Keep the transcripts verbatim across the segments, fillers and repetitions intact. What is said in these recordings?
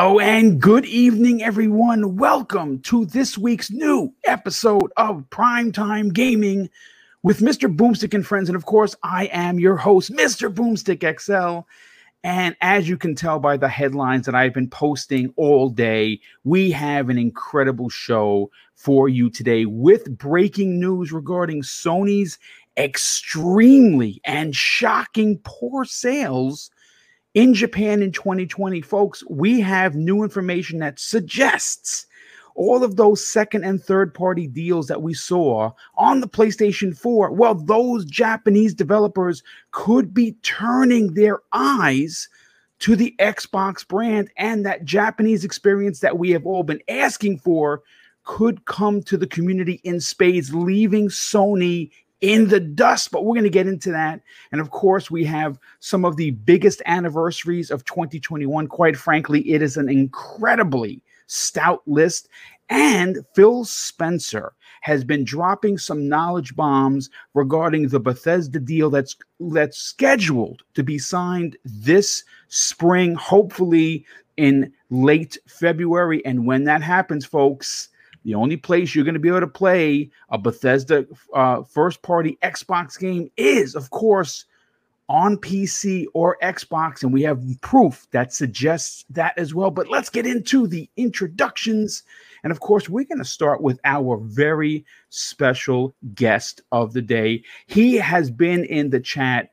Hello and good evening, everyone. Welcome to this week's new episode of Primetime Gaming with Mister Boomstick and friends. And of course, I am your host, Mister Boomstick X L. And as you can tell by the headlines that I've been posting all day, we have an incredible show for you today with breaking news regarding Sony's extremely and shocking poor sales in Japan in twenty twenty, folks. We have new information that suggests all of those second and third party deals that we saw on the PlayStation four, well, those Japanese developers could be turning their eyes to the Xbox brand, and that Japanese experience that we have all been asking for could come to the community in spades, leaving Sony in the dust. But we're going to get into that. And of course, we have some of the biggest anniversaries of twenty twenty-one. Quite frankly, it is an incredibly stout list. And Phil Spencer has been dropping some knowledge bombs regarding the Bethesda deal that's that's scheduled to be signed this spring, hopefully in late February. And when that happens, folks, the only place you're going to be able to play a Bethesda uh, first-party Xbox game is, of course, on P C or Xbox, and we have proof that suggests that as well. But let's get into the introductions, and of course, we're going to start with our very special guest of the day. He has been in the chat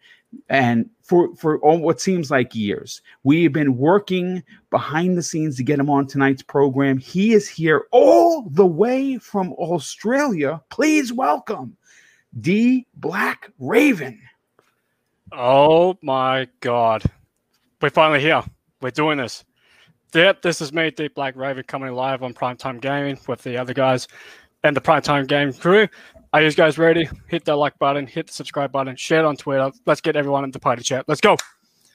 and for for all what seems like years. We've been working behind the scenes to get him on tonight's program. He is here all the way from Australia. Please welcome D. Black Raven. Oh my God, we're finally here. We're doing this. Yep, this is me, D. Black Raven, coming live on Primetime Gaming with the other guys and the Primetime Game crew. Are you guys ready? Hit that like button, hit the subscribe button, share it on Twitter. Let's get everyone in the party chat. Let's go.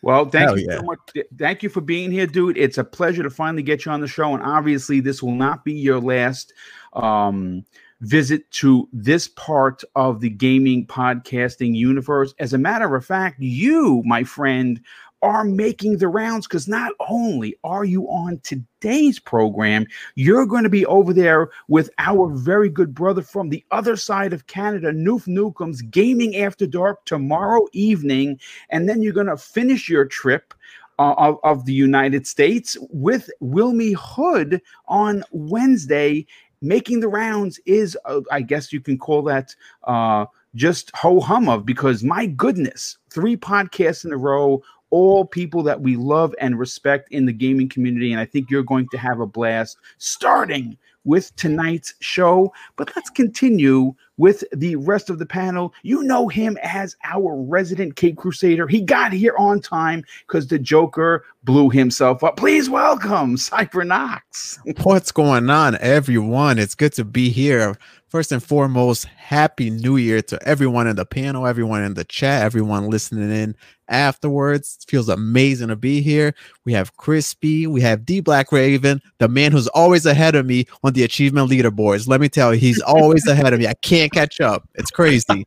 Well, thank Hell you yeah. so much. Thank you for being here, dude. It's a pleasure to finally get you on the show. And obviously, this will not be your last um, visit to this part of the gaming podcasting universe. As a matter of fact, you, my friend, are making the rounds, because not only are you on today's program, you're going to be over there with our very good brother from the other side of Canada, Noof Nukem's Gaming After Dark tomorrow evening, and then you're going to finish your trip uh, of, of the United States with Wilmy Hood on Wednesday. Making the rounds is, uh, I guess you can call that uh, just ho-hum of, because my goodness, three podcasts in a row, all people that we love and respect in the gaming community. And I think you're going to have a blast starting with tonight's show. But let's continue with the rest of the panel. You know him as our resident Cape Crusader. He got here on time because the Joker blew himself up. Please welcome Cybernox. What's going on, everyone? It's good to be here. First and foremost, happy new year to everyone in the panel, everyone in the chat, everyone listening in afterwards. It feels amazing to be here. We have Crispy, we have D. Black Raven, the man who's always ahead of me on the achievement leaderboards. Let me tell you, he's always ahead of me. I can't catch up. It's crazy.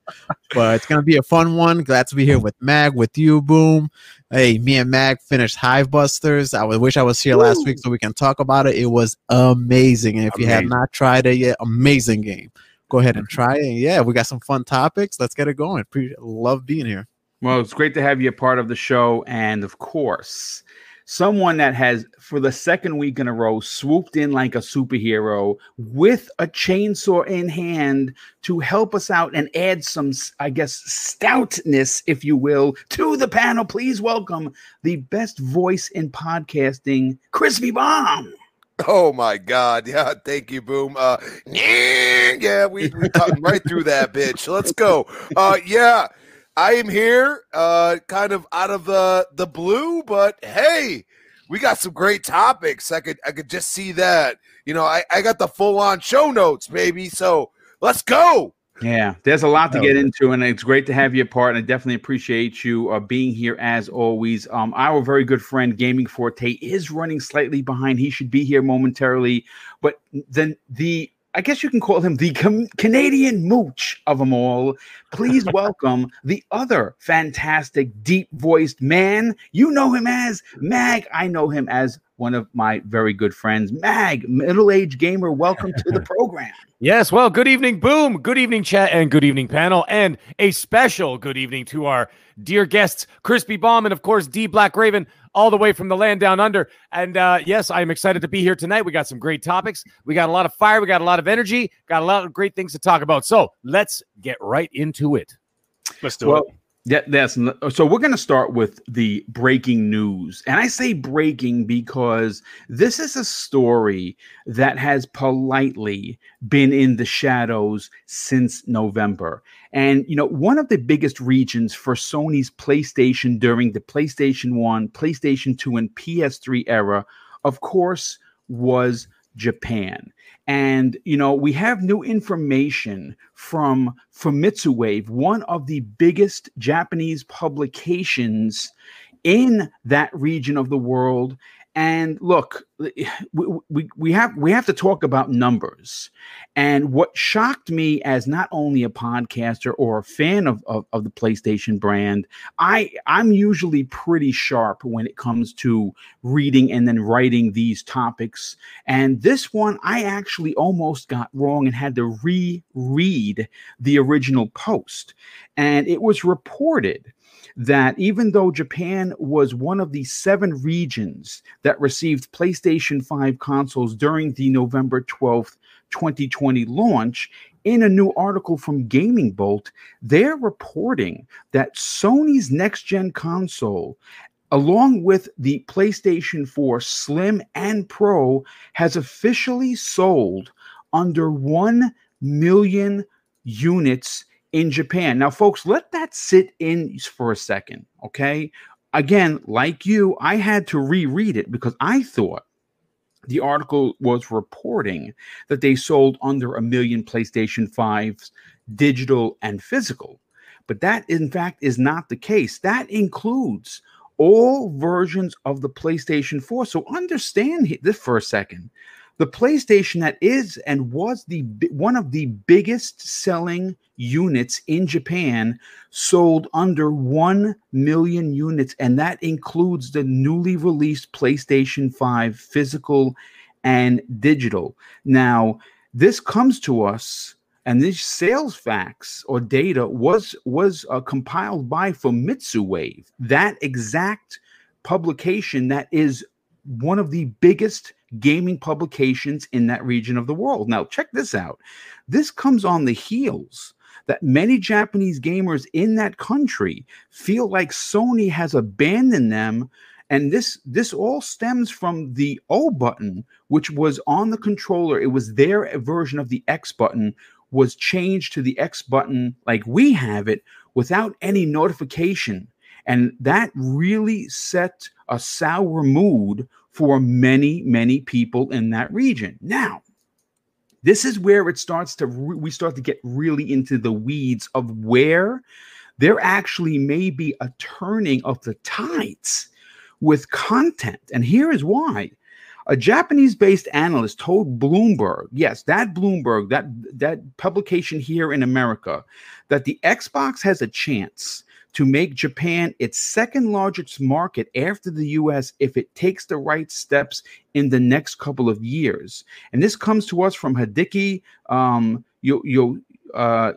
But it's going to be a fun one. Glad to be here with Mag, with you, Boom. Hey, me and Mag finished Hive Busters. I wish I was here Ooh. last week so we can talk about it. It was amazing. And if amazing. you have not tried it yet, amazing game. Go ahead and try it. And yeah, we got some fun topics. Let's get it going. Pre- love being here. Well, it's great to have you a part of the show. And of course, someone that has, for the second week in a row, swooped in like a superhero with a chainsaw in hand to help us out and add some, I guess, stoutness, if you will, to the panel. Please welcome the best voice in podcasting, Crispy Bomb. Oh my God! Yeah, thank you, Boom. Uh, yeah, we, we got right through that bitch. Let's go. Uh, yeah. I am here, uh, kind of out of the, the blue, but hey, we got some great topics. I could I could just see that. You know, I, I got the full-on show notes, baby, so let's go. Yeah, there's a lot to get into, and it's great to have you a part, and I definitely appreciate you uh, being here as always. Um, our very good friend, Gaming Forte, is running slightly behind. He should be here momentarily, but then the I guess you can call him the com- Canadian mooch of them all. Please welcome the other fantastic, deep-voiced man. You know him as Mag. I know him as one of my very good friends. Mag, middle-aged gamer, welcome to the program. Yes, well, good evening, Boom. Good evening, chat, and good evening, panel. And a special good evening to our dear guests, Crispy Bomb and, of course, D. Black Raven, all the way from the land down under. And uh, yes, I'm excited to be here tonight. We got some great topics. We got a lot of fire. We got a lot of energy. Got a lot of great things to talk about. So let's get right into it. Let's do well, it. That, that's, so we're going to start with the breaking news. And I say breaking because this is a story that has politely been in the shadows since November. And, you know, one of the biggest regions for Sony's PlayStation during the PlayStation one, PlayStation two, and P S three era, of course, was Japan. And, you know, we have new information from Famitsu Wave, one of the biggest Japanese publications in that region of the world. And look, we, we, we have we have to talk about numbers. And what shocked me as not only a podcaster or a fan of, of, of the PlayStation brand, I, I'm usually pretty sharp when it comes to reading and then writing these topics. And this one, I actually almost got wrong and had to reread the original post. And it was reported that even though Japan was one of the seven regions that received PlayStation five consoles during the November twelfth, twenty twenty launch, in a new article from Gaming Bolt, they're reporting that Sony's next-gen console, along with the PlayStation four Slim and Pro, has officially sold under one million units in Japan. Now, folks, let that sit in for a second, okay? Again, like you, I had to reread it because I thought the article was reporting that they sold under a million PlayStation fives, digital and physical. But that, in fact, is not the case. That includes all versions of the PlayStation four. So understand this for a second. The PlayStation that is and was the one of the biggest selling units in Japan sold under one million units, and that includes the newly released PlayStation five physical and digital. Now, this comes to us, and this sales facts or data was, was uh, compiled by Famitsu Wave, that exact publication that is one of the biggest gaming publications in that region of the world. Now, check this out. This comes on the heels that many Japanese gamers in that country feel like Sony has abandoned them. And this, this all stems from the O button, which was on the controller. It was their version of the X button, was changed to the X button like we have it, without any notification. And that really set a sour mood for many, many people in that region. Now, this is where it starts to, re- we start to get really into the weeds of where there actually may be a turning of the tides with content. And here is why. A Japanese-based analyst told Bloomberg, yes, that Bloomberg, that, that publication here in America, that the Xbox has a chance to make Japan its second largest market after the U S if it takes the right steps in the next couple of years. And this comes to us from Hideki um, Yo, Yo, uh,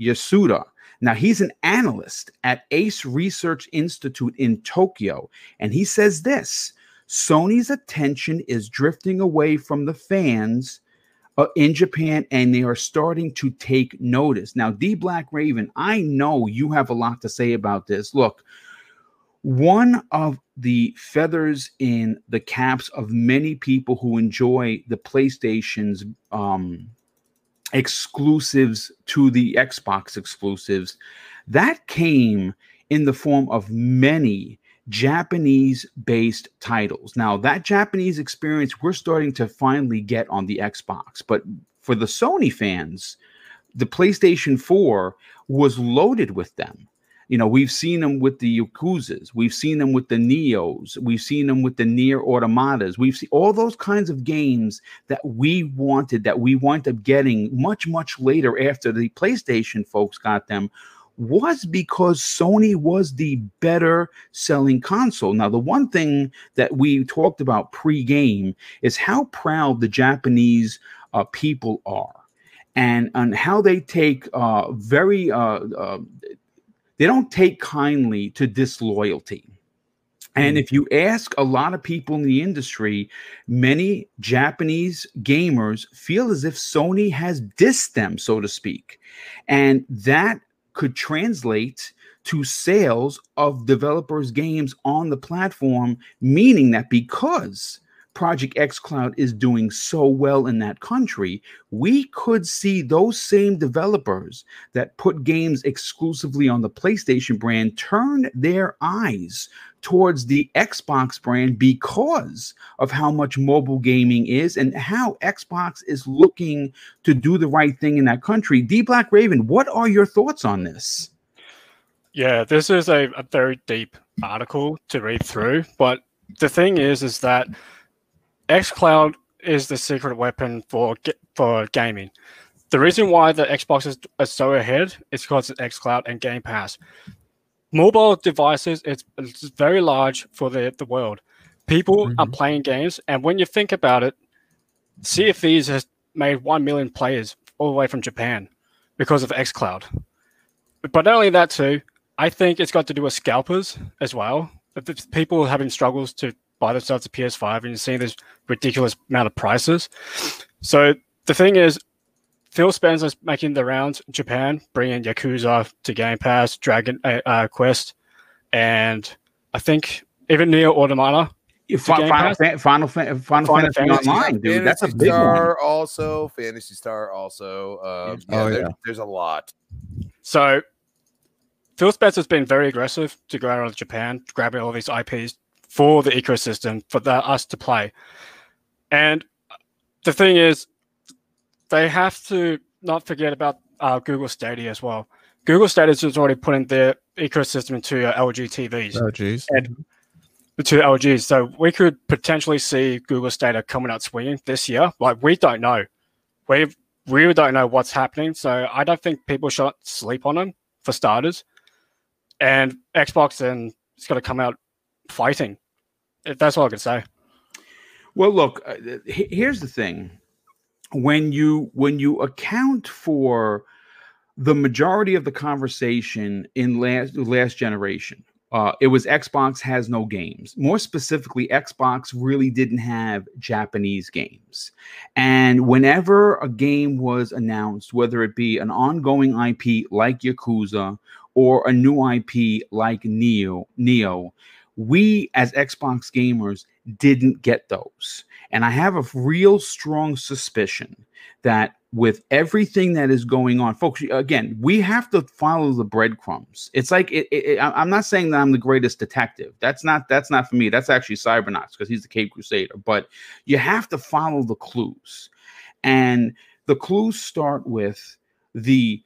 Yasuda. Now, he's an analyst at Ace Research Institute in Tokyo, and he says this: Sony's attention is drifting away from the fans Uh, in Japan, and they are starting to take notice. Now, D. Black Raven, I know you have a lot to say about this. Look, one of the feathers in the caps of many people who enjoy the PlayStation's um, exclusives to the Xbox exclusives, that came in the form of many Japanese-based titles. Now, that Japanese experience we're starting to finally get on the Xbox. But for the Sony fans, the PlayStation four was loaded with them. You know, we've seen them with the Yakuzas. We've seen them with the Neos. We've seen them with the Nier Automatas. We've seen all those kinds of games that we wanted, that we wound up getting much, much later after the PlayStation folks got them, was because Sony was the better selling console. Now, the one thing that we talked about pre-game is how proud the Japanese uh, people are, and, and how they take uh, very... Uh, uh, they don't take kindly to disloyalty. And if you ask a lot of people in the industry, many Japanese gamers feel as if Sony has dissed them, so to speak. And that could translate to sales of developers' games on the platform, meaning that because Project xCloud is doing so well in that country, we could see those same developers that put games exclusively on the PlayStation brand turn their eyes towards the Xbox brand because of how much mobile gaming is and how Xbox is looking to do the right thing in that country. D. Black Raven, what are your thoughts on this? Yeah, this is a, a very deep article to read through, but the thing is, is that xCloud is the secret weapon for for gaming. The reason why the Xbox is, is so ahead is because of xCloud and Game Pass. Mobile devices, it's, it's very large for the, the world. People mm-hmm. are playing games, and when you think about it, Sea of Thieves has made one million players all the way from Japan because of xCloud. But not only that too, I think it's got to do with scalpers as well. If people are having struggles to buy themselves a P S five, and you're seeing this ridiculous amount of prices. So the thing is, Phil Spencer's making the rounds in Japan, bringing Yakuza to Game Pass, Dragon uh, uh, Quest, and I think even Nier Automata. Final, Final, Fan, Final, Fan, Final, Final Fantasy Online, dude. Fantasy That's a big Star one. Also, Fantasy Star also. Um, yeah, oh, yeah. There, there's a lot. So Phil Spencer's been very aggressive to go out of Japan, grabbing all these I Ps, for the ecosystem, for the, us to play. And the thing is, they have to not forget about uh, Google Stadia as well. Google Stadia is already putting their ecosystem into uh, L G T Vs. Oh, geez. And to L Gs. So we could potentially see Google Stadia coming out swinging this year. Like, we don't know. We really don't know what's happening. So I don't think people should sleep on them, for starters. And Xbox, and it's going to come out fighting. That's all I can say. Well, look, uh, here's the thing. When you when you account for the majority of the conversation in last last generation, uh, it was Xbox has no games. More specifically, Xbox really didn't have Japanese games. And whenever a game was announced, whether it be an ongoing I P like Yakuza or a new I P like Neo, Neo, we as Xbox gamers didn't get those. And I have a real strong suspicion that with everything that is going on, folks, again, we have to follow the breadcrumbs. It's like, it, it, I'm not saying that I'm the greatest detective. That's not, that's not for me. That's actually Cybernox, because he's the Cape Crusader. But you have to follow the clues. And the clues start with the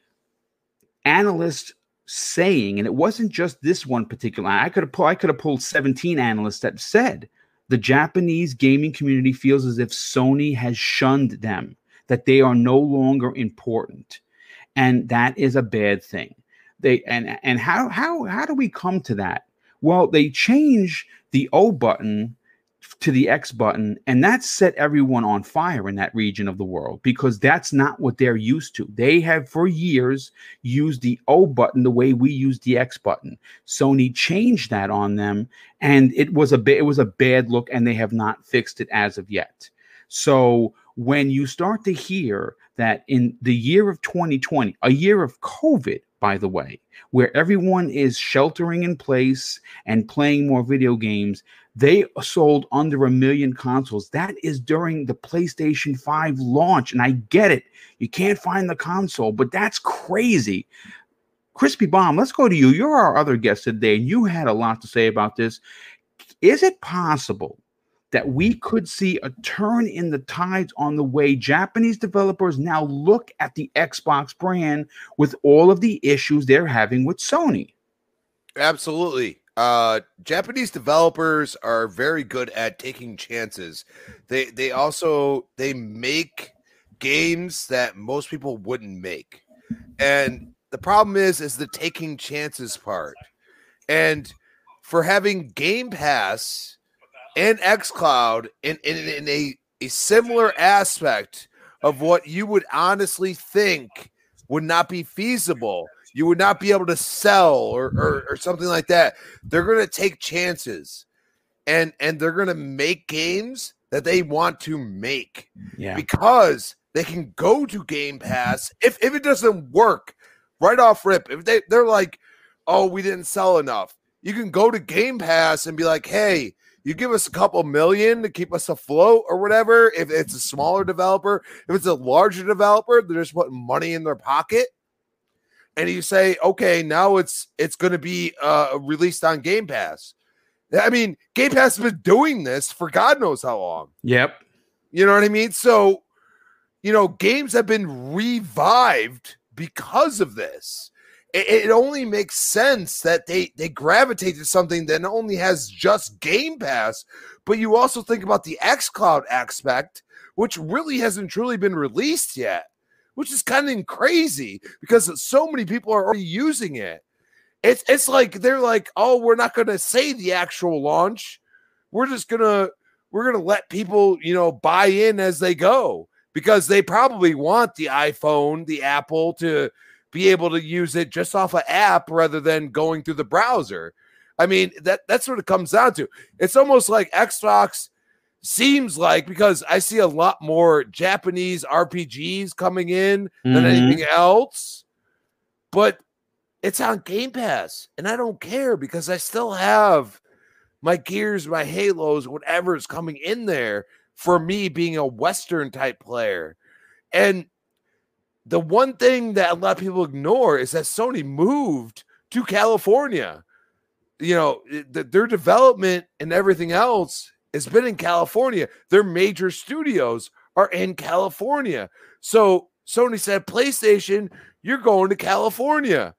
analyst saying, and it wasn't just this one particular, I could have pulled, I could have pulled seventeen analysts that said the Japanese gaming community feels as if Sony has shunned them, that they are no longer important, and that is a bad thing. They and and how how how do we come to that? Well, they change the O button to the X button, and that set everyone on fire in that region of the world, because that's not what they're used to. They have for years used the O button the way we use the X button. Sony changed that on them, and it was a ba- it was a bad look, and they have not fixed it as of yet. So when you start to hear that in the year of twenty twenty, a year of COVID, by the way, where everyone is sheltering in place and playing more video games, they sold under a million consoles. That is during the PlayStation five launch. And I get it. You can't find the console, but that's crazy. Crispy Bomb, let's go to you. You're our other guest today, and you had a lot to say about this. Is it possible that we could see a turn in the tides on the way Japanese developers now look at the Xbox brand with all of the issues they're having with Sony? Absolutely. Uh, Japanese developers are very good at taking chances. They they also they make games that most people wouldn't make. And the problem is is the taking chances part. And for having Game Pass and xCloud in, in, in a, a similar aspect of what you would honestly think would not be feasible, you would not be able to sell or, or, or something like that. They're going to take chances, and, and they're going to make games that they want to make yeah. because they can go to Game Pass. If, if it doesn't work right off rip, if they, they're like, oh, we didn't sell enough, you can go to Game Pass and be like, hey, you give us a couple million to keep us afloat or whatever. If it's a smaller developer, if it's a larger developer, they're just putting money in their pocket. And you say, okay, now it's it's going to be uh, released on Game Pass. I mean, Game Pass has been doing this for God knows how long. Yep. You know what I mean? So, you know, games have been revived because of this. It, it only makes sense that they, they gravitate to something that not only has just Game Pass, but you also think about the xCloud aspect, which really hasn't truly been released yet, which is kind of crazy because so many people are already using it. It's it's like they're like, oh, we're not going to say the actual launch. We're just going to we're going to let people, you know, buy in as they go, because they probably want the iPhone, the Apple, to be able to use it just off an app rather than going through the browser. I mean, that that's what it comes down to. It's almost like Xbox seems like, because I see a lot more Japanese R P Gs coming in than mm-hmm. anything else, but it's on Game Pass, and I don't care because I still have my Gears, my Halos, whatever is coming in there for me being a Western type player. And the one thing that a lot of people ignore is that Sony moved to California. You know, th- their development and everything else has been in California. Their major studios are in California. So Sony said, PlayStation, you're going to California.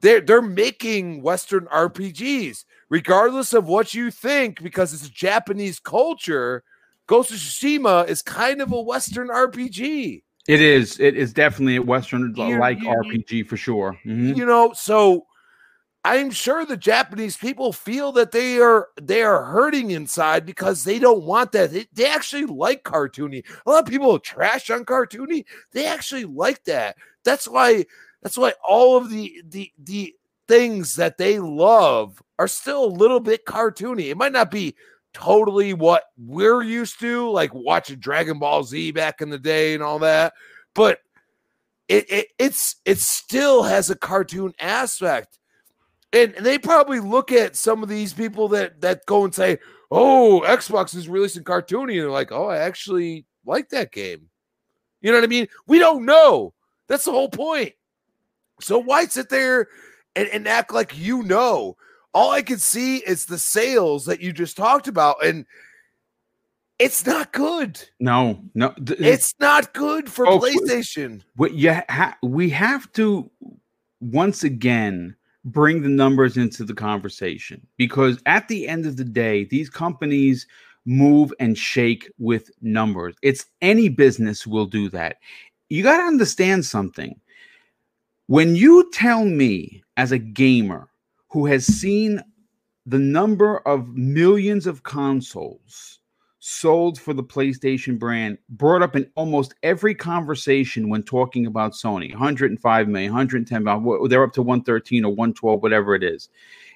They're, they're making Western R P Gs, regardless of what you think, because it's Japanese culture. Ghost of Tsushima is kind of a Western R P G. It is. It is definitely a Western-like R P G for sure. Mm-hmm. You know, so I'm sure the Japanese people feel that they are they are hurting inside because they don't want that. They, they actually like cartoony. A lot of people trash on cartoony. They actually like that. That's why that's why all of the the the things that they love are still a little bit cartoony. It might not be totally what we're used to, like watching Dragon Ball Z back in the day and all that, but it it it's it still has a cartoon aspect. And they probably look at some of these people that, that go and say, oh, Xbox is releasing cartoony. And they're like, oh, I actually like that game. You know what I mean? We don't know. That's the whole point. So why sit there and, and act like you know? All I can see is the sales that you just talked about. And it's not good. No, no. Th- it's not good for oh, PlayStation. But you ha- we have to, once again, bring the numbers into the conversation, because at the end of the day, these companies move and shake with numbers. It's any business will do that. You got to understand something. When you tell me as a gamer who has seen the number of millions of consoles sold for the PlayStation brand, brought up in almost every conversation when talking about Sony, one hundred five million, one hundred ten million, they're up to one thirteen or one twelve, whatever it is.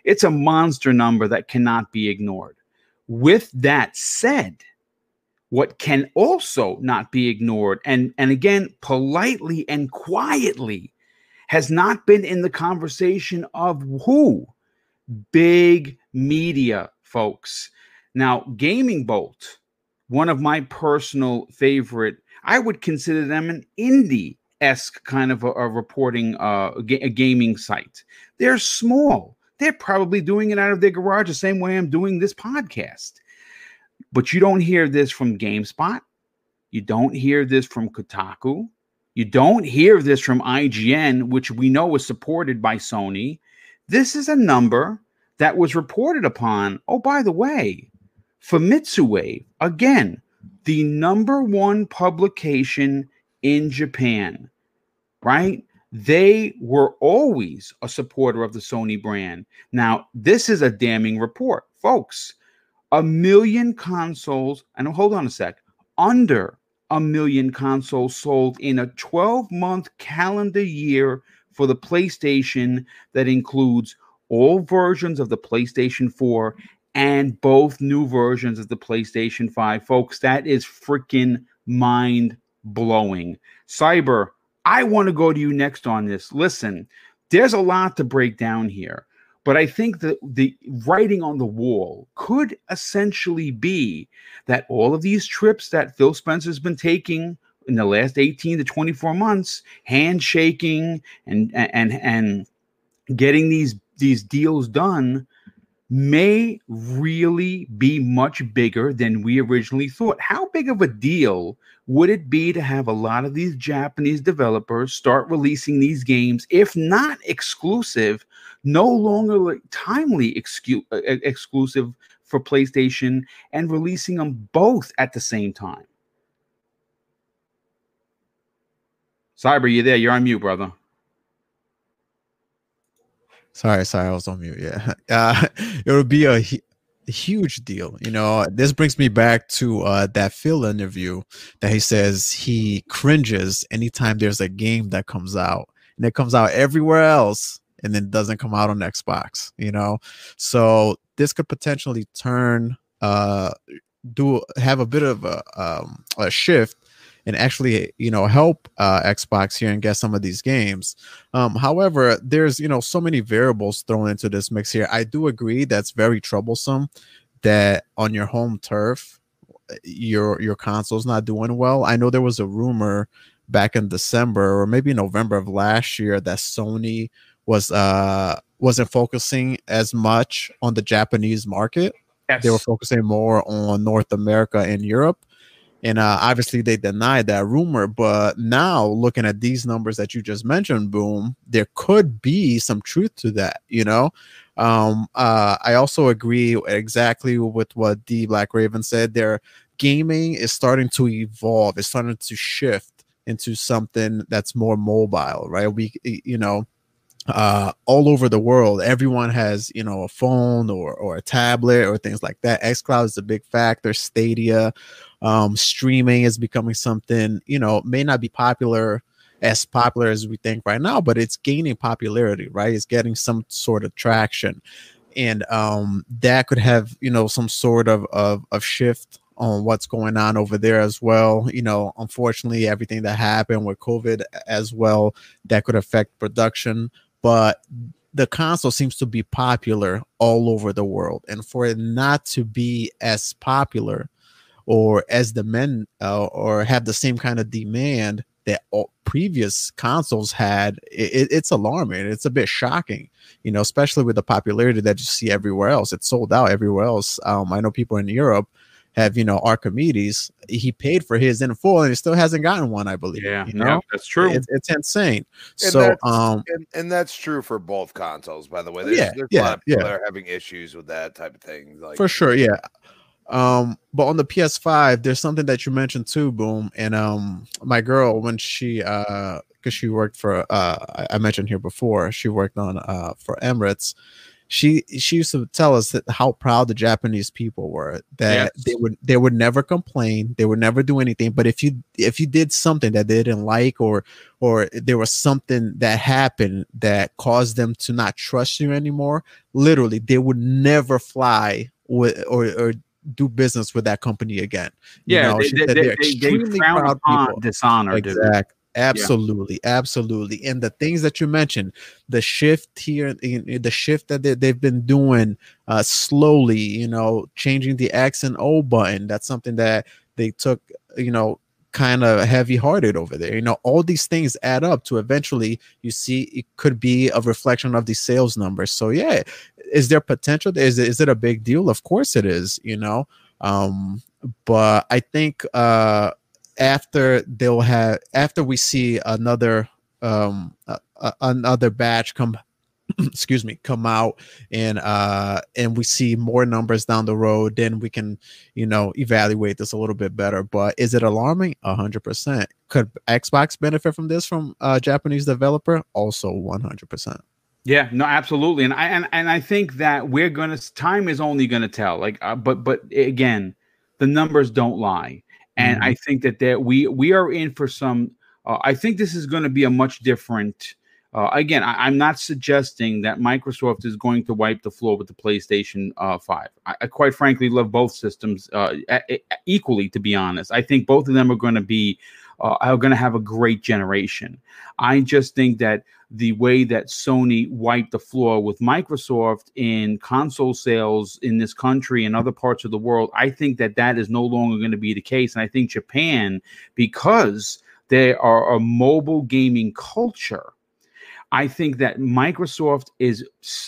It's a monster number that cannot be ignored. With that said, what can also not be ignored, and, and again, politely and quietly, has not been in the conversation of who? Big media, folks. Now, Gaming Bolt, one of my personal favorite, I would consider them an indie-esque kind of a, a reporting, uh, ga- a gaming site. They're small. They're probably doing it out of their garage the same way I'm doing this podcast. But you don't hear this from GameSpot. You don't hear this from Kotaku. You don't hear this from I G N, which we know is supported by Sony. This is a number that was reported upon. Oh, by the way, for Mitsuwave, again, the number one publication in Japan, right? They were always a supporter of the Sony brand. Now, this is a damning report, folks. A million consoles, and hold on a sec, under a million consoles sold in a twelve-month calendar year for the PlayStation that includes all versions of the PlayStation four and both new versions of the PlayStation five. Folks, that is freaking mind-blowing. Cyber, I want to go to you next on this. Listen, there's a lot to break down here, but I think that the writing on the wall could essentially be that all of these trips that Phil Spencer's been taking in the last eighteen to twenty-four months, handshaking and and and getting these these deals done, may really be much bigger than we originally thought. How big of a deal would it be to have a lot of these Japanese developers start releasing these games, if not exclusive, no longer like timely excu- uh, exclusive for PlayStation, and releasing them both at the same time? Cyber, you there? You're on mute, brother. Sorry, sorry, I was on mute. Yeah, uh, it would be a hu- huge deal. You know, this brings me back to uh, that Phil interview that he says he cringes anytime there's a game that comes out, and it comes out everywhere else, and then doesn't come out on Xbox. You know, so this could potentially turn uh, do have a bit of a, um, a shift. And actually, you know, help uh, Xbox here and get some of these games. Um, however, there's, you know, so many variables thrown into this mix here. I do agree that's very troublesome that on your home turf, your your console's not doing well. I know there was a rumor back in December or maybe November of last year that Sony was uh, wasn't focusing as much on the Japanese market. Yes. They were focusing more on North America and Europe. And uh, obviously, they denied that rumor. But now, looking at these numbers that you just mentioned, Boom, there could be some truth to that. You know, um, uh, I also agree exactly with what D. Black Raven said. Their gaming is starting to evolve. It's starting to shift into something that's more mobile, right? We, you know, uh, all over the world, everyone has, you know, a phone or or a tablet or things like that. xCloud is a big factor. Stadia. Um, streaming is becoming something, you know, may not be popular as popular as we think right now, but it's gaining popularity, right? It's getting some sort of traction, and um, that could have, you know, some sort of, of, of shift on what's going on over there as well. You know, unfortunately, everything that happened with COVID as well, that could affect production, but the console seems to be popular all over the world, and for it not to be as popular or as the men uh, or have the same kind of demand that all previous consoles had, it, it's alarming. It's a bit shocking, you know, especially with the popularity that you see everywhere else. It's sold out everywhere else. Um, I know people in Europe have, you know, Archimedes. He paid for his in full, and he still hasn't gotten one, I believe. Yeah, you know? Yeah, that's true. It, it's insane. And so, that's, um, and, and that's true for both consoles, by the way. There's, yeah, there's yeah, a lot of people yeah. that are having issues with that type of thing. Like, for sure, yeah. Um, but on the P S five, there's something that you mentioned too, Boom. And um, my girl, when she, uh, because she worked for, uh, I mentioned here before, she worked on uh for Emirates. She she used to tell us that how proud the Japanese people were, that yes. they would they would never complain, they would never do anything. But if you if you did something that they didn't like, or or there was something that happened that caused them to not trust you anymore, literally, they would never fly with or or. do business with that company again. Yeah, you know, they, she they, said they, they're they, extremely they proud people. Dishonor, exactly. Absolutely, yeah. absolutely. And the things that you mentioned, the shift here, the shift that they, they've been doing uh, slowly, you know, changing the X and O button. That's something that they took, you know, kind of heavy-hearted over there. You know, all these things add up to eventually, you see, it could be a reflection of the sales numbers. So yeah, is there potential? Is it, is it a big deal? Of course it is, you know. Um, but I think uh, after they'll have, after we see another um, uh, another batch come excuse me, come out and uh, and we see more numbers down the road, then we can, you know, evaluate this a little bit better. But is it alarming? one hundred percent. Could Xbox benefit from this from a Japanese developer? Also one hundred percent. Yeah, no, absolutely. And I and, and I think that we're going to, time is only going to tell. Like, uh, but but again, the numbers don't lie. And mm-hmm. I think that there, we we are in for some, uh, I think this is going to be a much different, uh, again, I, I'm not suggesting that Microsoft is going to wipe the floor with the PlayStation uh, five. I, I quite frankly love both systems uh, a- a- equally, to be honest. I think both of them are going to be, uh, are going to have a great generation. I just think that the way that Sony wiped the floor with Microsoft in console sales in this country and other parts of the world, I think that that is no longer going to be the case. And I think Japan, because they are a mobile gaming culture, I think that Microsoft is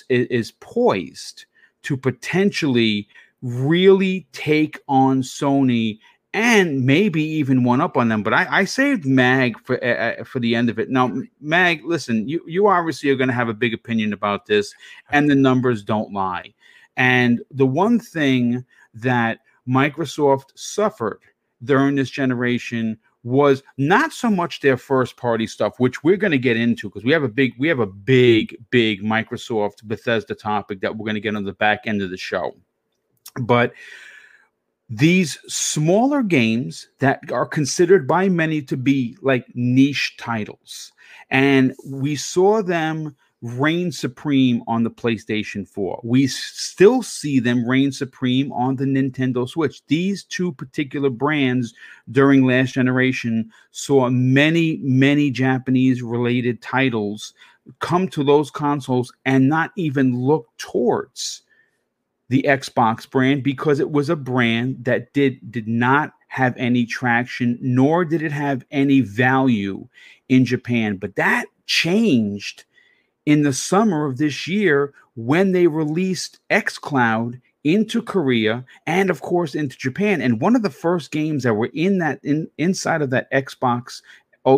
is poised to potentially really take on Sony and maybe even one up on them. But I, I saved Mag for uh, for the end of it. Now, Mag, listen, you, you obviously are going to have a big opinion about this, and the numbers don't lie. And the one thing that Microsoft suffered during this generation was not so much their first party stuff, which we're going to get into because we have a big, we have a big, big Microsoft Bethesda topic that we're going to get on the back end of the show. But these smaller games that are considered by many to be like niche titles. And we saw them reign supreme on the PlayStation four. We still see them reign supreme on the Nintendo Switch. These two particular brands during last generation saw many, many Japanese-related titles come to those consoles and not even look towards the Xbox brand, because it was a brand that did did not have any traction, nor did it have any value in Japan. But that changed in the summer of this year when they released xCloud into Korea and, of course, into Japan. And one of the first games that were in that in, inside of that Xbox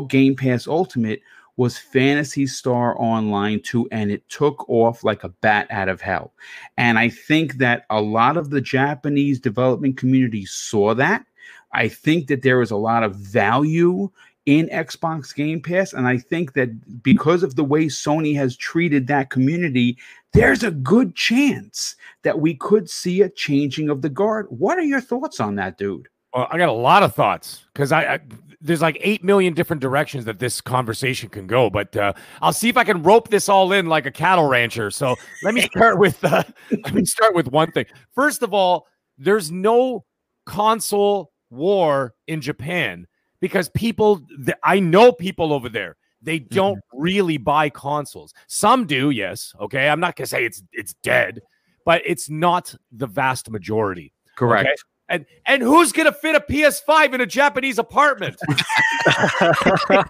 Game Pass Ultimate was Phantasy Star Online two, and it took off like a bat out of hell. And I think that a lot of the Japanese development community saw that. I think that there is a lot of value in Xbox Game Pass, and I think that because of the way Sony has treated that community, there's a good chance that we could see a changing of the guard. What are your thoughts on that, dude? Well, I got a lot of thoughts because I, I there's like eight million different directions that this conversation can go, but uh, I'll see if I can rope this all in like a cattle rancher. So let me start with uh, let me start with one thing. First of all, there's no console war in Japan because people, th- I know people over there. They don't mm-hmm. really buy consoles. Some do, yes. Okay, I'm not gonna say it's it's dead, but it's not the vast majority. Correct. Okay? And and who's going to fit a P S five in a Japanese apartment? Okay?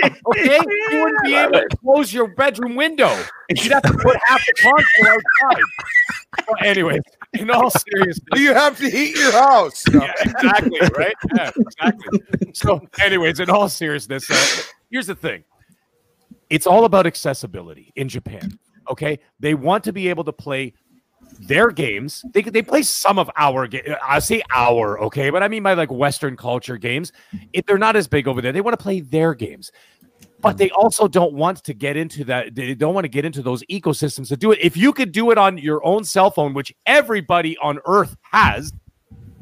You wouldn't be able to close your bedroom window. You'd have to put half the console outside. Well, anyway, in all seriousness. You have to heat your house. No. Yeah, exactly, right? Yeah, exactly. So anyways, in all seriousness, uh, here's the thing. It's all about accessibility in Japan, okay? They want to be able to play their games. They they play some of our games. I say our, okay, but I mean by like Western culture games. If they're not as big over there, they want to play their games, but they also don't want to get into that. They don't want to get into those ecosystems to do it. If you could do it on your own cell phone, which everybody on Earth has,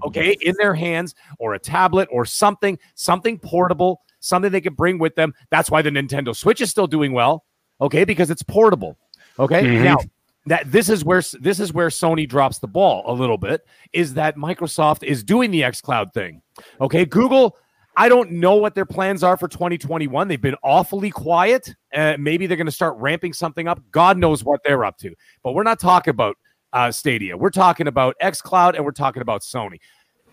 okay, in their hands, or a tablet or something, something portable, something they can bring with them. That's why the Nintendo Switch is still doing well, okay, because it's portable, okay. Mm-hmm. Now, that this is where this is where Sony drops the ball a little bit, is that Microsoft is doing the xCloud thing. Okay, Google, I don't know what their plans are for twenty twenty-one. They've been awfully quiet. Uh, maybe they're going to start ramping something up. God knows what they're up to. But we're not talking about uh, Stadia. We're talking about xCloud, and we're talking about Sony.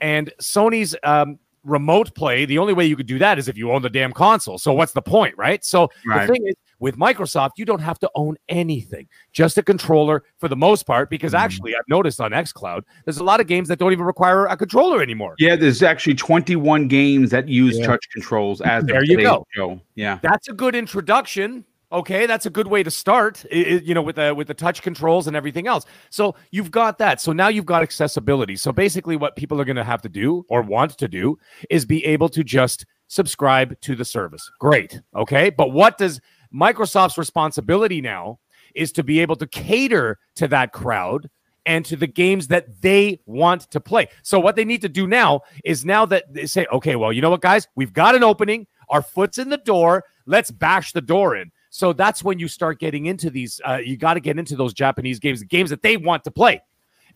And Sony's um, remote play, the only way you could do that is if you own the damn console. So what's the point, right? So right. The thing is, with Microsoft, you don't have to own anything, just a controller for the most part, because actually I've noticed on xCloud, there's a lot of games that don't even require a controller anymore. Yeah, there's actually twenty-one games that use yeah. touch controls as there you go. Show. Yeah, that's a good introduction Okay, that's a good way to start, it, you know, with the, with the touch controls and everything else. So you've got that. So now you've got accessibility. So basically what people are going to have to do or want to do is be able to just subscribe to the service. Great. Okay, but what does Microsoft's responsibility now is to be able to cater to that crowd and to the games that they want to play. So what they need to do now is now that they say, okay, well, you know what, guys? We've got an opening. Our foot's in the door. Let's bash the door in. So that's when you start getting into these, uh, you got to get into those Japanese games, the games that they want to play.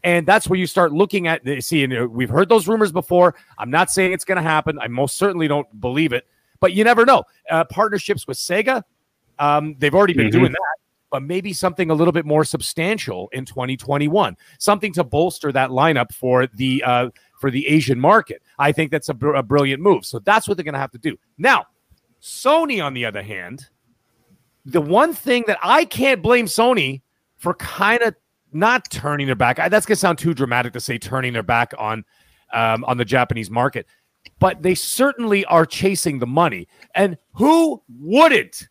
And that's where you start looking at, see, and we've heard those rumors before. I'm not saying it's going to happen. I most certainly don't believe it, but you never know. Uh, partnerships with Sega, um, they've already been mm-hmm. doing that, but maybe something a little bit more substantial in twenty twenty-one, something to bolster that lineup for the, uh, for the Asian market. I think that's a, br- a brilliant move. So that's what they're going to have to do. Now, Sony, on the other hand, the one thing that I can't blame Sony for kind of not turning their back, that's going to sound too dramatic to say turning their back on um, on the Japanese market, but they certainly are chasing the money. And who wouldn't?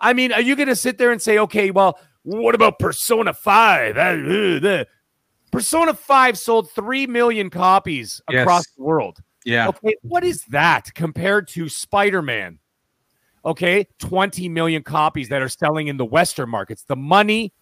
I mean, are you going to sit there and say, okay, well, what about Persona five? Persona five sold three million copies across yes. the world. Yeah. Okay, what is that compared to Spider-Man? Okay, twenty million copies that are selling in the Western markets. The money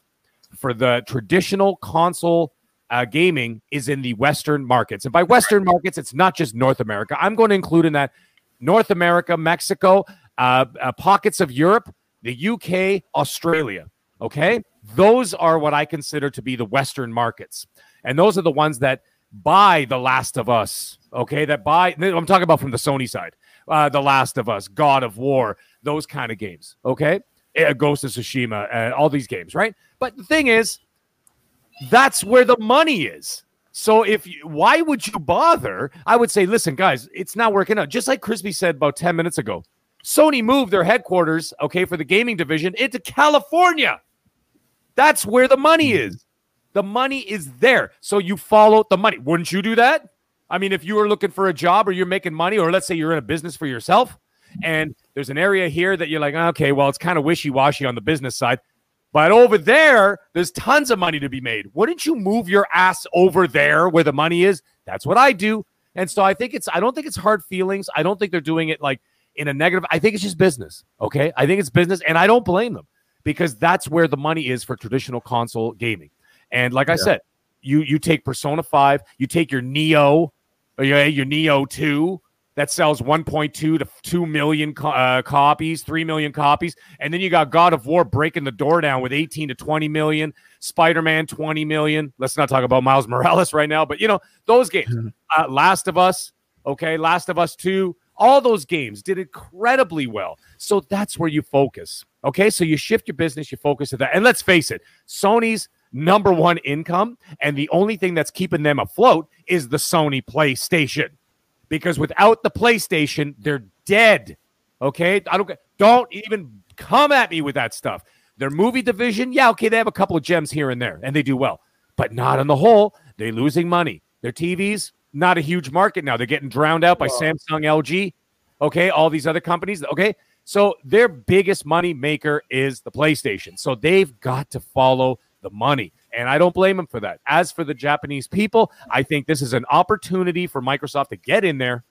for the traditional console uh, gaming is in the Western markets. And by Western markets, it's not just North America. I'm going to include in that North America, Mexico, uh, uh, pockets of Europe, the U K, Australia. Okay, those are what I consider to be the Western markets. And those are the ones that buy The Last of Us. Okay, that buy, I'm talking about from the Sony side. Uh, The Last of Us, God of War, those kind of games, okay? Uh, Ghost of Tsushima, uh, all these games, right? But the thing is, that's where the money is. So if you, why would you bother? I would say, listen, guys, it's not working out. Just like Crispy said about ten minutes ago, Sony moved their headquarters, okay, for the gaming division into California. That's where the money is. The money is there. So you follow the money. Wouldn't you do that? I mean, if you were looking for a job or you're making money, or let's say you're in a business for yourself and there's an area here that you're like, okay, well, it's kind of wishy-washy on the business side, but over there, there's tons of money to be made. Wouldn't you move your ass over there where the money is? That's what I do. And so I think it's, I don't think it's hard feelings. I don't think they're doing it like in a negative. I think it's just business. Okay. I think it's business, and I don't blame them because that's where the money is for traditional console gaming. And like yeah. I said, you, you take Persona five, you take your Neo, your Neo two that sells one point two to two million co- uh, copies, three million copies. And then you got God of War breaking the door down with eighteen to twenty million, Spider-Man twenty million. Let's not talk about Miles Morales right now, but you know, those games, uh, Last of Us. Okay. Last of Us two, all those games did incredibly well. So that's where you focus. Okay. So you shift your business, you focus to that. And let's face it, Sony's number one income, and the only thing that's keeping them afloat is the Sony PlayStation, because without the PlayStation, they're dead. Okay, I don't don't even come at me with that stuff. Their movie division, yeah, okay, they have a couple of gems here and there, and they do well, but not on the whole. They're losing money. Their T Vs, not a huge market now. They're getting drowned out by Whoa. Samsung, L G, okay, all these other companies, okay. So their biggest money maker is the PlayStation. So they've got to follow the money. And I don't blame them for that. As for the Japanese people, I think this is an opportunity for Microsoft to get in there.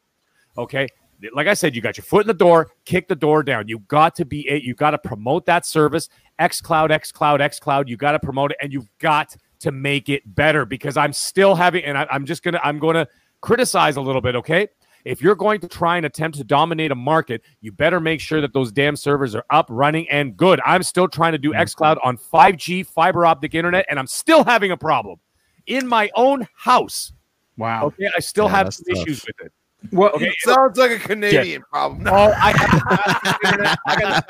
Okay. Like I said, you got your foot in the door, kick the door down. You got to be it. You got to promote that service. xCloud, xCloud, xCloud. You got to promote it, and you've got to make it better, because I'm still having, and I, I'm just going to, I'm going to criticize a little bit. Okay. If you're going to try and attempt to dominate a market, you better make sure that those damn servers are up, running, and good. I'm still trying to do xCloud on five G fiber optic internet, and I'm still having a problem in my own house. Wow. Okay, I still yeah, have some tough. issues with it. Well, okay, it sounds like a Canadian yeah. problem. No. Oh, I, I,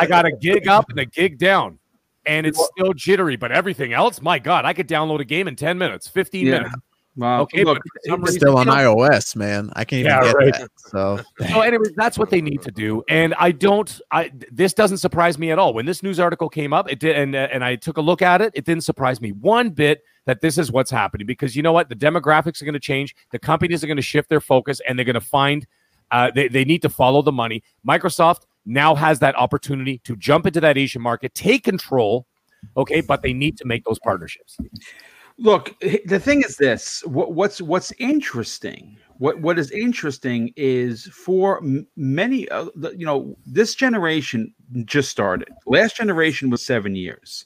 I got a gig up and a gig down, and it's still jittery, but everything else, my God, I could download a game in ten minutes, fifteen yeah. minutes. Wow. Okay, look, but it's still on iOS, man. I can't yeah, even get right. that. So, so anyways, that's what they need to do. And I don't, I this doesn't surprise me at all. When this news article came up, it did, and uh, and I took a look at it, it didn't surprise me one bit that this is what's happening, because you know what? The demographics are going to change. The companies are going to shift their focus, and they're going to find, uh, they, they need to follow the money. Microsoft now has that opportunity to jump into that Asian market, take control, okay? But they need to make those partnerships. Look, the thing is this. What, what's what's interesting, what, what is interesting is for many, uh, you know, this generation just started. Last generation was seven years.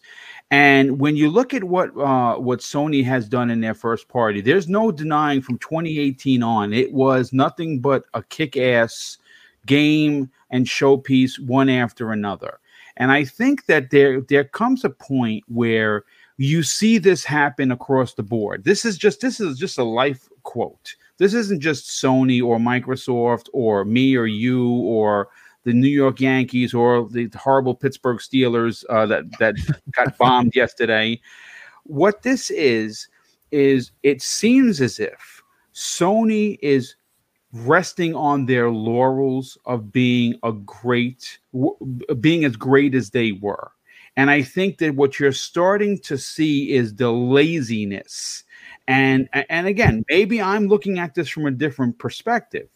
And when you look at what uh, what Sony has done in their first party, there's no denying from twenty eighteen on, it was nothing but a kick-ass game and showpiece one after another. And I think that there there comes a point where you see this happen across the board. This is just this is just a life quote. This isn't just Sony or Microsoft or me or you or the New York Yankees or the horrible Pittsburgh Steelers uh, that that got bombed yesterday. What this is is it seems as if Sony is resting on their laurels of being a great, being as great as they were. And I think that what you're starting to see is the laziness. And, and again, maybe I'm looking at this from a different perspective,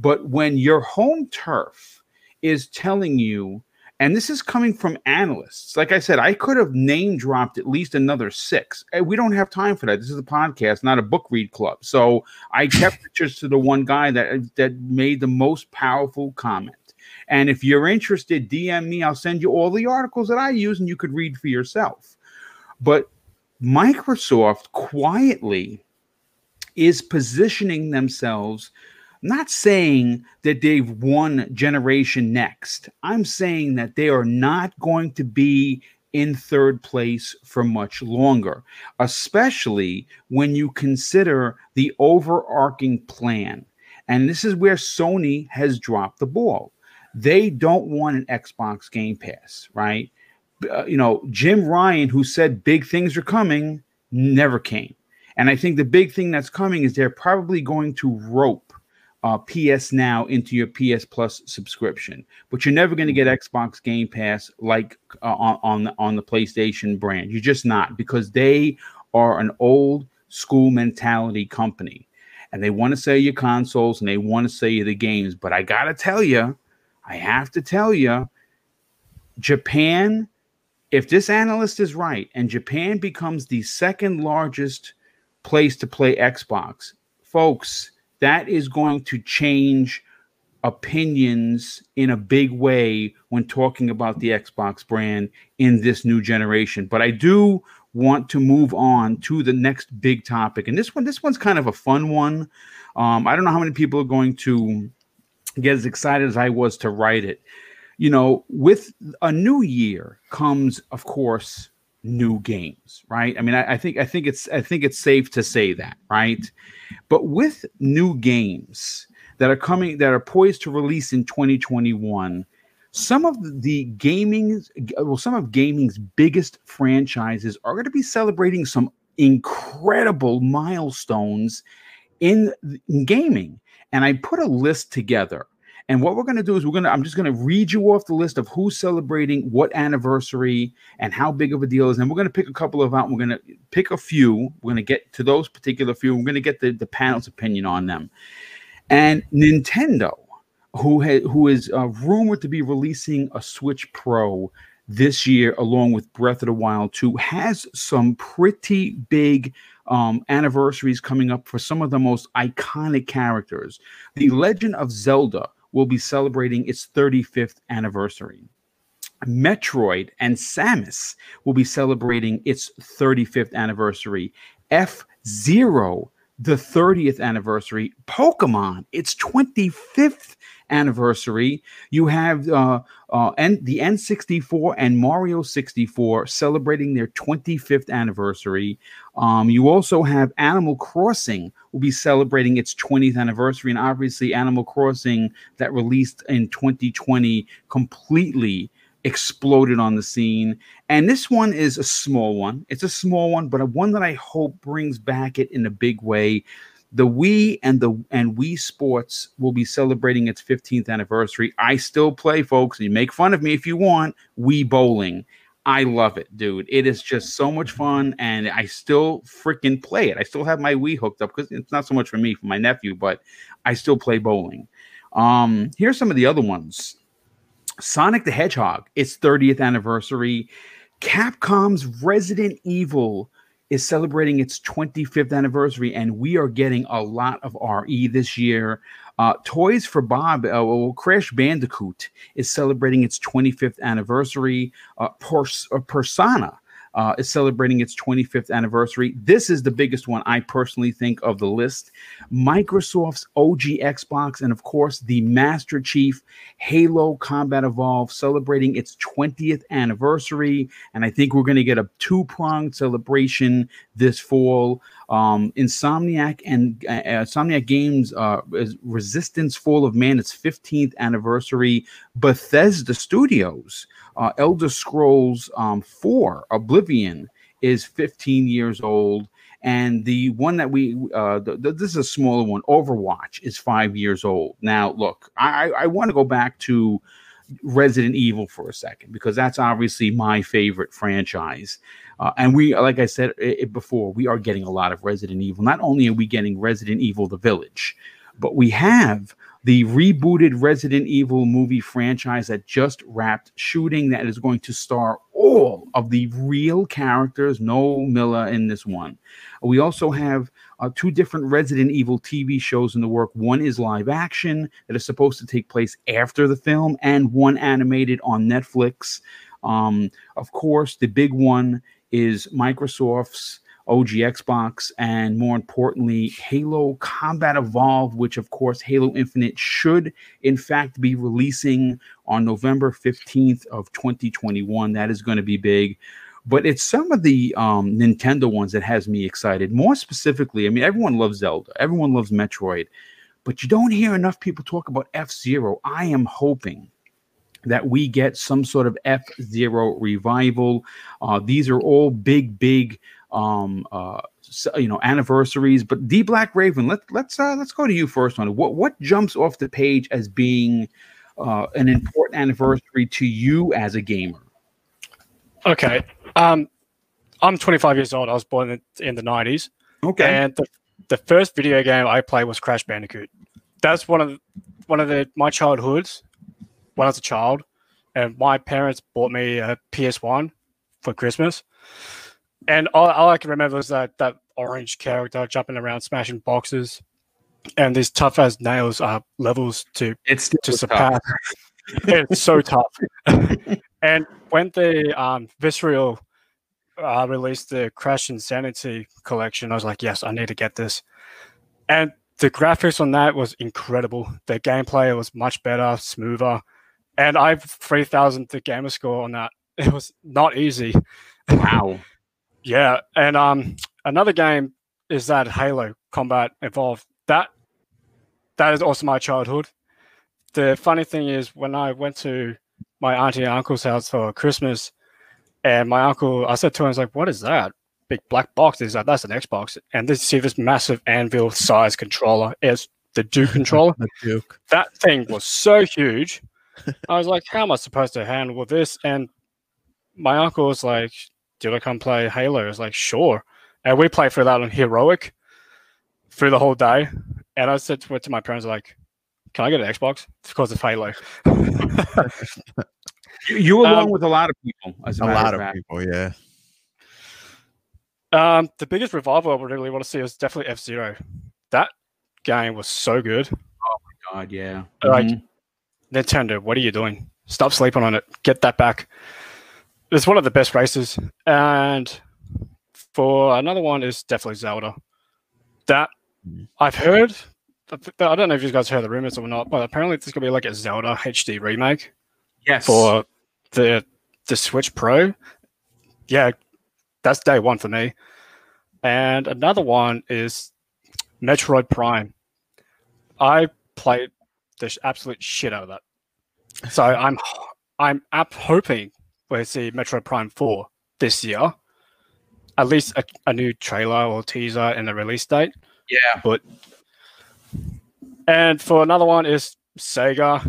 but when your home turf is telling you, and this is coming from analysts, like I said, I could have name dropped at least another six. We don't have time for that. This is a podcast, not a book read club. So I kept it just to the one guy that that made the most powerful comment. And if you're interested, D M me. I'll send you all the articles that I use and you could read for yourself. But Microsoft quietly is positioning themselves, not saying that they've won Generation Next. I'm saying that they are not going to be in third place for much longer, especially when you consider the overarching plan. And this is where Sony has dropped the ball. They don't want an Xbox Game Pass, right? Uh, you know, Jim Ryan, who said big things are coming, never came. And I think the big thing that's coming is they're probably going to rope uh, P S Now into your P S Plus subscription. But you're never going to get Xbox Game Pass like uh, on, on, the, on the PlayStation brand. You're just not, because they are an old school mentality company. And they want to sell you consoles and they want to sell you the games. But I got to tell you, I have to tell you, Japan, if this analyst is right, and Japan becomes the second largest place to play Xbox, folks, that is going to change opinions in a big way when talking about the Xbox brand in this new generation. But I do want to move on to the next big topic. And this one, this one's kind of a fun one. Um, I don't know how many people are going to get as excited as I was to write it. You know, with a new year comes, of course, new games, right? I mean, I, I think I think it's I think it's safe to say that, right? But with new games that are coming, that are poised to release in twenty twenty-one, some of the gaming's, well, some of gaming's biggest franchises are going to be celebrating some incredible milestones in, in gaming. And I put a list together. And what we're going to do is we're going to, I'm just going to read you off the list of who's celebrating what anniversary and how big of a deal it is. And we're going to pick a couple of out. And we're going to pick a few. We're going to get to those particular few. We're going to get the, the panel's opinion on them. And Nintendo, who, ha, who is uh, rumored to be releasing a Switch Pro this year, along with Breath of the Wild two, has some pretty big Um, anniversaries coming up for some of the most iconic characters. The Legend of Zelda will be celebrating its thirty-fifth anniversary. Metroid and Samus will be celebrating its thirty-fifth anniversary. F-Zero, the thirtieth anniversary. Pokemon, its twenty-fifth anniversary. You have uh, uh, and the N sixty-four and Mario sixty-four celebrating their twenty-fifth anniversary. Um, you also have Animal Crossing will be celebrating its twentieth anniversary, and obviously Animal Crossing that released in twenty twenty completely exploded on the scene. And this one is a small one. It's a small one, but a one that I hope brings back it in a big way. The Wii and the and Wii Sports will be celebrating its fifteenth anniversary. I still play, folks. You make fun of me if you want. Wii Bowling. I love it, dude. It is just so much fun, and I still freaking play it. I still have my Wii hooked up because it's not so much for me, for my nephew, but I still play bowling. Um, here's some of the other ones. Sonic the Hedgehog, its thirtieth anniversary. Capcom's Resident Evil is celebrating its twenty-fifth anniversary, and we are getting a lot of R E this year. Uh, Toys for Bob, uh, well, Crash Bandicoot is celebrating its twenty-fifth anniversary. Uh, Pers- uh, Persona uh, is celebrating its twenty-fifth anniversary. This is the biggest one I personally think of the list. Microsoft's O G Xbox, and of course the Master Chief Halo Combat Evolved, celebrating its twentieth anniversary. And I think we're going to get a two-pronged celebration this fall. Um, Insomniac and uh, Insomniac Games uh, Resistance Fall of Man, its fifteenth anniversary. Bethesda Studios, uh, Elder Scrolls um, four: Oblivion is fifteen years old, and the one that we uh, the, the, this is a smaller one. Overwatch is five years old. Now, look, I, I want to go back to Resident Evil for a second, because that's obviously my favorite franchise. Uh, and we, like I said it, it before, we are getting a lot of Resident Evil. Not only are we getting Resident Evil The Village, but we have the rebooted Resident Evil movie franchise that just wrapped shooting, that is going to star all of the real characters, no Mila in this one. We also have uh, two different Resident Evil T V shows in the work. One is live action that is supposed to take place after the film, and one animated on Netflix. Um, of course, the big one is Microsoft's O G Xbox, and more importantly, Halo Combat Evolved, which of course Halo Infinite should in fact be releasing on November fifteenth of twenty twenty-one. That is going to be big. But it's some of the um, Nintendo ones that has me excited. More specifically, I mean, everyone loves Zelda, everyone loves Metroid, but you don't hear enough people talk about F-Zero. I am hoping that we get some sort of F-Zero revival. Uh, these are all big, big um uh so, you know anniversaries. But D. Black Raven, let's let's uh let's go to you first on what what jumps off the page as being uh an important anniversary to you as a gamer. Okay, um I'm twenty-five years old. I was born in the, in the nineties. Okay, and the, the first video game I played was Crash Bandicoot. That's one of one of the my childhoods when I was a child, and my parents bought me a P S one for Christmas. And all, all I can remember is that, that orange character jumping around, smashing boxes, and these tough-as-nails uh, levels to, it's to surpass. It's so tough. And when the um, Visceral uh, released the Crash Insanity collection, I was like, yes, I need to get this. And the graphics on that was incredible. The gameplay was much better, smoother. And I have three thousand the gamer score on that. It was not easy. Wow. Yeah, and um, another game is that Halo Combat Evolved. That that is also my childhood. The funny thing is, when I went to my auntie and uncle's house for Christmas, and my uncle, I said to him, I was like, "What is that big black box?" He's like, "That's an Xbox." And this, see this massive anvil-sized controller is the Duke controller. The Duke. That thing was so huge. I was like, "How am I supposed to handle this?" And my uncle was like, "Did I come play Halo?" I was like, "Sure." And we played through that on Heroic through the whole day. And I said to, to my parents, like, "Can I get an Xbox?" It's because of Halo. you, you along um, with a lot of people. As a, a lot of fact. people, yeah. Um, the biggest revival I would really want to see is definitely F-Zero. That game was so good. Oh, my God, yeah. Like, mm-hmm. Nintendo, what are you doing? Stop sleeping on it. Get that back. It's one of the best races. And for another one is definitely Zelda. That I've heard, I don't know if you guys heard the rumors or not, but apparently there's going to be like a Zelda H D remake. Yes. For the the Switch Pro. Yeah, that's day one for me. And another one is Metroid Prime. I played the absolute shit out of that. So I'm, I'm up hoping we see Metroid Prime four this year. At least a, a new trailer or teaser and a release date. Yeah. But and for another one is Sega,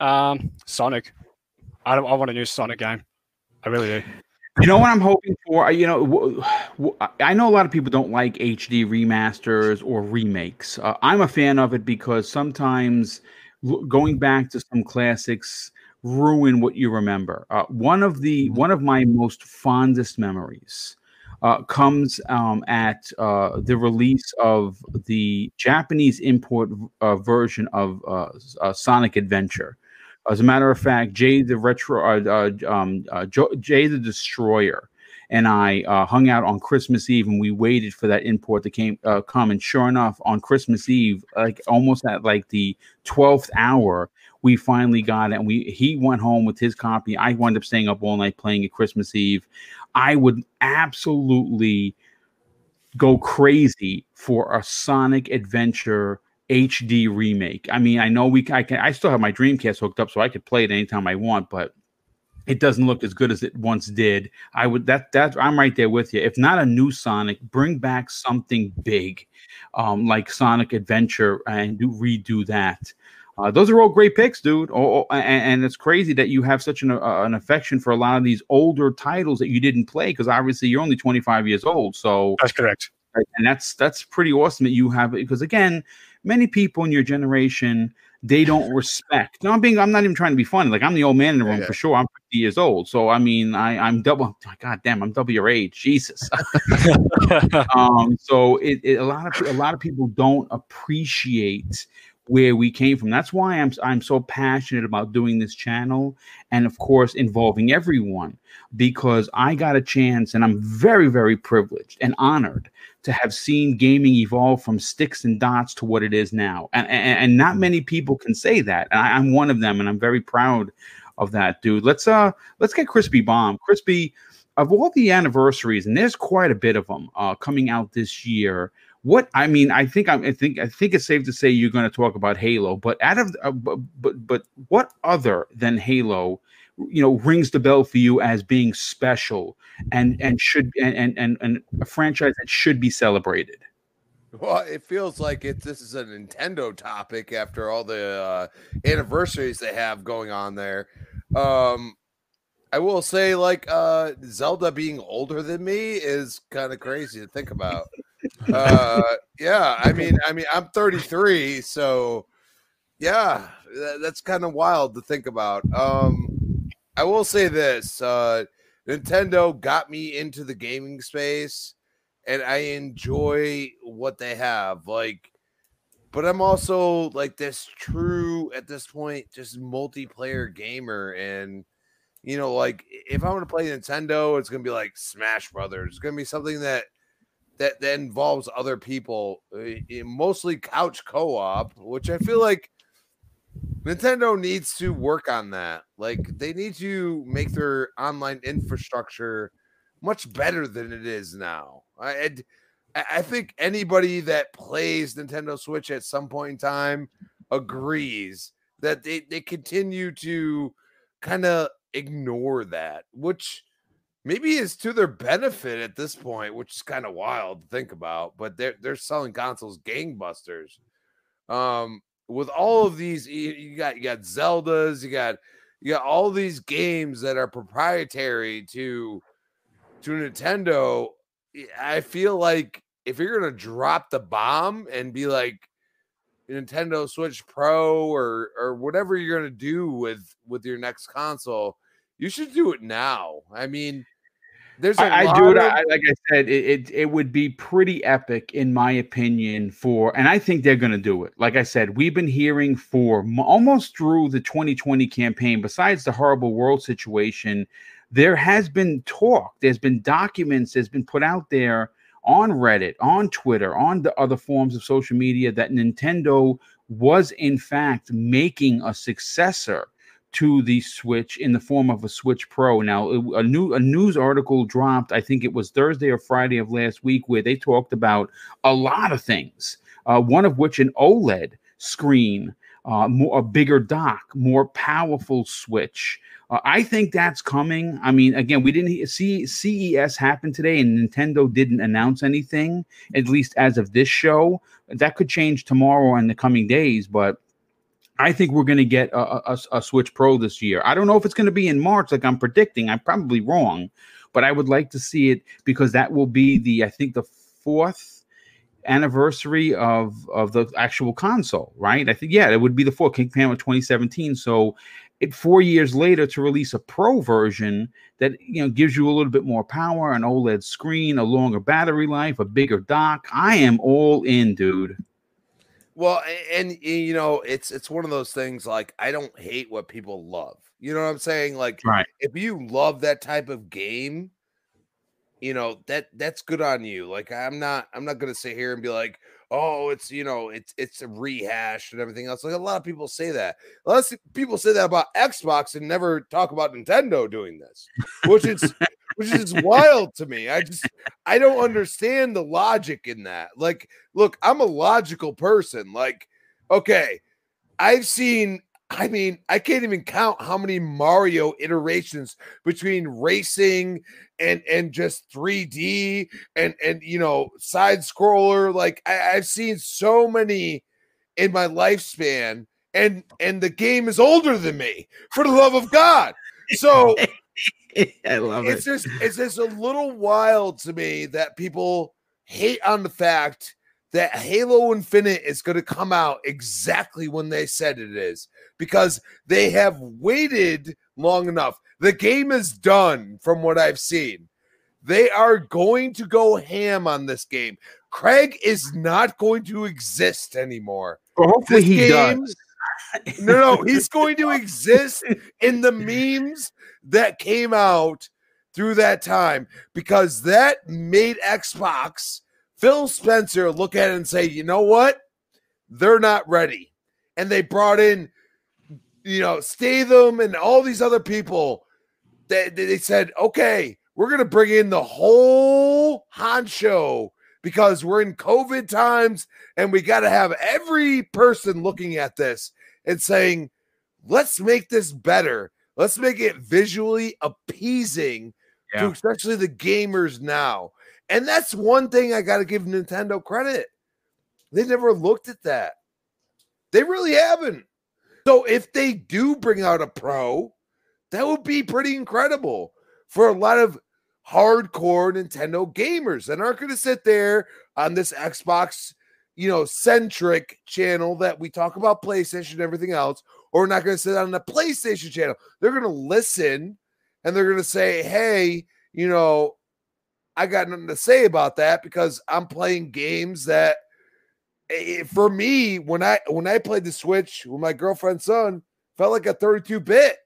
um, Sonic. I don't, I want a new Sonic game. I really do. You know what I'm hoping for? You know, w- w- I know a lot of people don't like H D remasters or remakes. Uh, I'm a fan of it because sometimes going back to some classics ruin what you remember. Uh, one of the one of my most fondest memories uh, comes um, at uh, the release of the Japanese import uh, version of uh, uh, Sonic Adventure. As a matter of fact, Jay the Retro, uh, uh, um, uh, Jay the Destroyer, and I uh, hung out on Christmas Eve, and we waited for that import to came uh, come. And sure enough, on Christmas Eve, like almost at like the twelfth hour, we finally got it, and we he went home with his copy. I wound up staying up all night playing it Christmas Eve. I would absolutely go crazy for a Sonic Adventure H D remake. I mean, I know we I can I still have my Dreamcast hooked up, so I could play it anytime I want, but it doesn't look as good as it once did. I would that that I'm right there with you. If not a new Sonic, bring back something big, um, like Sonic Adventure, and do, redo that. Uh, those are all great picks, dude. Oh, oh, and, and it's crazy that you have such an uh, an affection for a lot of these older titles that you didn't play, because obviously you're only twenty-five years old. So that's correct, right? And that's that's pretty awesome that you have, because again, many people in your generation, they don't respect. No, I'm being I'm not even trying to be funny. Like, I'm the old man in the room, yeah, yeah. for sure. I'm fifty years old, so I mean, I I'm double. God damn, I'm double your age. Jesus. um. So it, it a lot of a lot of people don't appreciate where we came from. That's why I'm I'm so passionate about doing this channel, and of course involving everyone, because I got a chance, and I'm very, very privileged and honored to have seen gaming evolve from sticks and dots to what it is now. And and, and not many people can say that. And I, I'm one of them, and I'm very proud of that, dude. Let's uh let's get Crispy Bomb. Crispy, of all the anniversaries, and there's quite a bit of them uh, coming out this year. What I mean, I think I'm, I think I think it's safe to say you're going to talk about Halo. But out of uh, but but what other than Halo, you know, rings the bell for you as being special and and should and and and a franchise that should be celebrated? Well, it feels like it. This is a Nintendo topic after all the uh, anniversaries they have going on there. Um, I will say, like uh, Zelda being older than me is kind of crazy to think about. uh yeah i mean i mean I'm thirty-three, so yeah, that, that's kind of wild to think about. um I will say this, uh Nintendo got me into the gaming space, and I enjoy what they have, like, but I'm also like this true at this point just multiplayer gamer. And you know, like, if I'm gonna play Nintendo, it's gonna be like Smash Brothers. It's gonna be something that That, that involves other people, uh, mostly couch co-op, which I feel like Nintendo needs to work on that. Like, they need to make their online infrastructure much better than it is now. I, I, I think anybody that plays Nintendo Switch at some point in time agrees that they, they continue to kind of ignore that, which... maybe it's to their benefit at this point, which is kind of wild to think about, but they're, they're selling consoles gangbusters. Um, with all of these, you, you got, you got Zeldas, you got, you got all these games that are proprietary to, to Nintendo. I feel like if you're going to drop the bomb and be like Nintendo Switch Pro or, or whatever you're going to do with, with your next console, you should do it now. I mean, There's a I, lot I do it. Of- I, like I said, it, it it would be pretty epic, in my opinion. For and I think they're going to do it. Like I said, we've been hearing for m- almost through the twenty twenty campaign. Besides the horrible world situation, there has been talk. There's been documents. There's been put out there on Reddit, on Twitter, on the other forms of social media that Nintendo was in fact making a successor to the Switch in the form of a Switch Pro. Now, a new a news article dropped, I think it was Thursday or Friday of last week, where they talked about a lot of things, uh, one of which an OLED screen, uh, more, a bigger dock, more powerful Switch. Uh, I think that's coming. I mean, again, we didn't see C E S happen today, and Nintendo didn't announce anything, at least as of this show. That could change tomorrow and the coming days, but I think we're going to get a, a, a Switch Pro this year. I don't know if it's going to be in March, like I'm predicting. I'm probably wrong, but I would like to see it, because that will be the, I think, the fourth anniversary of, of the actual console, right? I think, yeah, it would be the fourth. It came out in twenty seventeen, so it four years later to release a pro version that, you know, gives you a little bit more power, an OLED screen, a longer battery life, a bigger dock. I am all in, dude. Well, and, and you know, it's it's one of those things, like, I don't hate what people love. You know what I'm saying? Like, right. If you love that type of game, you know, that that's good on you. Like, I'm not I'm not gonna sit here and be like, oh, it's, you know, it's it's a rehash and everything else. Like, a lot of people say that. A lot of people say that about Xbox and never talk about Nintendo doing this, which is which is wild to me. I just I don't understand the logic in that. Like, look, I'm a logical person. Like, okay, I've seen, I mean, I can't even count how many Mario iterations between racing and and just three D and and you know, side scroller. Like, I, I've seen so many in my lifespan, and and the game is older than me, for the love of God. So I love it's it. Just, it's just a little wild to me that people hate on the fact that Halo Infinite is going to come out exactly when they said it is, because they have waited long enough. The game is done from what I've seen. They are going to go ham on this game. Craig is not going to exist anymore. Well, hopefully this he game, does. No, no, he's going to exist in the memes that came out through that time, because that made Xbox, Phil Spencer, look at it and say, you know what? They're not ready. And they brought in, you know, Statham and all these other people. They, they said, okay, we're going to bring in the whole honcho, because we're in COVID times and we got to have every person looking at this and saying, let's make this better. Let's make it visually appeasing yeah. to especially the gamers now. And that's one thing I got to give Nintendo credit. They never looked at that. They really haven't. So if they do bring out a pro, that would be pretty incredible for a lot of hardcore Nintendo gamers that aren't going to sit there on this Xbox, you know, centric channel that we talk about PlayStation and everything else, or not going to sit on the PlayStation channel. They're going to listen and they're going to say, hey, you know, I got nothing to say about that, because I'm playing games that, for me, when I when I played the Switch with my girlfriend's son, felt like a thirty-two bit.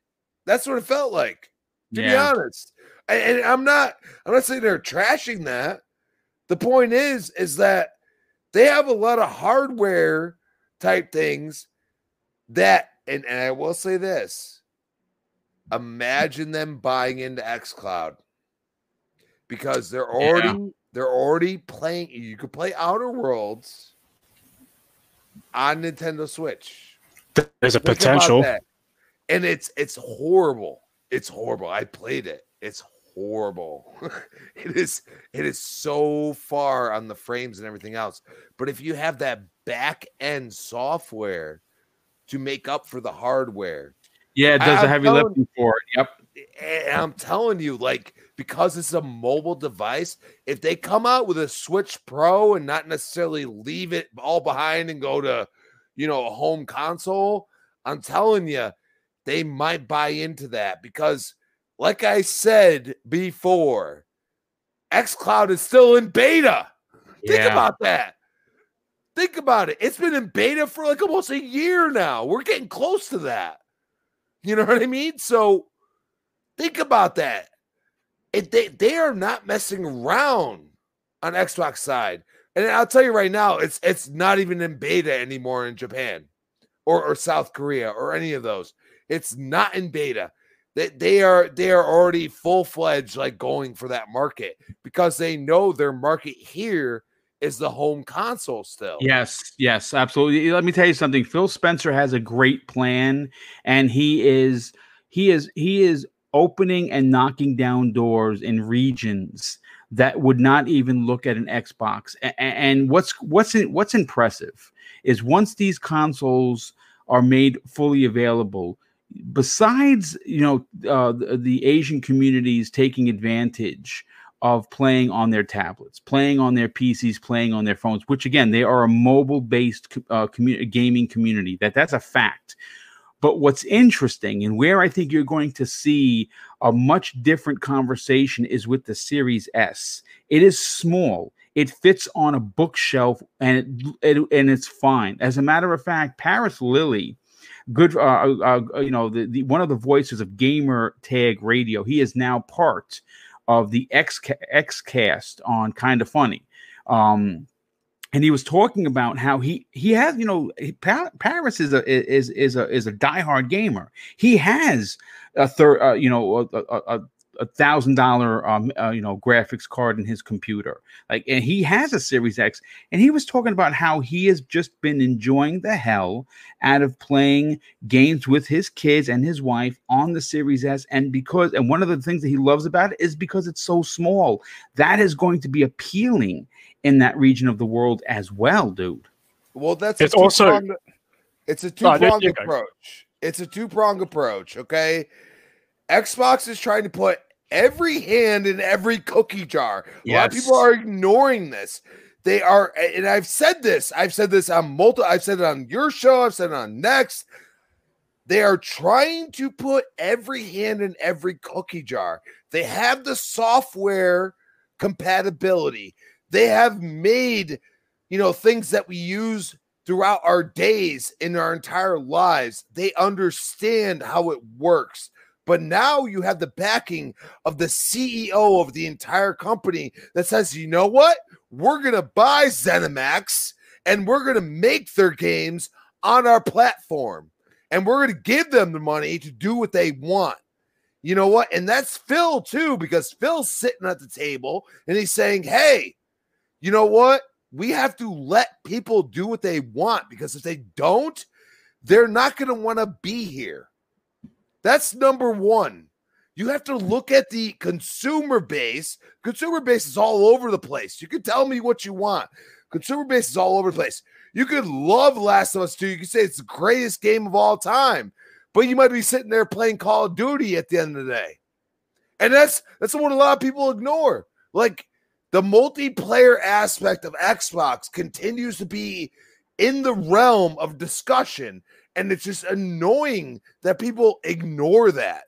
That's what it felt like, to yeah. be honest. And I'm not I'm not saying they're trashing that. The point is, is that they have a lot of hardware type things that, and, and I will say this, imagine them buying into xCloud, because they're already yeah. they're already playing. You could play Outer Worlds on Nintendo Switch. There's a Think potential, and it's it's horrible. It's horrible. I played it. It's horrible. it is it is so far on the frames and everything else. But if you have that back end software to make up for the hardware, yeah, it does I, a heavy lifting for it. Yep, and I'm telling you, like, because it's a mobile device, if they come out with a Switch Pro and not necessarily leave it all behind and go to, you know, a home console, I'm telling you, they might buy into that, because, like I said before, xCloud is still in beta. Yeah. Think about that. Think about it. It's been in beta for like almost a year now. We're getting close to that. You know what I mean? So think about that. It, they, they are not messing around on Xbox side. And I'll tell you right now, it's it's not even in beta anymore in Japan or, or South Korea or any of those. It's not in beta. They, they are they are already full-fledged, like, going for that market, because they know their market here is the home console still. Yes, yes, absolutely. Let me tell you something. Phil Spencer has a great plan, and he is he is he is opening and knocking down doors in regions that would not even look at an Xbox. And what's what's in, what's impressive is, once these consoles are made fully available, besides, you know, uh, the, the Asian communities taking advantage of playing on their tablets, playing on their P Cs, playing on their phones, which, again, they are a mobile-based uh, commu- gaming community. That that's a fact. But what's interesting and where I think you're going to see a much different conversation is with the Series S. It is small. It fits on a bookshelf, and it, it and it's fine. As a matter of fact, Paris Lilly, good, uh, uh, you know, the, the one of the voices of Gamer Tag Radio. He is now part of the X Xcast on Kinda Funny. Um, And he was talking about how he he has, you know, Paris is a is is a is a diehard gamer. He has a third, uh, you know, a a thousand dollar, um, uh, you know, graphics card in his computer. Like, and he has a Series X. And he was talking about how he has just been enjoying the hell out of playing games with his kids and his wife on the Series S. And because, and one of the things that he loves about it is because it's so small. That is going to be appealing in that region of the world as well, dude. Well, that's it's a also it's a two-pronged no, approach. It's a two-pronged approach, okay? Xbox is trying to put every hand in every cookie jar. Yes. A lot of people are ignoring this. They are, and I've said this. I've said this on multi. I've said it on your show. I've said it on Next. They are trying to put every hand in every cookie jar. They have the software compatibility. They have made, you know, things that we use throughout our days in our entire lives. They understand how it works. But now you have the backing of the C E O of the entire company that says, you know what? We're going to buy ZeniMax and we're going to make their games on our platform. And we're going to give them the money to do what they want. You know what? And that's Phil, too, because Phil's sitting at the table and he's saying, hey, you know what? We have to let people do what they want, because if they don't, they're not going to want to be here. That's number one. You have to look at the consumer base. Consumer base is all over the place. You can tell me what you want. Consumer base is all over the place. You could love Last of Us two. You could say it's the greatest game of all time, but you might be sitting there playing Call of Duty at the end of the day. And that's that's what a lot of people ignore. Like, the multiplayer aspect of Xbox continues to be in the realm of discussion, and it's just annoying that people ignore that,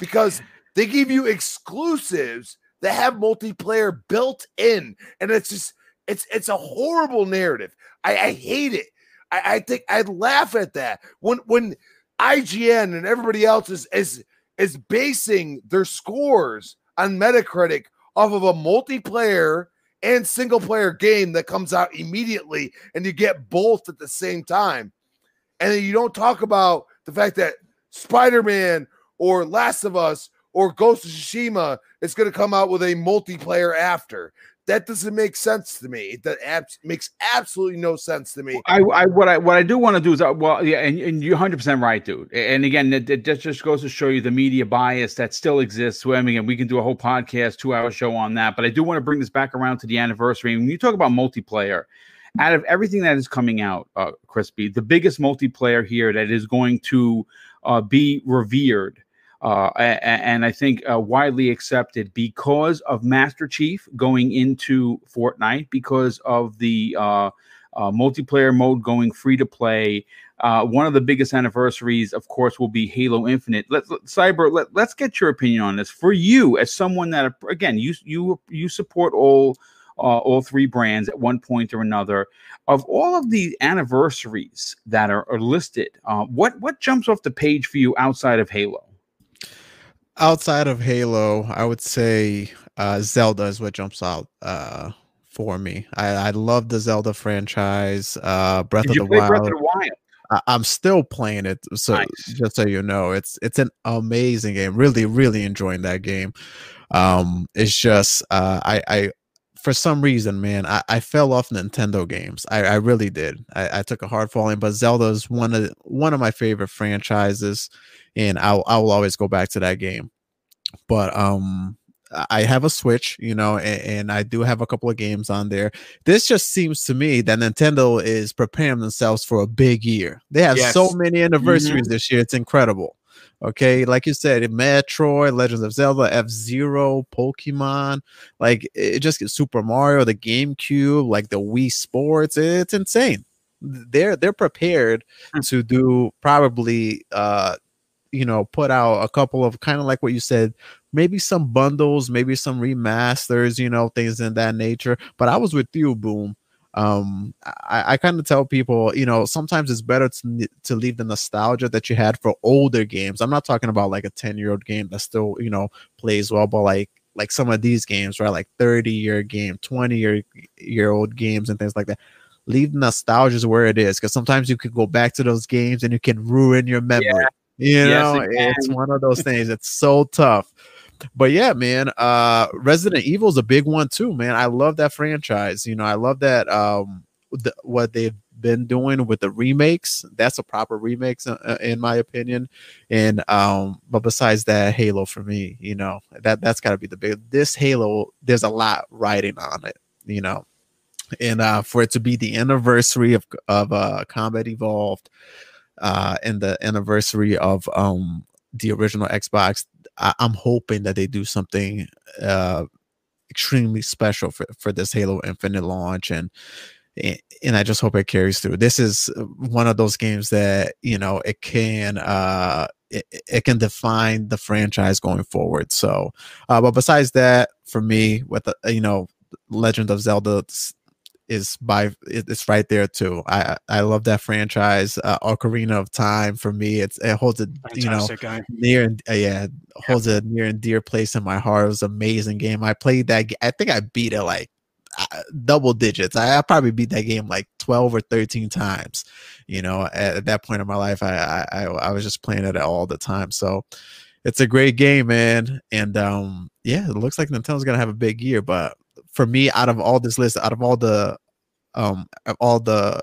because they give you exclusives that have multiplayer built in, and it's just it's it's a horrible narrative. I, I hate it. I, I think I laugh at that when when I G N and everybody else is is is basing their scores on Metacritic off of a multiplayer and single-player game that comes out immediately, and you get both at the same time. And then you don't talk about the fact that Spider-Man or Last of Us or Ghost of Tsushima is going to come out with a multiplayer after. That doesn't make sense to me. That abs- makes absolutely no sense to me. I, I what I what I do want to do is, uh, well, yeah, and, and you're one hundred percent right, dude. And again, it, it just goes to show you the media bias that still exists. I mean, and we can do a whole podcast, two-hour show on that. But I do want to bring this back around to the anniversary. And when you talk about multiplayer, out of everything that is coming out, uh, Crispy, the biggest multiplayer here that is going to uh, be revered Uh, and, and I think uh, widely accepted because of Master Chief going into Fortnite, because of the uh, uh, multiplayer mode going free to play. Uh, one of the biggest anniversaries, of course, will be Halo Infinite. Let, let, Cyber, let, let's get your opinion on this. For you, as someone that, again, you you you support all uh, all three brands at one point or another, of all of the anniversaries that are, are listed, uh, what what jumps off the page for you outside of Halo? Outside of Halo, I would say uh, Zelda is what jumps out uh, for me. I, I love the Zelda franchise. Uh, Breath, Did of you play Wild. Breath of the Wild. I, I'm still playing it, so nice. Just so you know, it's it's an amazing game. Really, really enjoying that game. Um, it's just uh, I, I for some reason, man, I, I fell off Nintendo games. I, I really did. I, I took a hard falling, but Zelda is one of one of my favorite franchises. And I'll, I will always go back to that game. But um, I have a Switch, you know, and, and I do have a couple of games on there. This just seems to me that Nintendo is preparing themselves for a big year. They have yes. so many anniversaries mm-hmm. this year. It's incredible. Okay. Like you said, Metroid, Legends of Zelda, F-Zero, Pokemon, like it just gets Super Mario, the GameCube, like the Wii Sports. It's insane. they're they're prepared to do probably uh you know, put out a couple of kind of like what you said, maybe some bundles, maybe some remasters, you know, things in that nature. But I was with you, Boom. Um, I, I kind of tell people, you know, sometimes it's better to to leave the nostalgia that you had for older games. I'm not talking about like a ten year old game that still, you know, plays well, but like like some of these games, right? Like thirty year game, twenty year old games and things like that. Leave nostalgia where it is, because sometimes you can go back to those games and you can ruin your memory. Yeah. You know, yes, it it's one of those things. It's so tough. But yeah, man, uh, Resident Evil is a big one too, man. I love that franchise. You know, I love that um, the, what they've been doing with the remakes. That's a proper remake, uh, in my opinion. And um, but besides that, Halo for me, you know, that that's got to be the big. This Halo, there's a lot riding on it, you know, and uh, for it to be the anniversary of of uh, Combat Evolved. Uh, and the anniversary of um the original Xbox, I- I'm hoping that they do something uh extremely special for, for this Halo Infinite launch, and and I just hope it carries through. This is one of those games that, you know, it can uh it, it can define the franchise going forward. So, uh, but besides that, for me, with the, you know, Legend of Zelda is by it's right there too. I I love that franchise. Uh, Ocarina of Time for me, it's it holds a you know guy. near and uh, yeah holds yeah. a near and dear place in my heart. It was an amazing game. I played that. I think I beat it like uh, double digits. I, I probably beat that game like twelve or thirteen times. You know, at, at that point in my life, I, I I was just playing it all the time. So it's a great game, man. And um yeah, it looks like Nintendo's gonna have a big year, but. For me, out of all this list, out of all the um all the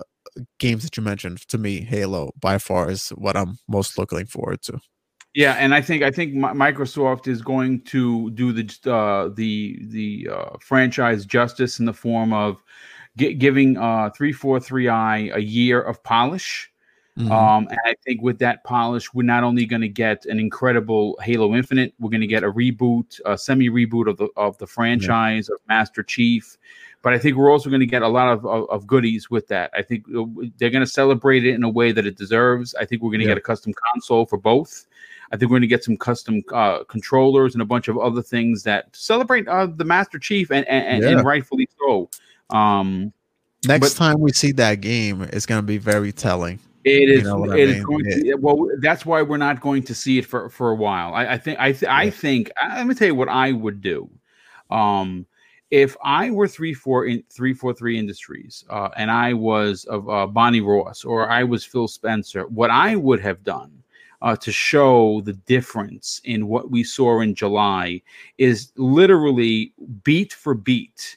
games that you mentioned, to me, Halo by far is what I'm most looking forward to. Yeah, and I think I think Microsoft is going to do the uh, the the uh, franchise justice in the form of gi- giving uh, three forty-three I a year of polish. Mm-hmm. Um, and I think with that polish, we're not only going to get an incredible Halo Infinite, we're going to get a reboot, a semi-reboot of the of the franchise, yeah. of Master Chief. But I think we're also going to get a lot of, of, of goodies with that. I think they're going to celebrate it in a way that it deserves. I think we're going to yeah. get a custom console for both. I think we're going to get some custom uh, controllers and a bunch of other things that celebrate uh, the Master Chief, and, and, yeah. and rightfully so. Um, Next but, time we see that game, it's going to be very telling. It is. You know it I mean? is going yeah. to, well, that's why we're not going to see it for, for a while. I, I think. I, th- yeah. I think. I, let me tell you what I would do. Um, if I were three four in three four three Industries, uh, and I was of uh, Bonnie Ross, or I was Phil Spencer, what I would have done uh, to show the difference in what we saw in July is literally beat for beat,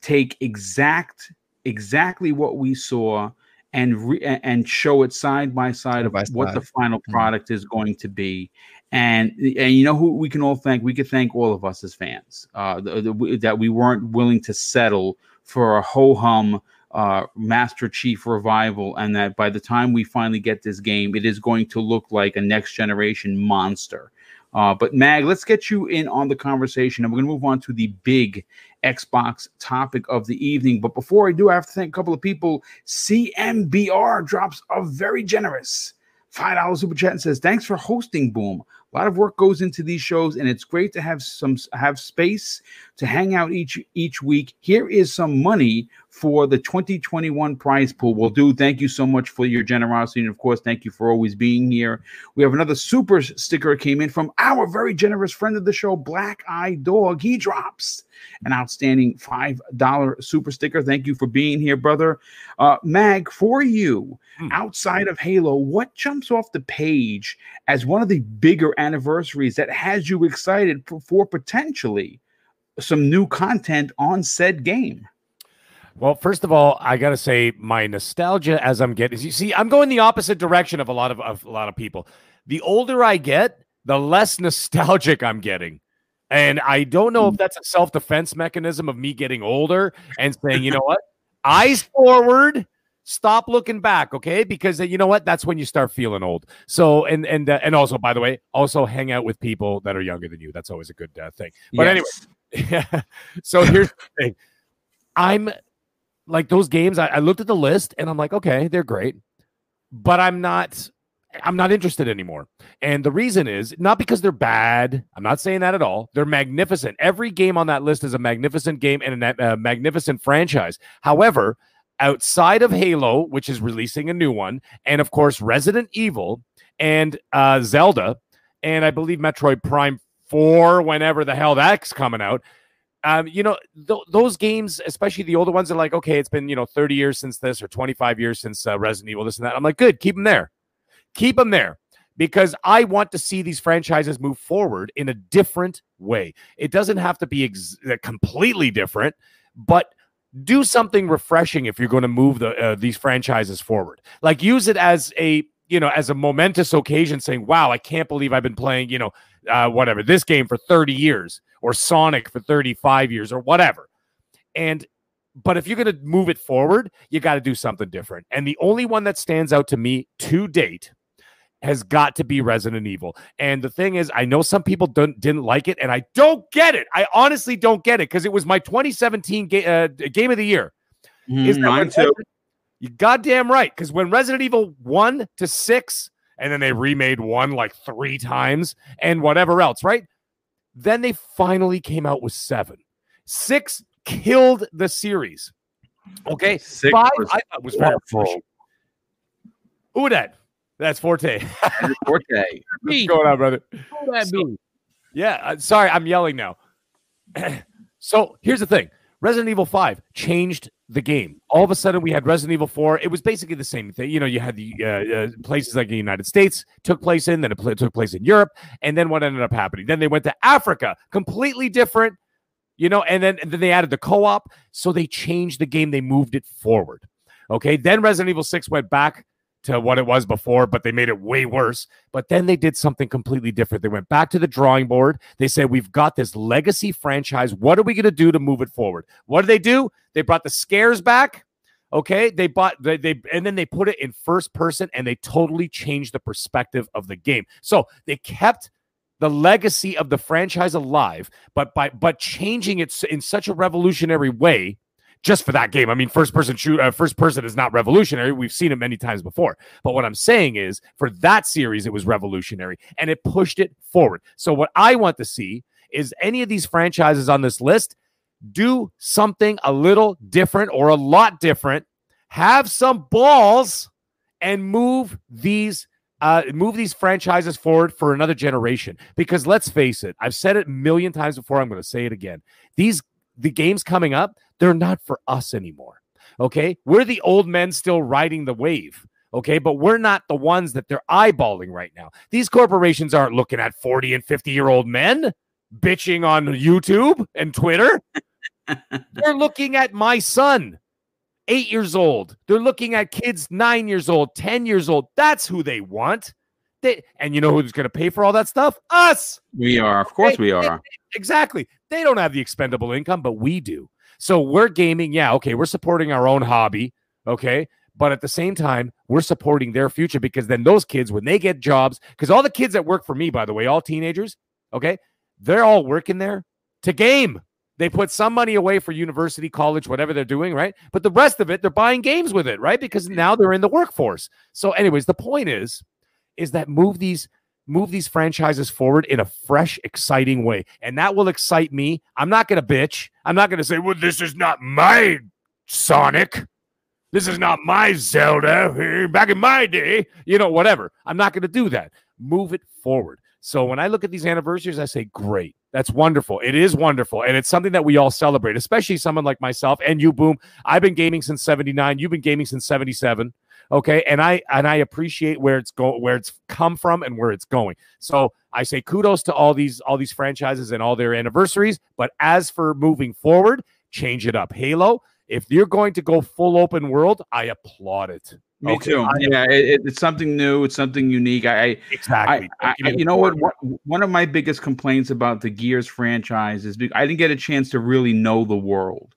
take exact exactly what we saw. And re- and show it side by side of what the final product is going to be, and and you know who we can all thank. We could thank all of us as fans uh, the, the, that we weren't willing to settle for a ho hum uh, Master Chief revival, and that by the time we finally get this game, it is going to look like a next generation monster. Uh, but Mag, let's get you in on the conversation, and we're going to move on to the big Xbox topic of the evening. But before I do, I have to thank a couple of people. C M B R drops a very generous five dollar super chat and says, "Thanks for hosting, Boom. A lot of work goes into these shows, and it's great to have some have space to hang out each each week. Here is some money for the twenty twenty-one prize pool." Well, dude, thank you so much for your generosity, and of course, thank you for always being here. We have another super sticker came in from our very generous friend of the show, Black Eyed Dog. He drops an outstanding five dollar super sticker. Thank you for being here, brother. Uh, Mag, for you, mm. outside of Halo, what jumps off the page as one of the bigger anniversaries that has you excited for, for potentially some new content on said game? Well, first of all, I gotta say my nostalgia as I'm getting, you see, I'm going the opposite direction of a lot of, of a lot of people. The older I get, the less nostalgic I'm getting. And I don't know if that's a self-defense mechanism of me getting older and saying, you know what, eyes forward, stop looking back, okay? Because you know what, that's when you start feeling old. So, and and uh, and also, by the way, also hang out with people that are younger than you. That's always a good uh, thing. But yes. anyway, so here's the thing. I'm like those games, I, I looked at the list and I'm like, okay, they're great, but I'm not, I'm not interested anymore. And the reason is not because they're bad. I'm not saying that at all. They're magnificent. Every game on that list is a magnificent game and a, a magnificent franchise. However, outside of Halo, which is releasing a new one, and of course, Resident Evil and uh, Zelda, and I believe Metroid Prime four, whenever the hell that's coming out. Um, you know, th- those games, especially the older ones, are like, okay, it's been, you know, thirty years since this or twenty-five years since uh, Resident Evil, this and that. I'm like, good, keep them there. Keep them there because I want to see these franchises move forward in a different way. It doesn't have to be ex- completely different, but do something refreshing if you're going to move the uh, these franchises forward. Like use it as a, you know, as a momentous occasion saying, wow, I can't believe I've been playing, you know, uh, whatever, this game for thirty years or Sonic for thirty-five years or whatever. And but if you're going to move it forward, you got to do something different. And the only one that stands out to me to date has got to be Resident Evil. And the thing is, I know some people don't, didn't like it, and I don't get it. I honestly don't get it because it was my twenty seventeen ga- uh, Game of the Year. Mm, mine too. You're goddamn right, because when Resident Evil one to six, and then they remade one like three times and whatever else, right? Then they finally came out with seven. six killed the series. Okay? Six five, I thought was powerful. Who that? That's Forte. Forte. What's going on, brother? So, yeah, uh, sorry, I'm yelling now. So here's the thing. Resident Evil five changed the game. All of a sudden, we had Resident Evil four. It was basically the same thing. You know, you had the uh, uh, places like the United States took place in, then it pl- took place in Europe, and then what ended up happening? Then they went to Africa, completely different, you know, and then, and then they added the co-op, so they changed the game. They moved it forward, okay? Then Resident Evil six went back to what it was before, but they made it way worse. But then they did something completely different. They went back to the drawing board. They said, we've got this legacy franchise. What are we going to do to move it forward? What did they do? They brought the scares back. Okay. They bought, they, they, and then they put it in first person and they totally changed the perspective of the game. So they kept the legacy of the franchise alive, but by, but changing it in such a revolutionary way. Just for that game. I mean, first person shoot, uh, first person is not revolutionary. We've seen it many times before. But what I'm saying is, for that series, it was revolutionary and it pushed it forward. So what I want to see is any of these franchises on this list do something a little different or a lot different. Have some balls and move these, uh, move these franchises forward for another generation. Because let's face it, I've said it a million times before. I'm going to say it again. These the games coming up, they're not for us anymore, okay? We're the old men still riding the wave, okay? But we're not the ones that they're eyeballing right now. These corporations aren't looking at forty- and fifty-year-old men bitching on YouTube and Twitter. They're looking at my son, eight years old. They're looking at kids nine years old, ten years old. That's who they want. They, and you know who's going to pay for all that stuff? Us! We are. Of course they, we are. They, they, exactly. They don't have the expendable income, but we do. So we're gaming. Yeah, okay, we're supporting our own hobby, okay? But at the same time, we're supporting their future because then those kids, when they get jobs, because all the kids that work for me, by the way, all teenagers, okay, they're all working there to game. They put some money away for university, college, whatever they're doing, right? But the rest of it, they're buying games with it, right? Because now they're in the workforce. So anyways, the point is, is that move these move these franchises forward in a fresh, exciting way. And that will excite me. I'm not going to bitch. I'm not going to say, well, this is not my Sonic. This is not my Zelda. Back in my day, you know, whatever. I'm not going to do that. Move it forward. So when I look at these anniversaries, I say, great. That's wonderful. It is wonderful. And it's something that we all celebrate, especially someone like myself and you, Boom. I've been gaming since seventy-nine. You've been gaming since seventy-seven. Okay, and I and I appreciate where it's go where it's come from and where it's going. So I say kudos to all these all these franchises and all their anniversaries. But as for moving forward, change it up. Halo, if you're going to go full open world, I applaud it. Me okay. too. I, yeah, it, it's something new. It's something unique. I exactly. I, I, I, you know what? One of my biggest complaints about the Gears franchise is I didn't get a chance to really know the world.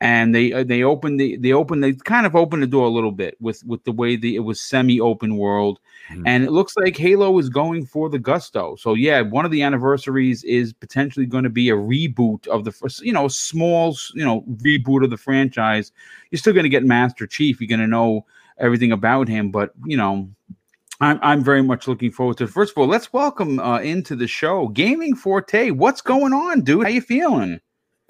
and they they opened the they opened they kind of opened the door a little bit with with the way the it was semi-open world, mm-hmm. and it looks like Halo is going for the gusto. So yeah, one of the anniversaries is potentially going to be a reboot of the first, you know, small, you know, reboot of the franchise. You're still going to get Master Chief. You're going to know everything about him, but you know. I'm I'm very much looking forward to it. First of all, let's welcome uh, into the show Gaming Forte. What's going on, dude? How you feeling,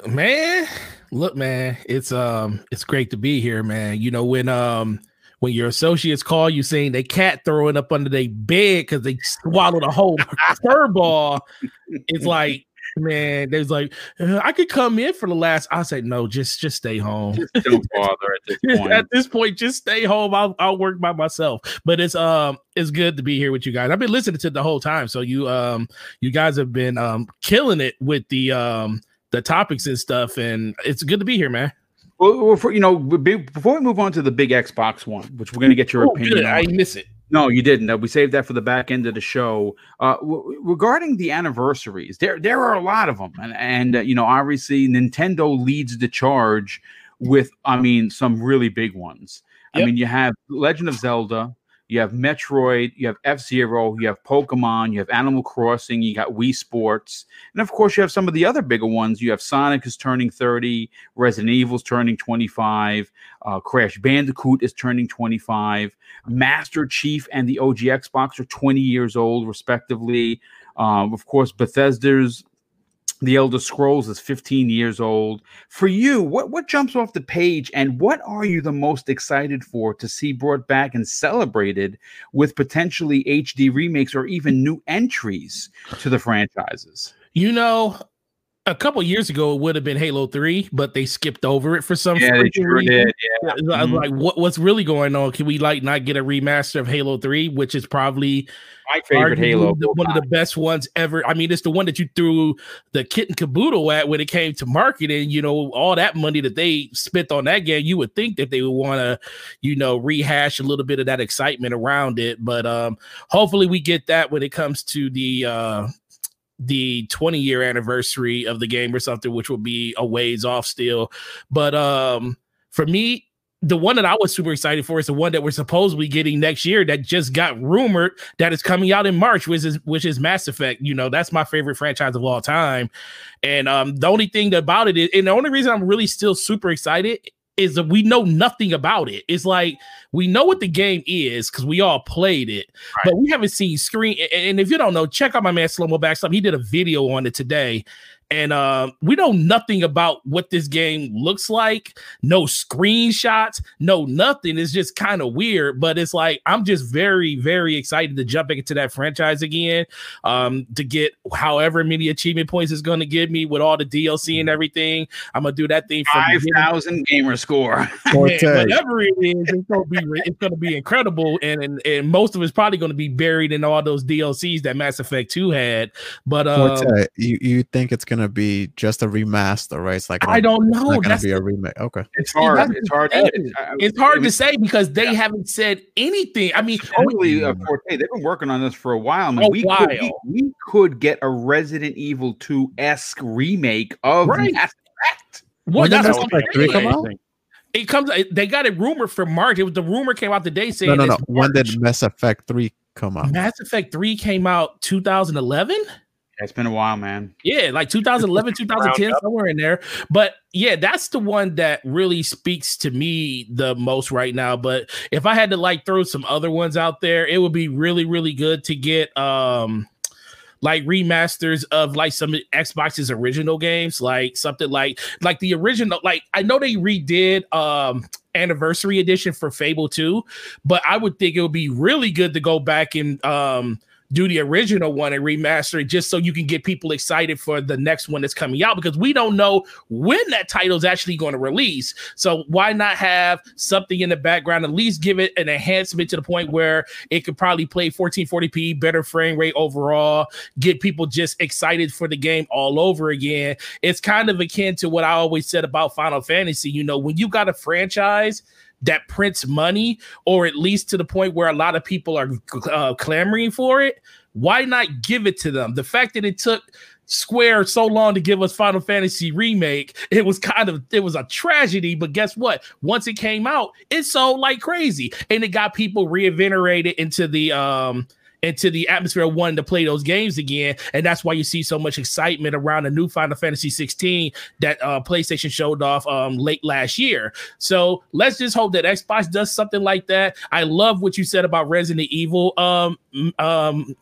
man? Look, man, it's um, it's great to be here, man. You know, when um, when your associates call you saying they cat throwing up under their bed because they swallowed a whole furball, it's like, man, there's like I could come in for the last. I say no, just just stay home. Just don't bother at this point. At this point, just stay home. I'll I'll work by myself. But it's um. It's good to be here with you guys. I've been listening to it the whole time. So you um you guys have been um killing it with the um the topics and stuff, and it's good to be here, man. Well, for, you know, before we move on to the big Xbox One, which we're gonna get your oh, opinion good. on. I miss it. No, you didn't. We saved that for the back end of the show. Uh, w- regarding the anniversaries, there there are a lot of them, and and uh, you know, obviously Nintendo leads the charge with, I mean, some really big ones. Yep. I mean, you have Legend of Zelda. You have Metroid, you have F-Zero, you have Pokemon, you have Animal Crossing, you got Wii Sports. And, of course, you have some of the other bigger ones. You have Sonic is turning thirty, Resident Evil's turning twenty-five, uh, Crash Bandicoot is turning twenty-five, Master Chief and the O G Xbox are twenty years old, respectively. Um, of course, Bethesda's The Elder Scrolls is fifteen years old. For you, what, what jumps off the page, and what are you the most excited for to see brought back and celebrated with potentially H D remakes or even new entries to the franchises? You know, a couple years ago, it would have been Halo three, but they skipped over it for some yeah, they sure reason. Did, yeah. I'm mm-hmm. like, what, what's really going on? Can we like not get a remaster of Halo three, which is probably my favorite Halo, the, one of the best ones ever? I mean, it's the one that you threw the kit and caboodle at when it came to market, and you know, all that money that they spent on that game. You would think that they would want to, you know, rehash a little bit of that excitement around it, but um, hopefully we get that when it comes to the. Uh, the twenty year anniversary of the game or something, which will be a ways off still. But um, for me, the one that I was super excited for is the one that we're supposedly getting next year that just got rumored that is coming out in March, which is, which is Mass Effect. You know, that's my favorite franchise of all time. And um, the only thing about it is, and the only reason I'm really still super excited is that we know nothing about it. It's like, we know what the game is because we all played it, right. But we haven't seen screen. And if you don't know, check out my man Slomo Backstop. He did a video on it today. And uh, we know nothing about what this game looks like. No screenshots, no nothing. It's just kind of weird. But it's like, I'm just very, very excited to jump back into that franchise again, um, to get however many achievement points it's going to give me with all the D L C and everything. I'm going to do that thing. five thousand gamer score. Man, whatever it is, it's going to be it's going to be incredible. And, and, and most of it's probably going to be buried in all those D L Cs that Mass Effect two had. But um, Forte, you, you think it's going gonna be just a remaster, right? It's like, I don't know, it's not gonna be a remake. Okay, it's hard. It's hard. It's hard to say because they yeah. haven't said anything. I mean, only uh, Forte, they've been working on this for a while. I mean, a we, while. Could, we, we could get a Resident Evil two esque remake of right. Mass Effect. What? That's that's like three come out? It comes. They got a rumor for March. It was the rumor came out today saying no, no, no. When did Mass Effect three come out? Mass Effect three came out two thousand eleven. It's been a while, man. Yeah, like two thousand eleven, two thousand ten, somewhere in there. But yeah, that's the one that really speaks to me the most right now. But if I had to like throw some other ones out there, it would be really, really good to get um like remasters of like some Xbox's original games, like something like like the original. Like I know they redid um Anniversary Edition for Fable two, but I would think it would be really good to go back and um. do the original one and remaster it just so you can get people excited for the next one that's coming out, because we don't know when that title is actually going to release. So why not have something in the background, at least give it an enhancement to the point where it could probably play fourteen forty p, better frame rate overall, get people just excited for the game all over again. It's kind of akin to what I always said about Final Fantasy. You know, when you got a franchise that prints money, or at least to the point where a lot of people are uh, clamoring for it, why not give it to them? The fact that it took Square so long to give us Final Fantasy Remake. It was kind of, it was a tragedy, but guess what? Once it came out, it sold like crazy, and it got people reinvigorated into the um into the atmosphere of wanting to play those games again. And that's why you see so much excitement around the new Final Fantasy sixteen that uh, PlayStation showed off um, late last year. So let's just hope that Xbox does something like that. I love what you said about Resident Evil, um, um,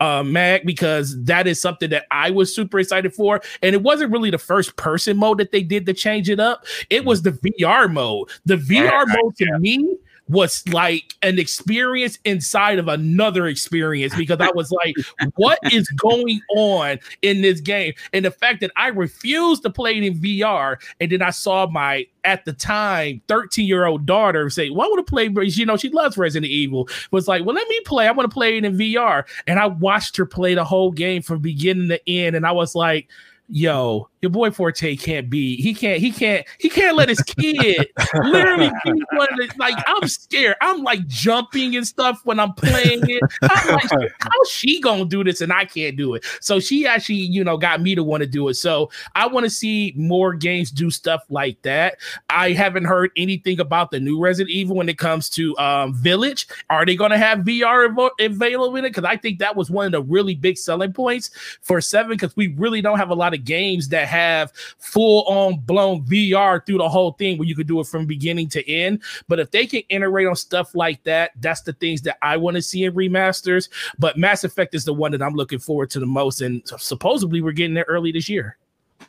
uh, Mag, because that is something that I was super excited for. And it wasn't really the first person mode that they did to change it up. It was the V R mode. The V R mode to me was like an experience inside of another experience, because I was like, what is going on in this game? And the fact that I refused to play it in V R, and then I saw my, at the time, thirteen-year-old daughter say, well, I want to play, you know, she loves Resident Evil, was like, well, let me play. I want to play it in V R. And I watched her play the whole game from beginning to end, and I was like, yo, your boy Forte can't be, he can't, he can't, he can't let his kid literally be one of the, like, I'm scared. I'm like jumping and stuff when I'm playing it. I'm like, how's she gonna do this and I can't do it? So she actually, you know, got me to want to do it. So I want to see more games do stuff like that. I haven't heard anything about the new Resident Evil when it comes to um, Village. Are they gonna have V R ev- available in it? Because I think that was one of the really big selling points for seven, because we really don't have a lot of games that have full-on blown V R through the whole thing, where you could do it from beginning to end. But if they can iterate on stuff like that, that's the things that I want to see in remasters. But Mass Effect is the one that I'm looking forward to the most, and supposedly we're getting there early this year.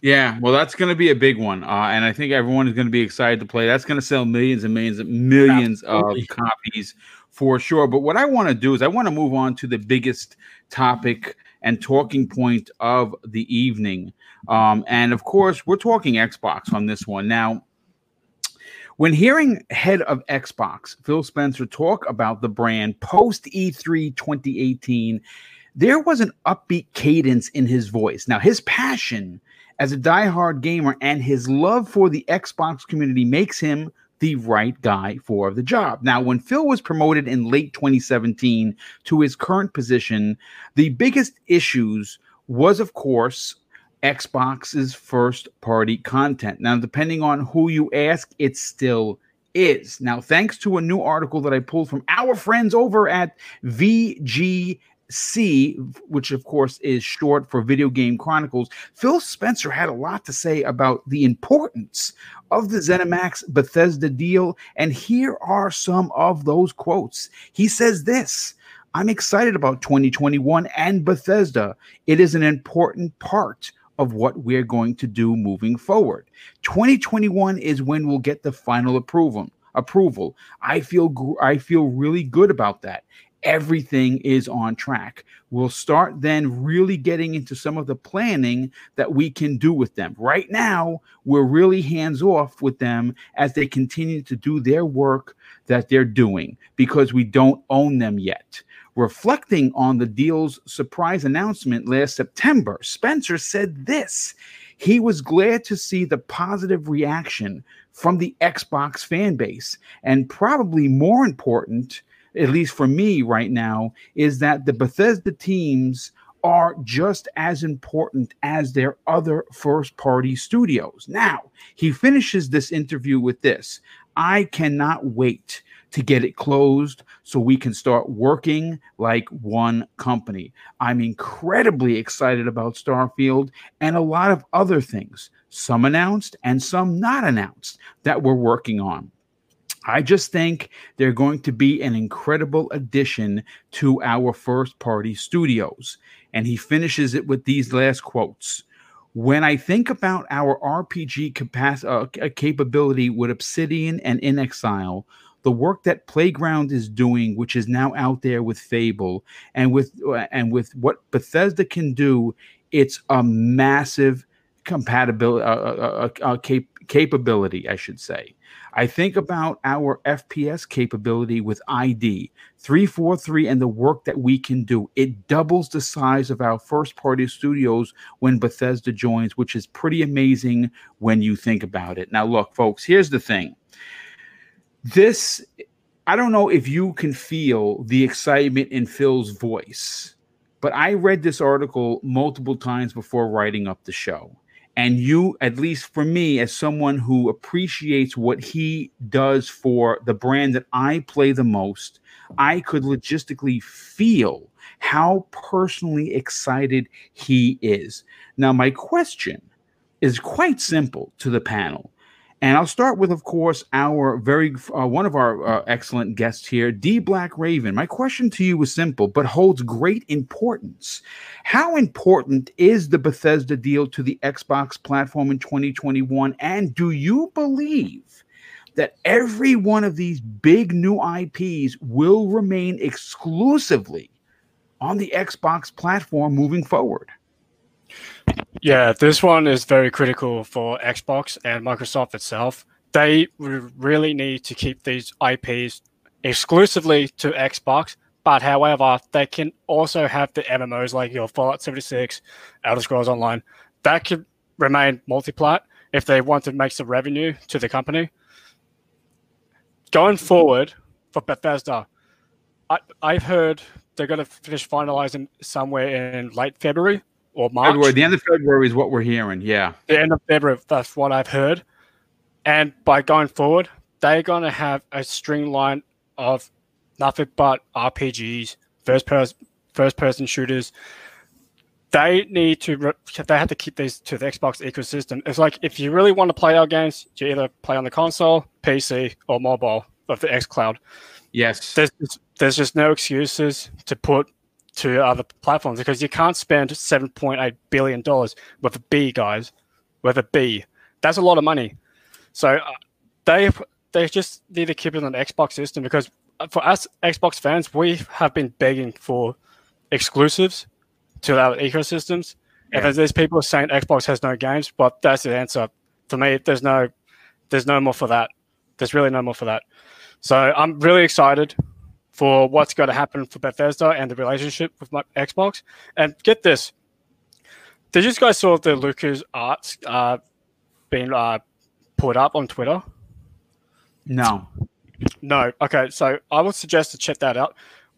Yeah, well, that's going to be a big one, uh, and I think everyone is going to be excited to play. That's going to sell millions and millions and millions Absolutely. Of copies for sure. But what I want to do is I want to move on to the biggest topic and talking point of the evening. Um, and, of course, we're talking Xbox on this one. Now, when hearing head of Xbox, Phil Spencer, talk about the brand post E three twenty eighteen, there was an upbeat cadence in his voice. Now, his passion as a diehard gamer and his love for the Xbox community makes him the right guy for the job. Now, when Phil was promoted in late twenty seventeen to his current position, the biggest issues was, of course, Xbox's first-party content. Now, depending on who you ask, it still is. Now, thanks to a new article that I pulled from our friends over at V G C, which, of course, is short for Video Game Chronicles, Phil Spencer had a lot to say about the importance of the ZeniMax Bethesda deal, and here are some of those quotes. He says this: I'm excited about twenty twenty-one and Bethesda. It is an important part of what we're going to do moving forward. twenty twenty-one is when we'll get the final approval. Approval. I feel I feel really good about that. Everything is on track. We'll start then really getting into some of the planning that we can do with them. Right now, we're really hands off with them as they continue to do their work that they're doing, because we don't own them yet. Reflecting on the deal's surprise announcement last September, Spencer said this: he was glad to see the positive reaction from the Xbox fan base. And probably more important, at least for me right now, is that the Bethesda teams are just as important as their other first-party studios. Now, he finishes this interview with this: I cannot wait to get it closed so we can start working like one company. I'm incredibly excited about Starfield and a lot of other things, some announced and some not announced, that we're working on. I just think they're going to be an incredible addition to our first-party studios. And he finishes it with these last quotes: when I think about our R P G capac- uh, capability with Obsidian and In Exile, the work that Playground is doing, which is now out there with Fable, and with uh, and with what Bethesda can do, it's a massive compatibility, uh, uh, uh, uh, cap- capability, I should say. I think about our F P S capability with I D, three forty-three, and the work that we can do. It doubles the size of our first-party studios when Bethesda joins, which is pretty amazing when you think about it. Now, look, folks, here's the thing. This, I don't know if you can feel the excitement in Phil's voice But I read this article multiple times before writing up the show. And you, at least for me, as someone who appreciates what he does for the brand that I play the most, I could logistically feel how personally excited he is. Now, my question is quite simple to the panel. And I'll start with, of course, our very uh, one of our uh, excellent guests here, D. Black Raven. My question to you is simple, but holds great importance. How important is the Bethesda deal to the Xbox platform in twenty twenty-one? And do you believe that every one of these big new I Ps will remain exclusively on the Xbox platform moving forward? Yeah, this one is very critical for Xbox and Microsoft itself. They really need to keep these I Ps exclusively to Xbox, but however, they can also have the M M Os like your Fallout seventy-six, Elder Scrolls Online. That could remain multi-plat if they want to make some revenue to the company. Going forward for Bethesda, I, I've heard they're going to finish finalizing somewhere in late February. Or March. February, the end of February is what we're hearing, yeah. The end of February, that's what I've heard. And by going forward, they're going to have a string line of nothing but R P Gs, first person, first person shooters. They need to, they have to keep these to the Xbox ecosystem. It's like, if you really want to play our games, you either play on the console, P C, or mobile of the xCloud. Yes. There's, there's just no excuses to put to other platforms, because you can't spend seven point eight billion dollars with a B, guys, with a B. That's a lot of money. So uh, they they just need to keep it on the Xbox system, because for us Xbox fans, we have been begging for exclusives to our ecosystems. Yeah. And there's people saying Xbox has no games, but that's the answer. For me, there's no there's no more for that. There's really no more for that. So I'm really excited for what's going to happen for Bethesda and the relationship with my Xbox. And get this, did you guys saw the Lucas Arts uh, being uh, put up on Twitter? No. No. Okay, so I would suggest to check that out.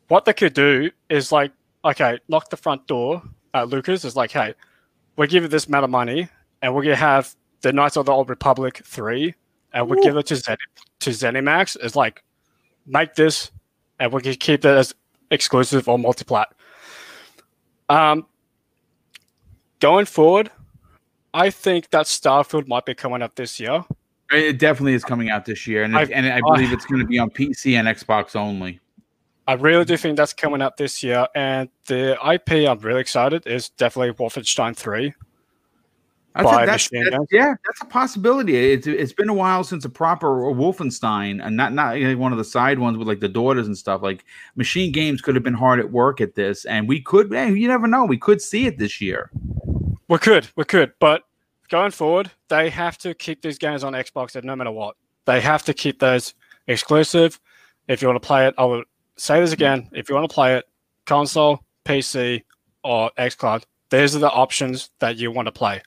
What they could do is like, okay, knock the front door at Lucas. Is like, hey, we'll give you this amount of money, and we're going to have the Knights of the Old Republic three, and we'll Ooh. give it to Zen- to ZeniMax. It's like, make this... and we can keep that as exclusive or multiplat. Um, going forward, I think that Starfield might be coming up this year. It definitely is coming out this year, and I, it, and I believe I, it's going to be on P C and Xbox only. I really do think that's coming up this year, and the I P I'm really excited is definitely Wolfenstein three. I think that's, that's, yeah, that's a possibility. It's it's been a while since a proper Wolfenstein, and not not you know, one of the side ones with like the daughters and stuff. Like Machine Games could have been hard at work at this, and we could. Hey, you never know. We could see it this year. We could, we could. But going forward, they have to keep these games on Xbox, no matter what. They have to keep those exclusive. If you want to play it, I will say this again. If you want to play it, console, P C, or xCloud, these are the options that you want to play.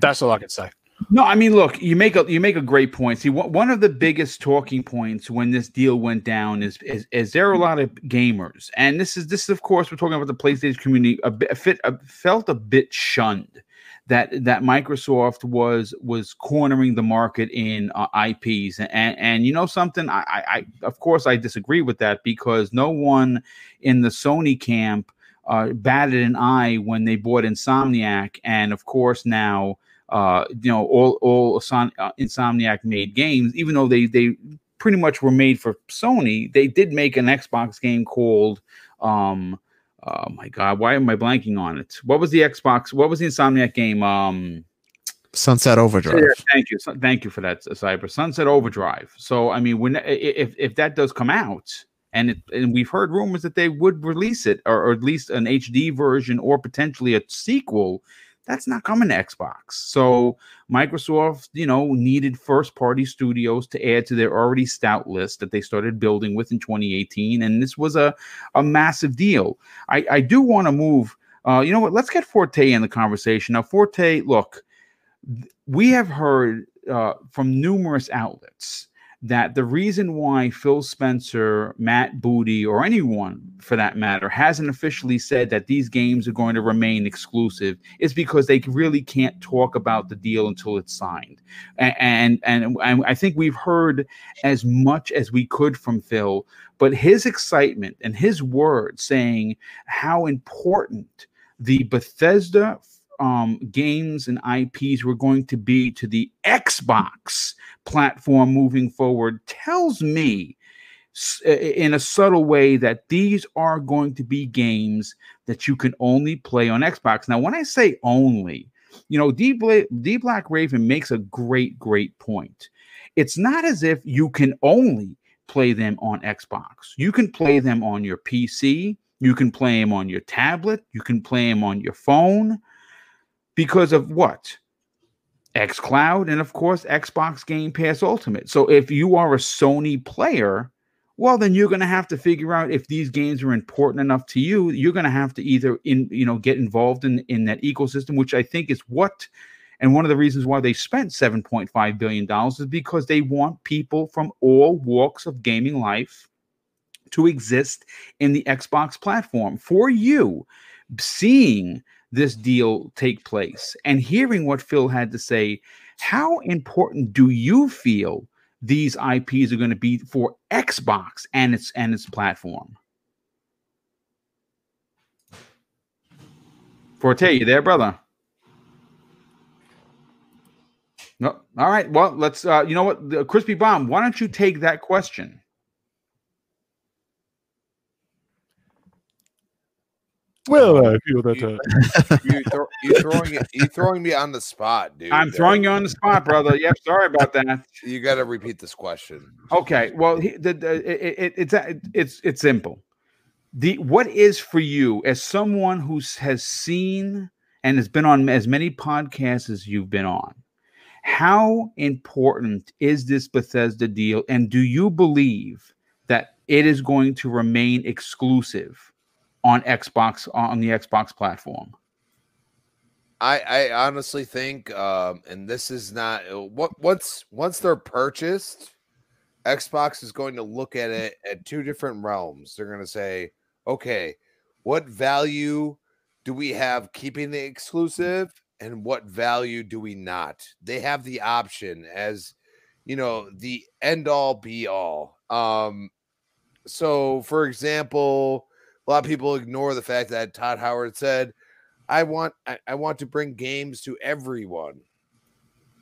That's all I can say. No, I mean, look, you make a you make a great point. See, wh- one of the biggest talking points when this deal went down is, is is there are a lot of gamers, and this is this of course we're talking about the PlayStation community a bit, a fit, a, felt a bit shunned that that Microsoft was was cornering the market in uh, I Ps, and and you know something, I, I I of course I disagree with that, because no one in the Sony camp uh, batted an eye when they bought Insomniac, and of course now. Uh, you know, all all Insomniac made games, even though they they pretty much were made for Sony. They did make an Xbox game called, um, oh my God, why am I blanking on it? What was the Xbox? What was the Insomniac game? Um, Sunset Overdrive. Yeah, thank you, thank you for that, Cyber. Sunset Overdrive. So I mean, when if if that does come out. And it, and we've heard rumors that they would release it, or, or at least an H D version, or potentially a sequel. That's not coming to Xbox. So Microsoft, you know, needed first-party studios to add to their already stout list that they started building with in twenty eighteen, and this was a, a massive deal. I, I do want to move. Uh, you know what? Let's get Forte in the conversation. Now, Forte, look, we have heard uh, from numerous outlets that the reason why Phil Spencer, Matt Booty, or anyone for that matter hasn't officially said that these games are going to remain exclusive is because they really can't talk about the deal until it's signed. And, and, and I think we've heard as much as we could from Phil, but his excitement and his words saying how important the Bethesda um, games and I Ps were going to be to the Xbox platform moving forward tells me in a subtle way that these are going to be games that you can only play on Xbox. Now, when I say only, you know, D. Bla- D. Black Raven makes a great, great point. It's not as if you can only play them on Xbox. You can play them on your P C. You can play them on your tablet. You can play them on your phone because of what? xCloud and, of course, Xbox Game Pass Ultimate. So if you are a Sony player, well, then you're going to have to figure out if these games are important enough to you. You're going to have to either in, you know, get involved in, in that ecosystem, which I think is what and one of the reasons why they spent seven point five billion dollars is because they want people from all walks of gaming life to exist in the Xbox platform. For you, seeing this deal take place and hearing what Phil had to say, how important do you feel these I Ps are going to be for Xbox and its and its platform? Forte, you there, brother? No. All right. Well, let's. Uh, you know what, the Crispy Bomb? Why don't you take that question? Well, I feel that uh... you, you throw, you're throwing it, you're throwing me on the spot, dude. I'm throwing you on the spot, brother. Yep, sorry about that. You got to repeat this question. Okay, well, the, the, it, it's it's it's simple. The what is for you as someone who has seen and has been on as many podcasts as you've been on? How important is this Bethesda deal, and do you believe that it is going to remain exclusive on Xbox, on the Xbox platform? I, I honestly think, um, and this is not what once once they're purchased, Xbox is going to look at it at two different realms. They're going to say, okay, what value do we have keeping it exclusive, and what value do we not? They have the option as, you know, the end all be all. Um, so, for example, a lot of people ignore the fact that Todd Howard said, I want I, I want to bring games to everyone.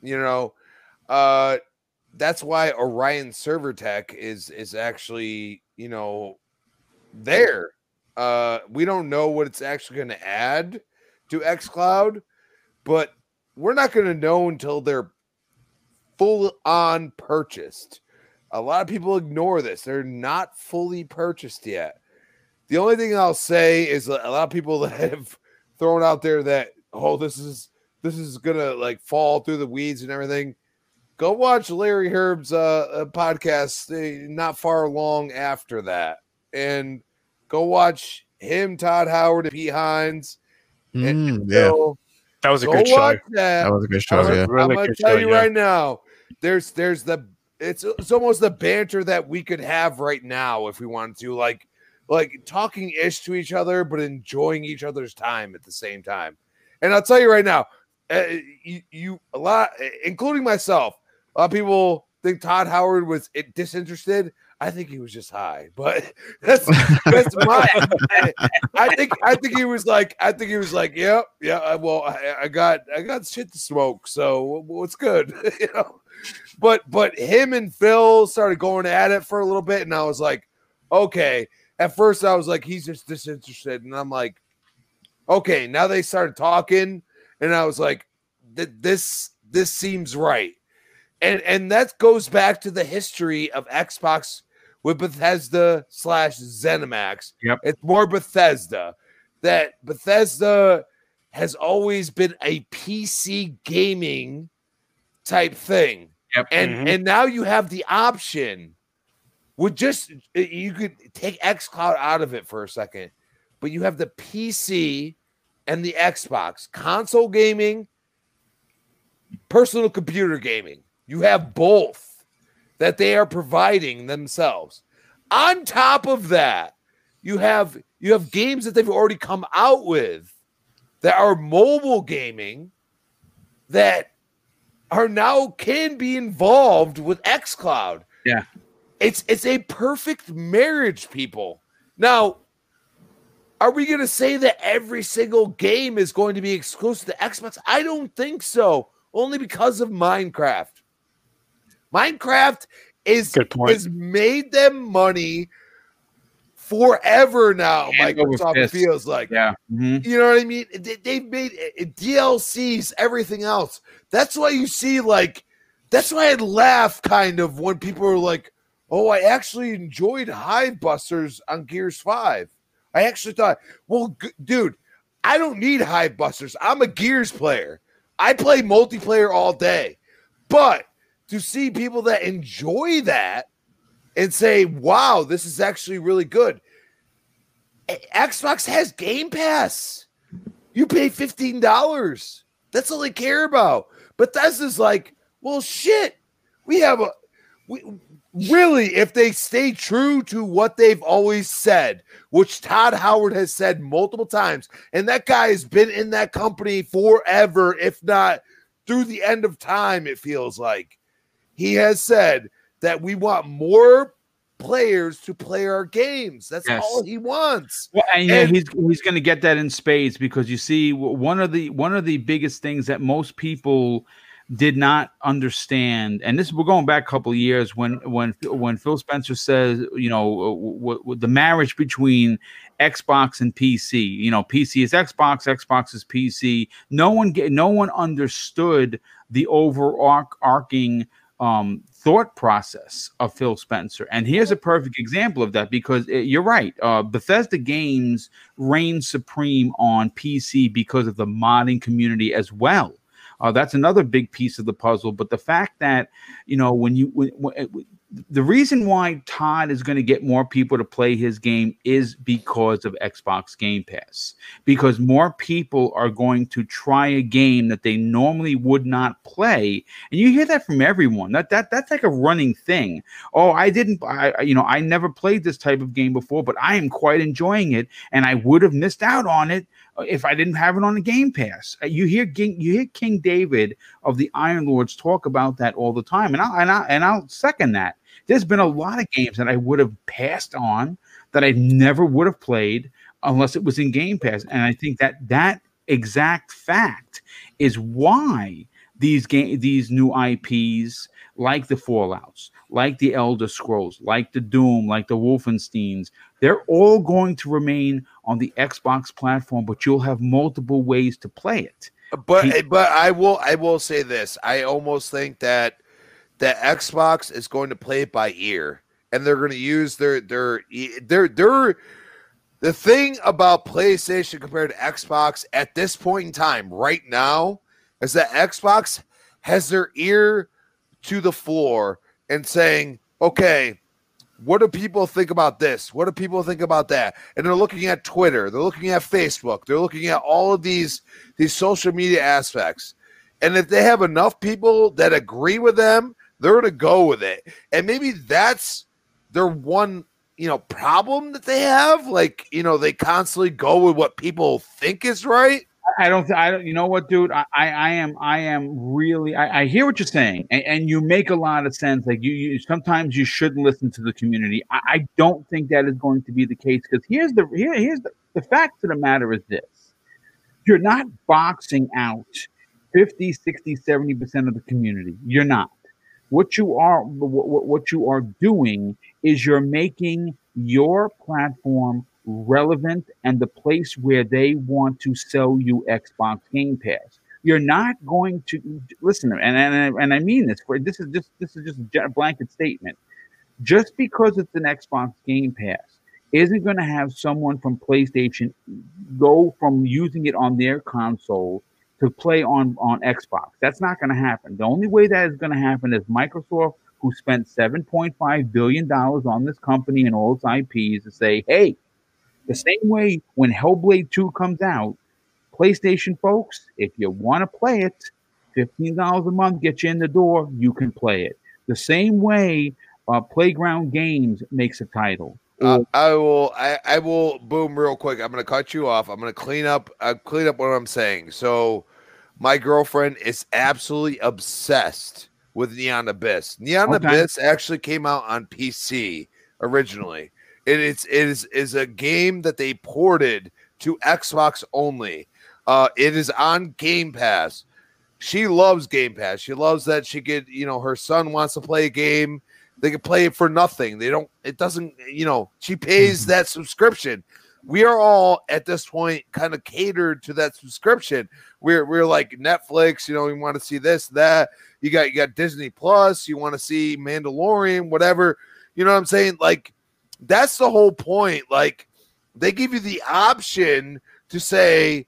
You know, uh, that's why Orion Server Tech is, is actually, you know, there. Uh, we don't know what it's actually going to add to xCloud, but we're not going to know until they're full-on purchased. A lot of people ignore this. They're not fully purchased yet. The only thing I'll say is a lot of people that have thrown out there that, oh, this is this is gonna like fall through the weeds and everything. Go watch Larry Herb's uh, podcast not far long after that, and go watch him, Todd Howard, and Pete Hines. Mm, and yeah, so, that was a good show. That. that was a good show. I'm, yeah. I'm really gonna tell show, you yeah. right now. There's there's the it's it's almost the banter that we could have right now if we wanted to, like. Like talking ish to each other, but enjoying each other's time at the same time. And I'll tell you right now, uh, you, you a lot, including myself, a lot of people think Todd Howard was disinterested. I think he was just high, but that's that's my. I think I think he was like I think he was like yeah yeah. Well, I, I got I got shit to smoke, so what's good, you know. But but him and Phil started going at it for a little bit, and I was like, okay. At first, I was like, he's just disinterested. And I'm like, okay, now they started talking. And I was like, this this seems right. And and that goes back to the history of Xbox with Bethesda slash ZeniMax. Yep. It's more Bethesda. That Bethesda has always been a P C gaming type thing. Yep. And, mm-hmm. and now you have the option. Would just you could take xCloud out of it for a second, but you have the P C and the Xbox, console gaming, personal computer gaming. You have both. that they are providing themselves. On top of that, you have you have games that they've already come out with that are mobile gaming that are now can be involved with xCloud. Yeah. It's it's a perfect marriage, people. Now, are we going to say that every single game is going to be exclusive to Xbox? I don't think so, only because of Minecraft. Minecraft is has made them money forever now, and Microsoft feels like. Yeah. Mm-hmm. You know what I mean? They, they've made it, D L Cs, everything else. That's why you see, like, that's why I laugh kind of when people are like, oh, I actually enjoyed Hive Busters on Gears five. I actually thought, well, g- dude, I don't need Hive Busters. I'm a Gears player. I play multiplayer all day. But to see people that enjoy that and say, wow, this is actually really good. Xbox has Game Pass. You pay fifteen dollars. That's all they care about. Bethesda's like, well, shit, we have a... we. Really, if they stay true to what they've always said, which Todd Howard has said multiple times, and that guy has been in that company forever, if not through the end of time, it feels like. He has said that we want more players to play our games. That's yes. all he wants. Well, and, and he's he's going to get that in spades, because you see, one of the one of the biggest things that most people did not understand, and this we're going back a couple of years when when when Phil Spencer says, you know, w- w- the marriage between Xbox and P C. You know, P C is Xbox, Xbox is P C. No one get, no one understood the overarching um, thought process of Phil Spencer. And here's a perfect example of that, because it, you're right. Uh, Bethesda games reign supreme on P C because of the modding community as well. Uh, that's another big piece of the puzzle. But the fact that, you know, when you when, when, the reason why Todd is going to get more people to play his game is because of Xbox Game Pass, because more people are going to try a game that they normally would not play. And you hear that from everyone. That that that's like a running thing. Oh, I didn't, I, you know, I never played this type of game before, but I am quite enjoying it, and I would have missed out on it if I didn't have it on the Game Pass. You hear King, you hear King David of the Iron Lords talk about that all the time, and I'll, and, I'll, and I'll second that. There's been a lot of games that I would have passed on that I never would have played unless it was in Game Pass, and I think that that exact fact is why these game, these new I Ps like the Fallouts, like the Elder Scrolls, like the Doom, like the Wolfensteins, they're all going to remain on the Xbox platform, but you'll have multiple ways to play it. But but I will I will say this. I almost think that that Xbox is going to play it by ear, and they're going to use their their their their the thing about PlayStation compared to Xbox at this point in time right now is that Xbox has their ear to the floor and saying, okay, what do people think about this? What do people think about that? And they're looking at Twitter. They're looking at Facebook. They're looking at all of these, these social media aspects. And if they have enough people that agree with them, they're going to go with it. And maybe that's their one, you know, problem that they have. Like, you know, they constantly go with what people think is right. I don't, th- I don't, you know what, dude, I, I, I am, I am really, I, I hear what you're saying, and, and you make a lot of sense. Like you, you, sometimes you should listen to the community. I, I don't think that is going to be the case, because here's the, here, here's the, the fact of the matter is this: you're not boxing out fifty, sixty, seventy percent of the community. You're not. What you are, what, what you are doing is you're making your platform relevant and the place where they want to sell you Xbox Game Pass. You're not going to listen, and and and I mean this. This is just this is just a blanket statement. Just because it's an Xbox Game Pass isn't going to have someone from PlayStation go from using it on their console to play on on Xbox. That's not going to happen. The only way that is going to happen is Microsoft, who spent seven point five billion dollars on this company and all its I Ps, to say, hey. The same way when Hellblade two comes out, PlayStation folks, if you want to play it, fifteen dollars a month, get you in the door, you can play it. the same way uh, Playground Games makes a title. Uh, I will. I, I will. Boom! Real quick. I'm going to cut you off. I'm going to clean up. I clean up what I'm saying. So, my girlfriend is absolutely obsessed with Neon Abyss. Neon okay. Abyss actually came out on P C originally. It is it is is a game that they ported to Xbox only. Uh, it is on Game Pass. She loves Game Pass. She loves that she could. You know, her son wants to play a game. They can play it for nothing. They don't, it doesn't, you know, she pays that subscription. We are all at this point kind of catered to that subscription. We're, we're like Netflix, you know, you want to see this, that. You got, you got Disney Plus, you want to see Mandalorian, whatever. You know what I'm saying? Like, that's the whole point. Like, they give you the option to say,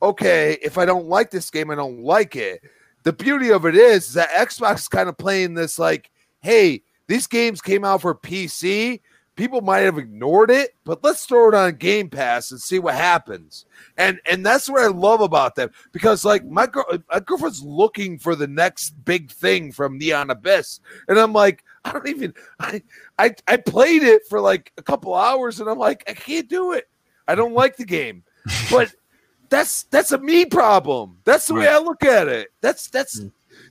okay, if I don't like this game, I don't like it. The beauty of it is, is that Xbox is kind of playing this, like, hey, these games came out for P C. People might have ignored it, but let's throw it on Game Pass and see what happens. And and that's what I love about them, because like my girl, my girlfriend's looking for the next big thing from Neon Abyss, and I'm like, I don't even. I I, I played it for like a couple hours, and I'm like, I can't do it. I don't like the game, but that's that's a me problem. That's the right. way I look at it. That's that's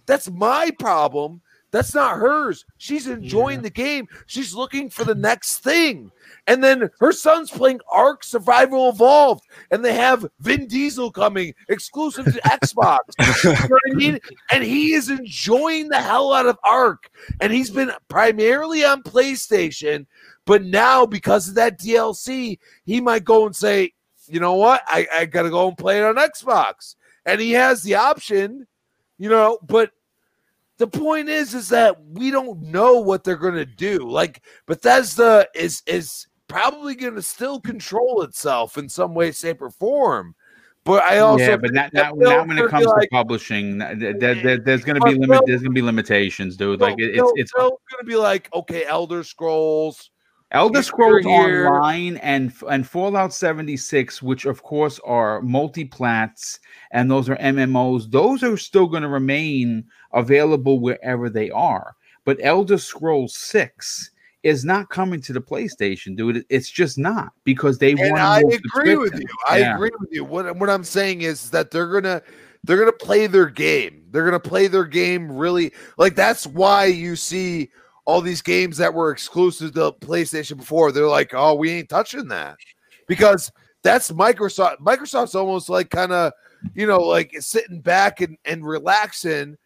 that's my problem. That's not hers. She's enjoying yeah. the game. She's looking for the next thing. And then her son's playing Ark Survival Evolved, and they have Vin Diesel coming exclusive to Xbox. You know what I mean? And he is enjoying the hell out of Ark. And he's been primarily on PlayStation, but now because of that D L C, he might go and say, you know what? I, I got to go and play it on Xbox. And he has the option, you know, but the point is, is that we don't know what they're going to do. Like Bethesda is is probably going to still control itself in some way, shape, or form. But I also yeah, but not, not, not when it comes like, to publishing, there, there, there's going to be limit. There's going to be limitations, dude. Like it, it's it's going to be like okay, Elder Scrolls, Elder Scrolls here. Online, and and Fallout seventy-six, which of course are multi-plats, and those are M M Os. Those are still going to remain available wherever they are, but Elder Scrolls six is not coming to the PlayStation, dude. It's just not, because they want. And I agree with you. I yeah. agree with you. What what I'm saying is that they're gonna they're gonna play their game. They're gonna play their game really. Like that's why you see all these games that were exclusive to PlayStation before. They're like, oh, we ain't touching that, because that's Microsoft. Microsoft's almost like kind of you know like sitting back and and relaxing.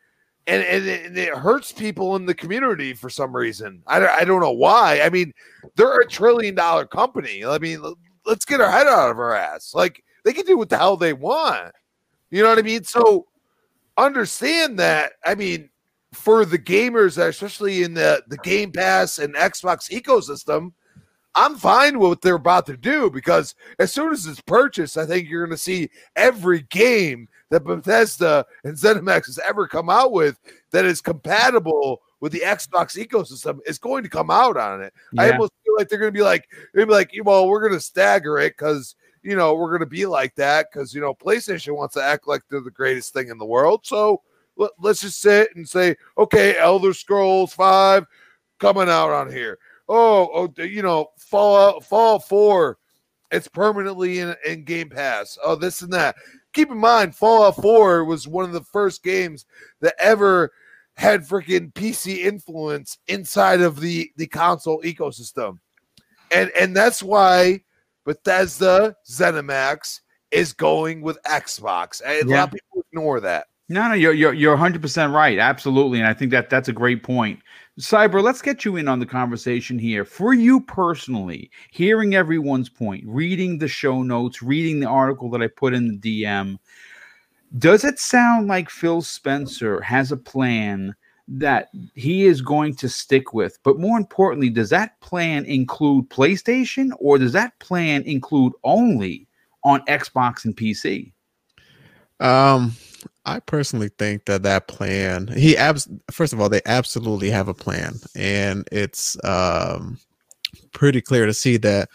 And, and, it, and it hurts people in the community for some reason. I, I don't know why. I mean, they're a trillion dollar company. I mean, let's get our head out of our ass. Like, they can do what the hell they want. You know what I mean? So understand that. I mean, for the gamers, especially in the, the Game Pass and Xbox ecosystem, I'm fine with what they're about to do, because as soon as it's purchased, I think you're going to see every game that Bethesda and ZeniMax has ever come out with that is compatible with the Xbox ecosystem is going to come out on it. Yeah. I almost feel like they're going to be like, they're gonna be like, well, we're going to stagger it because, you know, we're going to be like that because, you know, PlayStation wants to act like they're the greatest thing in the world. So let's just sit and say, okay, Elder Scrolls five coming out on here. Oh, oh you know, Fallout, Fallout four, it's permanently in, in Game Pass. Oh, this and that. Keep in mind, Fallout four was one of the first games that ever had freaking P C influence inside of the, the console ecosystem. And and that's why Bethesda, ZeniMax is going with Xbox. And yeah. A lot of people ignore that. No, no, you're, you're, you're one hundred percent right. Absolutely. And I think that that's a great point. Cyber, let's get you in on the conversation here. For you personally, hearing everyone's point, reading the show notes, reading the article that I put in the D M, does it sound like Phil Spencer has a plan that he is going to stick with? But more importantly, does that plan include PlayStation, or does that plan include only on Xbox and P C? Um... I personally think that that plan, he abs first of all, they absolutely have a plan, and it's um, pretty clear to see that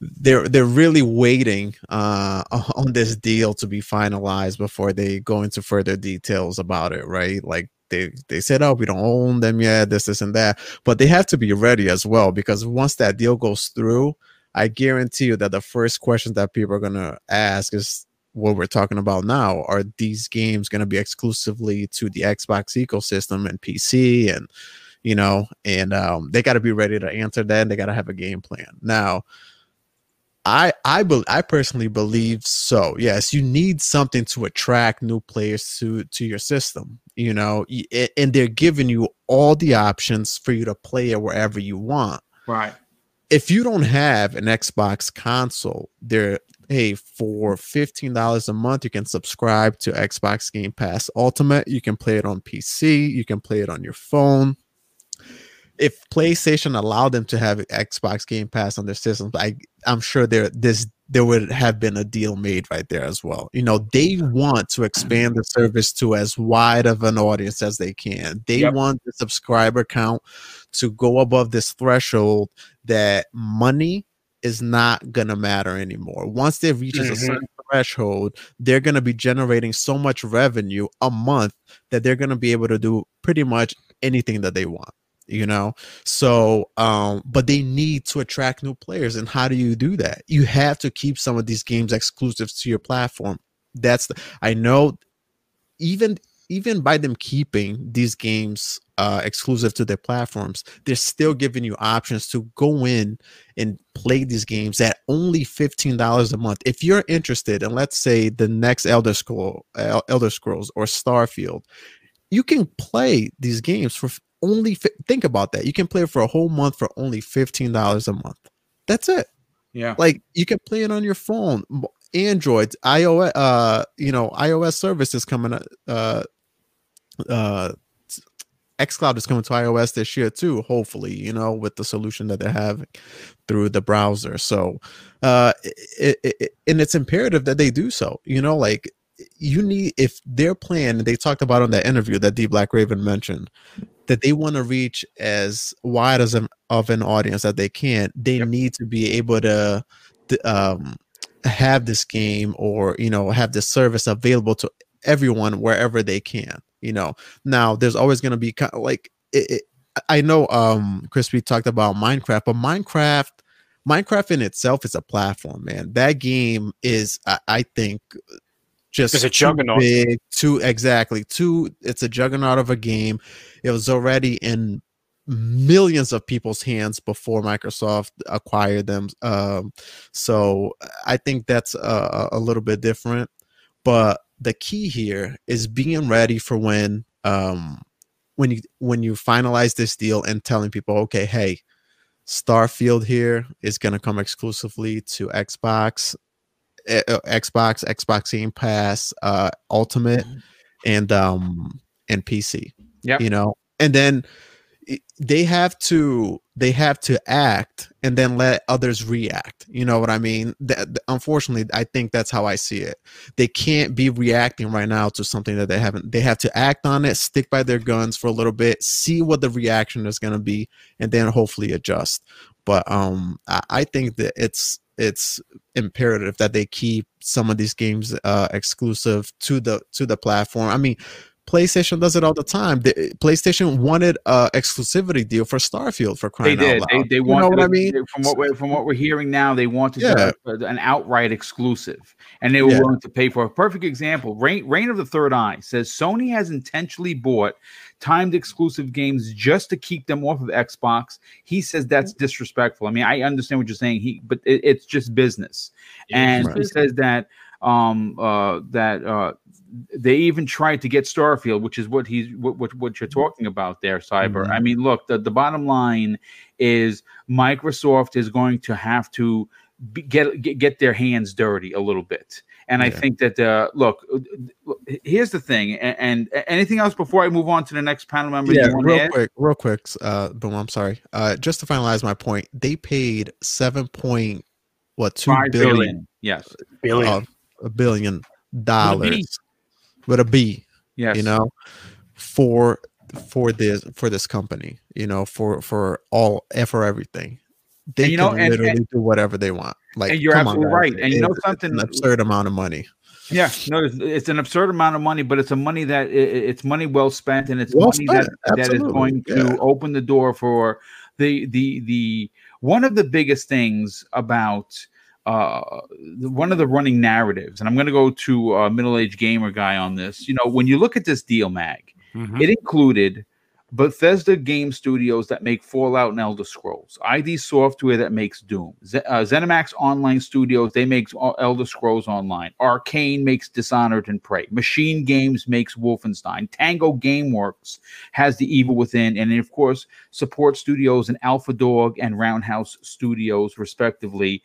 they're they're really waiting uh, on this deal to be finalized before they go into further details about it, right? Like they they said, oh, we don't own them yet, this, this, and that. But they have to be ready as well, because once that deal goes through, I guarantee you that the first question that people are going to ask is what we're talking about now. Are these games going to be exclusively to the Xbox ecosystem and P C? And, you know, and um, they got to be ready to answer that, and they got to have a game plan. Now, I I be, I personally believe so. Yes, you need something to attract new players to to your system, you know, and they're giving you all the options for you to play it wherever you want. Right. If you don't have an Xbox console, there, hey, for fifteen dollars a month, you can subscribe to Xbox Game Pass Ultimate. You can play it on P C. You can play it on your phone. If PlayStation allowed them to have Xbox Game Pass on their systems, I, I'm sure there this there would have been a deal made right there as well. You know, they want to expand the service to as wide of an audience as they can. They yep. want the subscriber count to go above this threshold that money is not going to matter anymore. Once it reaches mm-hmm. a certain threshold, they're going to be generating so much revenue a month that they're going to be able to do pretty much anything that they want. You know, so um, but they need to attract new players. And how do you do that? You have to keep some of these games exclusive to your platform. That's the, I know even even by them keeping these games uh, exclusive to their platforms, they're still giving you options to go in and play these games at only fifteen dollars a month. If you're interested in, let's say, the next Elder Scroll, uh, Elder Scrolls or Starfield, you can play these games for only fi- think about that. You can play it for a whole month for only fifteen dollars a month. That's it. Yeah. Like, you can play it on your phone, Android, iOS, uh, you know, iOS service is coming, uh, uh, xCloud is coming to iOS this year too, hopefully, you know, with the solution that they're having through the browser. So, uh, it, it, and it's imperative that they do so, you know, like, you need, if their plan, they talked about on that interview that D. Black Raven mentioned, that they want to reach as wide as an, of an audience that they can, they yep. need to be able to, to um, have this game, or, you know, have this service available to everyone wherever they can, you know. Now, there's always going to be kind of like, it, it, I know um, Crispy talked about Minecraft, but Minecraft, Minecraft in itself is a platform, man. That game is, I, I think, just it's a juggernaut. Too big, too, exactly. Too, it's a juggernaut of a game. It was already in millions of people's hands before Microsoft acquired them. Um, so I think that's a, a little bit different. But the key here is being ready for when um, when you when you finalize this deal and telling people, okay, hey, Starfield here is going to come exclusively to Xbox. Xbox, Xbox Game Pass, uh, Ultimate, and um, and P C. Yeah, you know, and then they have to they have to act, and then let others react. You know what I mean? That, unfortunately, I think that's how I see it. They can't be reacting right now to something that they haven't. They have to act on it, stick by their guns for a little bit, see what the reaction is going to be, and then hopefully adjust. But um, I, I think that it's. It's imperative that they keep some of these games uh, exclusive to the to the platform. I mean, PlayStation does it all the time. The, PlayStation wanted an exclusivity deal for Starfield, for crying out loud. They did. They, they wanted, you know what I mean? From what we're, from what we're hearing now, they wanted yeah. to an outright exclusive, and they were yeah. willing to pay for it. A perfect example, Reign, Reign of the Third Eye says, Sony has intentionally bought timed exclusive games just to keep them off of Xbox. He says that's disrespectful. I mean, I understand what you're saying, he, but it, it's just business. And right. he says that um, uh, that uh, they even tried to get Starfield, which is what he's what what, what you're talking about there, Cyber. Mm-hmm. I mean, look, the, the bottom line is Microsoft is going to have to be, get, get get their hands dirty a little bit. And yeah. I think that, uh, look, here's the thing. And, and anything else before I move on to the next panel member? Yeah, real add? quick, real quick. Uh, boom, I'm sorry. Uh, just to finalize my point, they paid seven point what two billion, billion. Yes, billion, uh, a billion dollars with a B. Yes, you know, for for this for this company, you know, for for all for everything. They and, you know, can literally and, and, do whatever they want. Like, and you're absolutely on, right. And it, you know something, an absurd amount of money. Yeah, no, it's, it's an absurd amount of money, but it's a money that it, it's money well spent, and it's well money spent. that Absolutely. that is going to yeah. open the door for the the the one of the biggest things about uh, one of the running narratives. And I'm going to go to a middle-aged gamer guy on this. You know, when you look at this deal, Mag, mm-hmm. it included Bethesda game studios that make Fallout and Elder Scrolls, I D Software that makes Doom, Z- uh, ZeniMax Online Studios, they make Elder Scrolls Online, Arcane makes Dishonored and Prey, Machine Games makes Wolfenstein, Tango Gameworks has The Evil Within, and of course Support Studios and Alpha Dog and Roundhouse Studios respectively.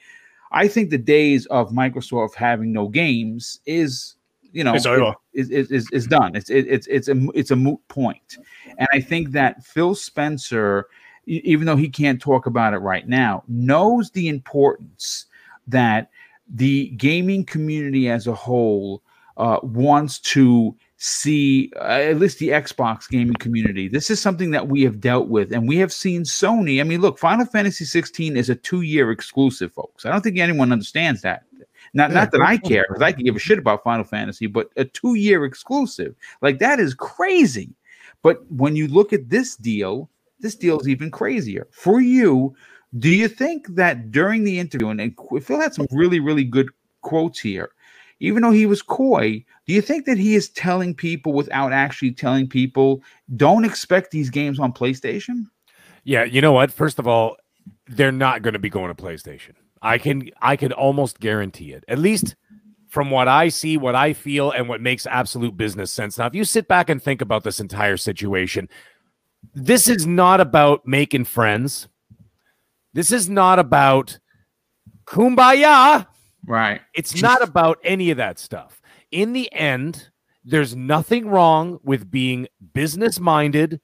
I think the days of Microsoft having no games is You know, it's over. It, it, it, it's, it's done. It's it, it's it's a it's a moot point. And I think that Phil Spencer, even though he can't talk about it right now, knows the importance that the gaming community as a whole uh, wants to see, uh, at least the Xbox gaming community. This is something that we have dealt with, and we have seen Sony. I mean, look, Final Fantasy sixteen is a two-year exclusive, folks. I don't think anyone understands that. Not, yeah. not that I care, because I can give a shit about Final Fantasy, but a two-year exclusive. Like, that is crazy. But when you look at this deal, this deal is even crazier. For you, do you think that during the interview, and, and Phil had some really, really good quotes here, even though he was coy, do you think that he is telling people without actually telling people, don't expect these games on PlayStation? Yeah, you know what? First of all, they're not going to be going to PlayStation. I can I can almost guarantee it, at least from what I see, what I feel, and what makes absolute business sense. Now, if you sit back and think about this entire situation, this is not about making friends. This is not about kumbaya. Right. It's not about any of that stuff. In the end, there's nothing wrong with being business-minded,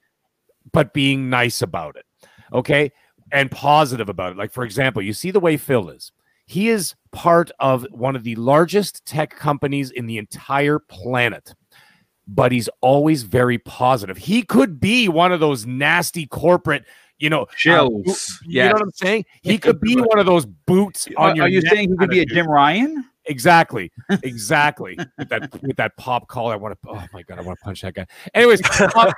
but being nice about it. Okay? And positive about it. Like, for example, you see the way Phil is. He is part of one of the largest tech companies in the entire planet, but he's always very positive. He could be one of those nasty corporate, you know, chills. Uh, you, yes. you know what I'm saying? He it could be one of those boots on uh, your. Are you saying he could be a Jim Ryan? Exactly, exactly. with that with that pop collar, I want to. Oh my god, I want to punch that guy. Anyways. Pop,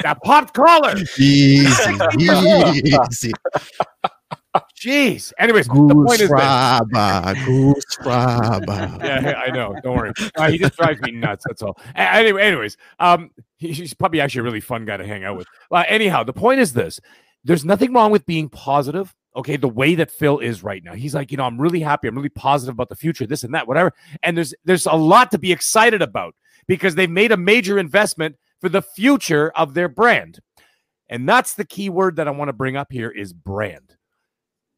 that popped collar. Easy, easy. Jeez. Anyways, goose the point is fraba, this. Goose fraba. Yeah, I know. Don't worry. Uh, he just drives me nuts. That's all. Anyway, anyways, um, he's probably actually a really fun guy to hang out with. Uh, anyhow, the point is this: there's nothing wrong with being positive. Okay, the way that Phil is right now, he's like, you know, I'm really happy. I'm really positive about the future, this and that, whatever. And there's there's a lot to be excited about because they've made a major investment for the future of their brand. And that's the key word that I want to bring up here is brand.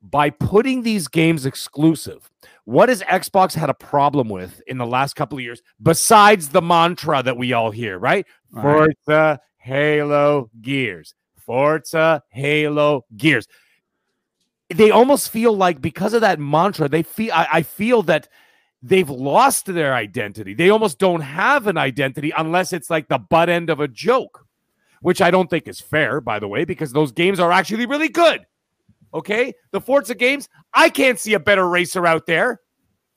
By putting these games exclusive, what has Xbox had a problem with in the last couple of years besides the mantra that we all hear, right? All right. Forza, Halo, Gears. Forza, Halo, Gears. They almost feel like because of that mantra, they feel I, I feel that they've lost their identity. They almost don't have an identity unless it's like the butt end of a joke, which I don't think is fair, by the way, because those games are actually really good. Okay? The Forza games, I can't see a better racer out there.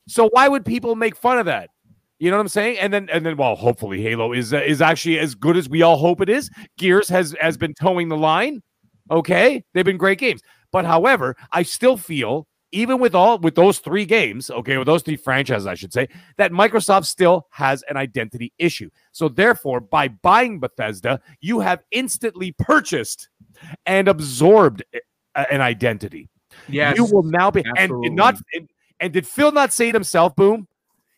So why would people make fun of that? You know what I'm saying? And then, and then, well, hopefully Halo is uh, is actually as good as we all hope it is. Gears has, has been towing the line. Okay? They've been great games. But however, I still feel even with all with those three games, okay, with those three franchises, I should say, that Microsoft still has an identity issue. So therefore, by buying Bethesda, you have instantly purchased and absorbed an identity. Yes, you will now be absolutely. and not. And, and did Phil not say it himself? Boom.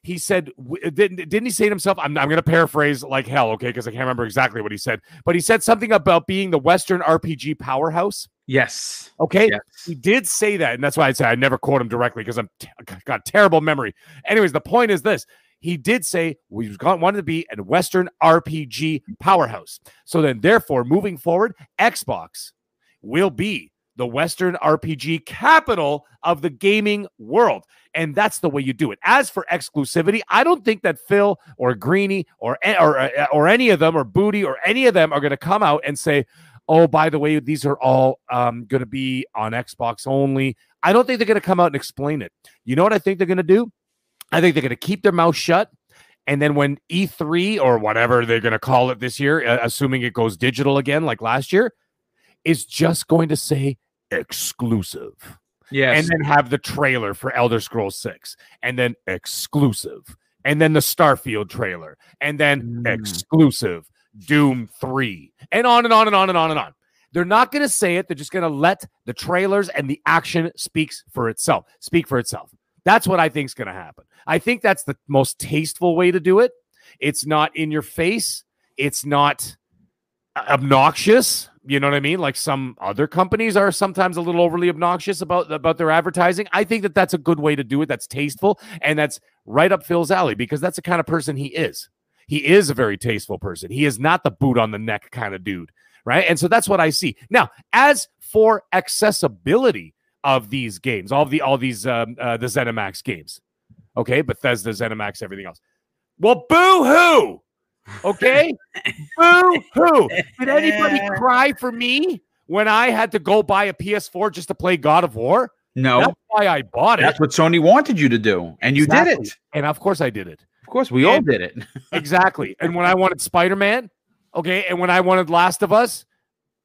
He said, didn't, didn't he say to himself, I'm, I'm going to paraphrase like hell, okay, because I can't remember exactly what he said, but he said something about being the Western R P G powerhouse. Yes. Okay, yes. He did say that, and that's why I said I never quote him directly because I've t- got terrible memory. Anyways, the point is this. He did say we wanted to be a Western R P G powerhouse. So then, therefore, moving forward, Xbox will be the Western R P G capital of the gaming world. And that's the way you do it. As for exclusivity, I don't think that Phil or Greeny or, or, or any of them or Booty or any of them are going to come out and say, oh, by the way, these are all um, going to be on Xbox only. I don't think they're going to come out and explain it. You know what I think they're going to do? I think they're going to keep their mouth shut. And then when E three or whatever they're going to call it this year, uh, assuming it goes digital again like last year, is just going to say exclusive. Yes. And then have the trailer for Elder Scrolls six, and then exclusive, and then the Starfield trailer, and then mm. exclusive, Doom three, and on and on and on and on and on. They're not going to say it. They're just going to let the trailers and the action speaks for itself. Speak for itself. That's what I think is going to happen. I think that's the most tasteful way to do it. It's not in your face. It's not obnoxious. You know what I mean? Like some other companies are sometimes a little overly obnoxious about, about their advertising. I think that that's a good way to do it. That's tasteful. And that's right up Phil's alley, because that's the kind of person he is. He is a very tasteful person. He is not the boot on the neck kind of dude, right? And so that's what I see. Now, as for accessibility of these games, all the all these um, uh, the ZeniMax games, okay, Bethesda, ZeniMax, everything else. Well, boo-hoo, okay, boo-hoo. Did anybody cry for me when I had to go buy a P S four just to play God of War? No, that's why I bought it. That's what Sony wanted you to do, and you exactly. did it. And of course, I did it. Of course, we and, all did it. Exactly. And when I wanted Spider-Man, okay, and when I wanted Last of Us,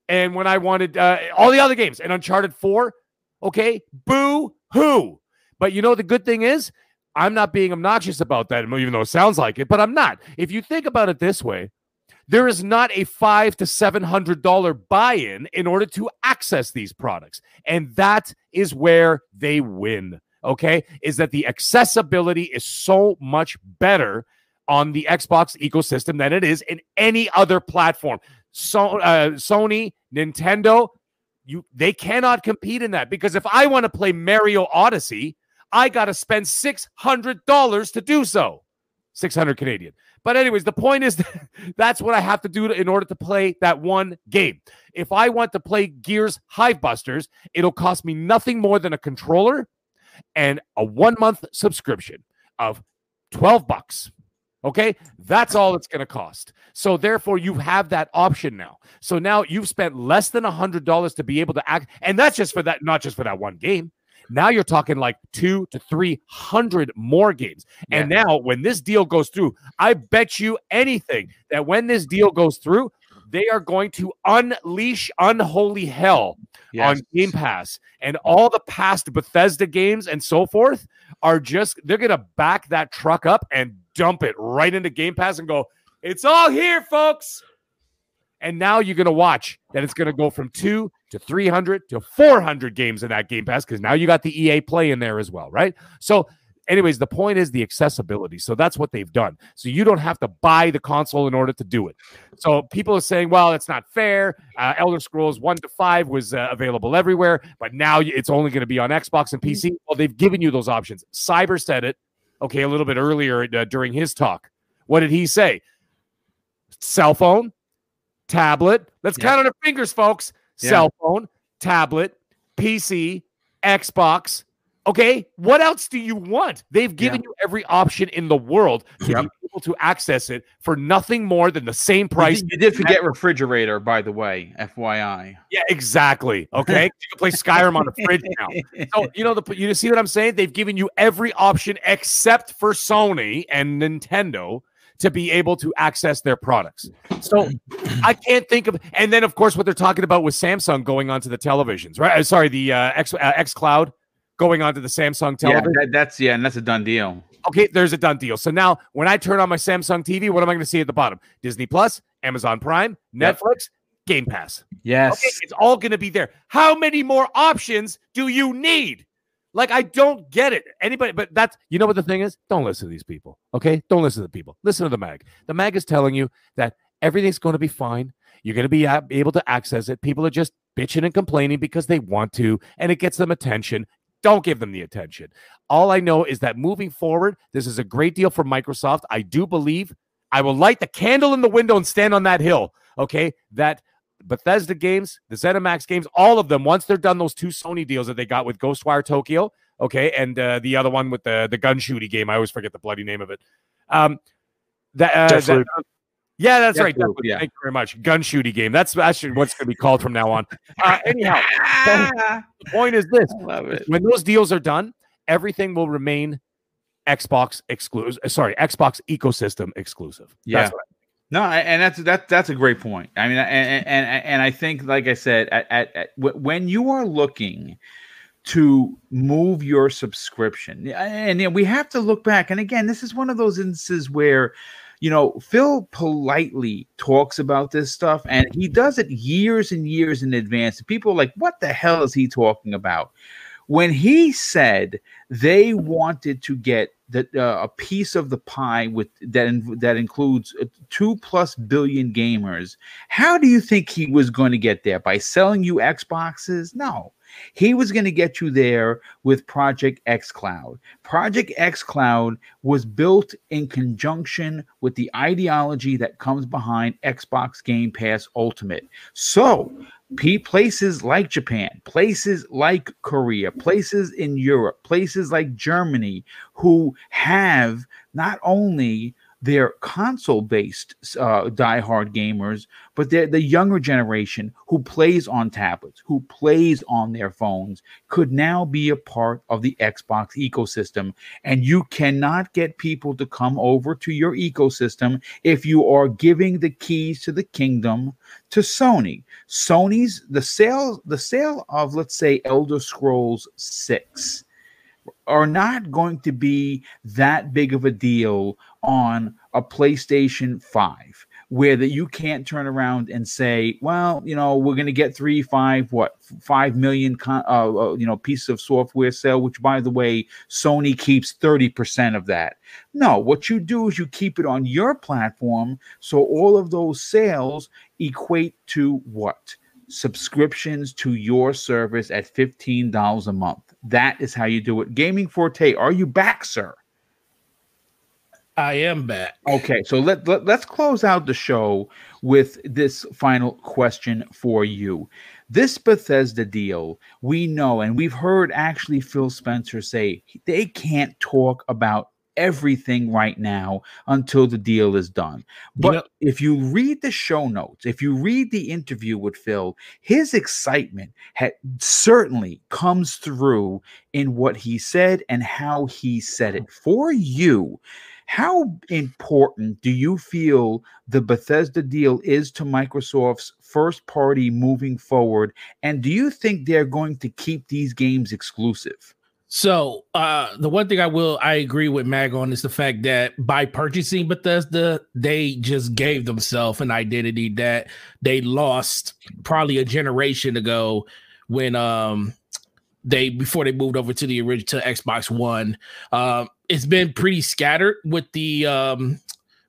and when I wanted uh, all the other games, and Uncharted four. Okay, boo-hoo. But you know the good thing is, I'm not being obnoxious about that, even though it sounds like it, but I'm not. If you think about it this way, there is not a five hundred to seven hundred dollars buy-in in order to access these products. And that is where they win, okay, is that the accessibility is so much better on the Xbox ecosystem than it is in any other platform. So, uh, Sony, Nintendo... You, they cannot compete in that, because if I want to play Mario Odyssey, I got to spend six hundred dollars to do so. six hundred Canadian. But anyways, the point is that that's what I have to do to, in order to play that one game. If I want to play Gears Hivebusters, it'll cost me nothing more than a controller and a one-month subscription of twelve bucks. Okay, that's all it's going to cost. So therefore, you have that option now. So now you've spent less than one hundred dollars to be able to act. And that's just for that, not just for that one game. Now you're talking like two to three hundred more games. Yeah. And now when this deal goes through, I bet you anything that when this deal goes through, they are going to unleash unholy hell yes. on Game Pass. And all the past Bethesda games and so forth are just, they're going to back that truck up and dump it right into Game Pass and go, it's all here, folks. And now you're going to watch that it's going to go from two to three hundred to four hundred games in that Game Pass, because now you got the E A Play in there as well, right? So anyways, the point is the accessibility. So that's what they've done. So you don't have to buy the console in order to do it. So people are saying, well, it's not fair. Uh, Elder Scrolls one to five was uh, available everywhere, but now it's only going to be on Xbox and P C. Well, they've given you those options. Cyber said it. Okay, a little bit earlier uh, during his talk. What did he say? Cell phone, tablet. Let's yeah. count on our fingers, folks. Yeah. Cell phone, tablet, P C, Xbox. Okay, what else do you want? They've given yeah. you every option in the world to yep. be able to access it for nothing more than the same price. You did, you did forget refrigerator, by the way, F Y I. Yeah, exactly. Okay, you can play Skyrim on a fridge now. So you know the you see what I'm saying? They've given you every option except for Sony and Nintendo to be able to access their products. So I can't think of, and then of course what they're talking about with Samsung going onto the televisions, right? Sorry, the uh, X uh, xCloud. Going on to the Samsung television. Yeah, that, that's, yeah, and that's a done deal. Okay, there's a done deal. So now, when I turn on my Samsung T V, what am I going to see at the bottom? Disney Plus, Amazon Prime, Netflix, yep. Game Pass. Yes. Okay, it's all going to be there. How many more options do you need? Like, I don't get it. Anybody, but that's, you know what the thing is? Don't listen to these people, okay? Don't listen to the people. Listen to the Mag. The Mag is telling you that everything's going to be fine. You're going to be able to access it. People are just bitching and complaining because they want to, and it gets them attention. Don't give them the attention. All I know is that moving forward, this is a great deal for Microsoft. I do believe I will light the candle in the window and stand on that hill, okay, that Bethesda games, the ZeniMax games, all of them, once they're done those two Sony deals that they got with Ghostwire Tokyo, okay, and uh, the other one with the, the gun shooty game. I always forget the bloody name of it. Um, that, uh, Deathloop. That, yeah, that's Deathloop, right. Deathloop. Yeah. Thank you very much. Gun shooty game. That's actually what's going to be called from now on. Uh, anyhow. The point is this: when those deals are done, everything will remain Xbox exclusive. Sorry, Xbox ecosystem exclusive. Yeah. That's what I No, and that's that. That's a great point. I mean, and and and I think, like I said, at, at, at when you are looking to move your subscription, and, and we have to look back. And again, this is one of those instances where, you know, Phil politely talks about this stuff, and he does it years and years in advance. People are like, "What the hell is he talking about?" When he said they wanted to get that uh, a piece of the pie with that in, that includes two plus billion gamers, how do you think he was going to get there? By selling you Xboxes? No. He was going to get you there with Project xCloud. Project xCloud was built in conjunction with the ideology that comes behind Xbox Game Pass Ultimate. So P- places like Japan, places like Korea, places in Europe, places like Germany, who have not only their console-based uh, diehard gamers, but they're the younger generation who plays on tablets, who plays on their phones, could now be a part of the Xbox ecosystem. And you cannot get people to come over to your ecosystem if you are giving the keys to the kingdom to Sony. Sony's the sale, the sale of, let's say, Elder Scrolls six are not going to be that big of a deal on a PlayStation five, where that you can't turn around and say, well, you know, we're going to get three, five, what, five million, con- uh, uh, you know, pieces of software sale, which, by the way, Sony keeps thirty percent of that. No, what you do is you keep it on your platform. So all of those sales equate to what? Subscriptions to your service at fifteen dollars a month. That is how you do it. Gaming Forte, are you back, sir? I am back. Okay, so let, let, let's close out the show with this final question for you. This Bethesda deal, we know, and we've heard actually Phil Spencer say, they can't talk about everything right now until the deal is done. But you know, if you read the show notes, if you read the interview with Phil, his excitement had certainly comes through in what he said and how he said it. For you, how important do you feel the Bethesda deal is to Microsoft's first party moving forward? And do you think they're going to keep these games exclusive? So uh, the one thing I will, I agree with Mag on is the fact that by purchasing Bethesda, they just gave themselves an identity that they lost probably a generation ago when um, they, before they moved over to the original, to Xbox One. Uh, it's been pretty scattered with the, um,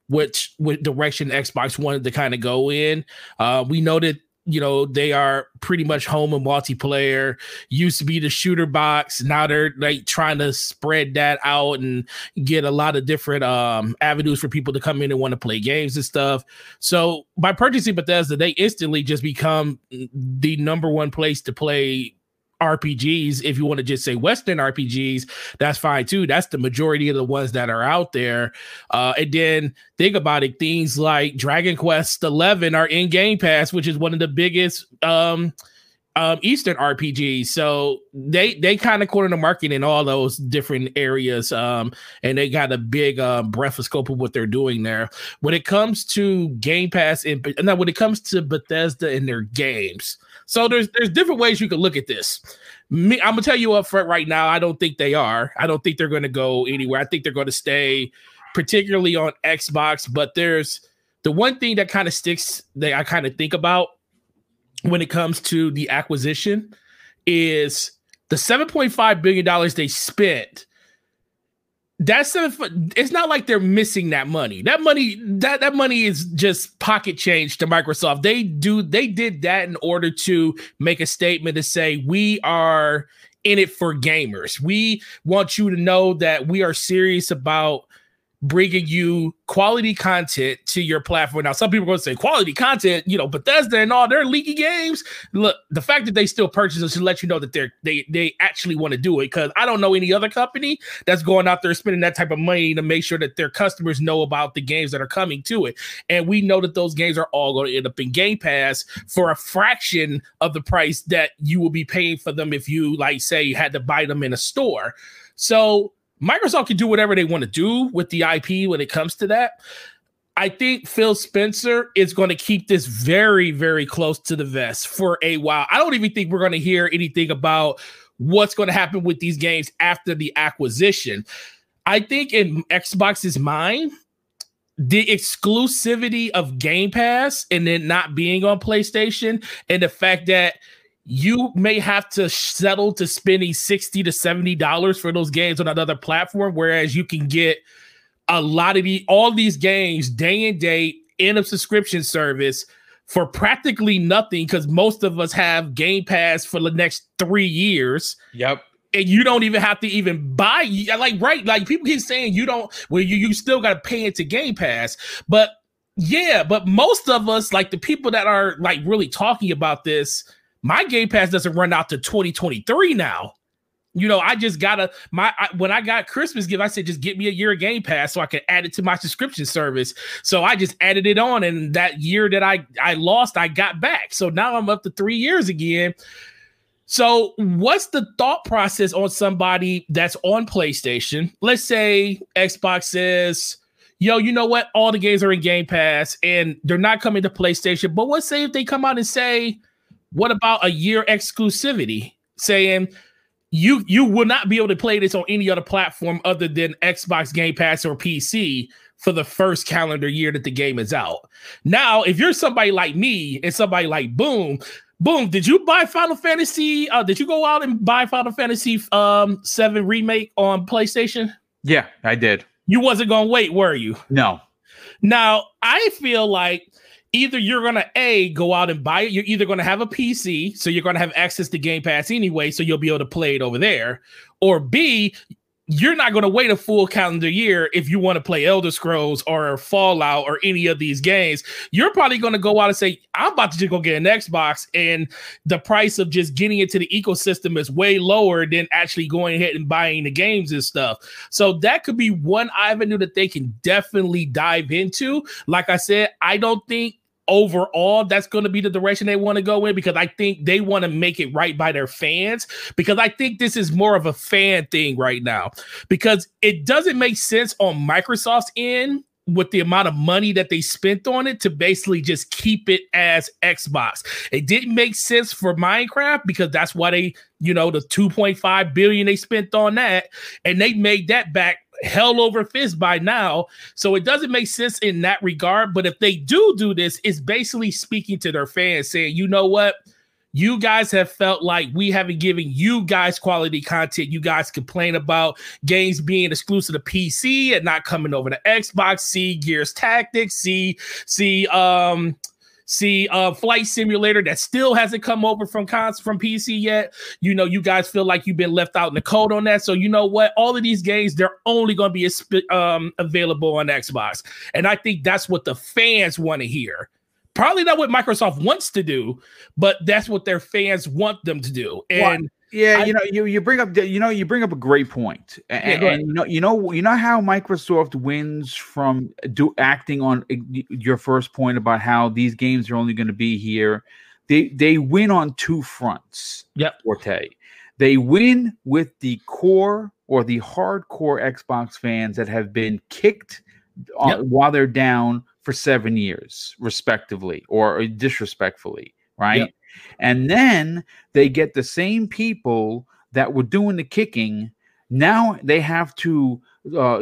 which with direction Xbox wanted to kind of go in. Uh, we know that, you know, they are pretty much home and multiplayer. Used to be the shooter box. Now they're like trying to spread that out and get a lot of different um, avenues for people to come in and want to play games and stuff. So by purchasing Bethesda, they instantly just become the number one place to play R P Gs. If you want to just say Western R P Gs, that's fine too. That's the majority of the ones that are out there. Uh, and then think about it, things like Dragon Quest eleven are in Game Pass, which is one of the biggest um, um, Eastern R P Gs. So they they kind of corner the market in all those different areas, um, and they got a big uh, breadth of scope of what they're doing there. When it comes to Game Pass, and now when it comes to Bethesda and their games. So there's there's different ways you could look at this. Me, I'm gonna tell you up front right now, I don't think they are. I don't think they're gonna go anywhere. I think they're gonna stay, particularly on Xbox. But there's the one thing that kind of sticks that I kind of think about when it comes to the acquisition is the seven point five billion dollars they spent. That's a, it's not like they're missing that money. That money, that, that money is just pocket change to Microsoft. They do, they did that in order to make a statement to say, we are in it for gamers. We want you to know that we are serious about bringing you quality content to your platform. Now, some people are going to say quality content, you know, Bethesda and all their leaky games. Look, the fact that they still purchase us should let you know that they're, they they actually want to do it, because I don't know any other company that's going out there spending that type of money to make sure that their customers know about the games that are coming to it. And we know that those games are all going to end up in Game Pass for a fraction of the price that you will be paying for them if you, like, say, you had to buy them in a store. So Microsoft can do whatever they want to do with the I P when it comes to that. I think Phil Spencer is going to keep this very, very close to the vest for a while. I don't even think we're going to hear anything about what's going to happen with these games after the acquisition. I think in Xbox's mind, the exclusivity of Game Pass and then not being on PlayStation, and the fact that you may have to settle to spending sixty to seventy dollars for those games on another platform, whereas you can get a lot of the, all these games day and day in a subscription service for practically nothing, because most of us have Game Pass for the next three years. Yep. And you don't even have to even buy, like, right, like people keep saying you don't, well, you, you still got to pay into Game Pass. But yeah, but most of us, like the people that are like really talking about this, my Game Pass doesn't run out to twenty twenty-three now. You know, I just got a, my, I, when I got Christmas gift, I said, just get me a year of Game Pass so I can add it to my subscription service. So I just added it on, and that year that I, I lost, I got back. So now I'm up to three years again. So what's the thought process on somebody that's on PlayStation? Let's say Xbox says, yo, you know what? All the games are in Game Pass and they're not coming to PlayStation. But let's say if they come out and say, what about a year exclusivity, saying, You you will not be able to play this on any other platform other than Xbox Game Pass or P C for the first calendar year that the game is out. Now, if you're somebody like me and somebody like Boom, Boom, did you buy Final Fantasy? Uh, did you go out and buy Final Fantasy um, seven Remake on PlayStation? Yeah, I did. You wasn't going to wait, were you? No. Now, I feel like either you're going to, A, go out and buy it. You're either going to have a P C, so you're going to have access to Game Pass anyway, so you'll be able to play it over there. Or B, you're not going to wait a full calendar year if you want to play Elder Scrolls or Fallout or any of these games. You're probably going to go out and say, I'm about to just go get an Xbox, and the price of just getting into the ecosystem is way lower than actually going ahead and buying the games and stuff. So that could be one avenue that they can definitely dive into. Like I said, I don't think overall that's going to be the direction they want to go in, because I think they want to make it right by their fans, because I think this is more of a fan thing right now, because it doesn't make sense on Microsoft's end with the amount of money that they spent on it to basically just keep it as Xbox. It didn't make sense for Minecraft, because that's why they, you know, the two point five billion dollars they spent on that, and they made that back hell over fist by now. So it doesn't make sense in that regard. But if they do do this, it's basically speaking to their fans, saying, you know what? You guys have felt like we haven't given you guys quality content. You guys complain about games being exclusive to P C and not coming over to Xbox. See Gears Tactics. See, see, um, see uh, Flight Simulator that still hasn't come over from cons- from P C yet. You know, you guys feel like you've been left out in the cold on that. So you know what? All of these games, they're only going to be exp- um, available on Xbox. And I think that's what the fans want to hear. Probably not what Microsoft wants to do, but that's what their fans want them to do. And well, yeah, I, you know, you you bring up you know you bring up a great point. And, yeah, and you know you know you know how Microsoft wins from do acting on your first point about how these games are only going to be here. They they win on two fronts. Yep. Forte. They win with the core or the hardcore Xbox fans that have been kicked yep. on, while they're down for seven years, respectively, or, or disrespectfully, right? Yep. And then they get the same people that were doing the kicking. Now they have to uh,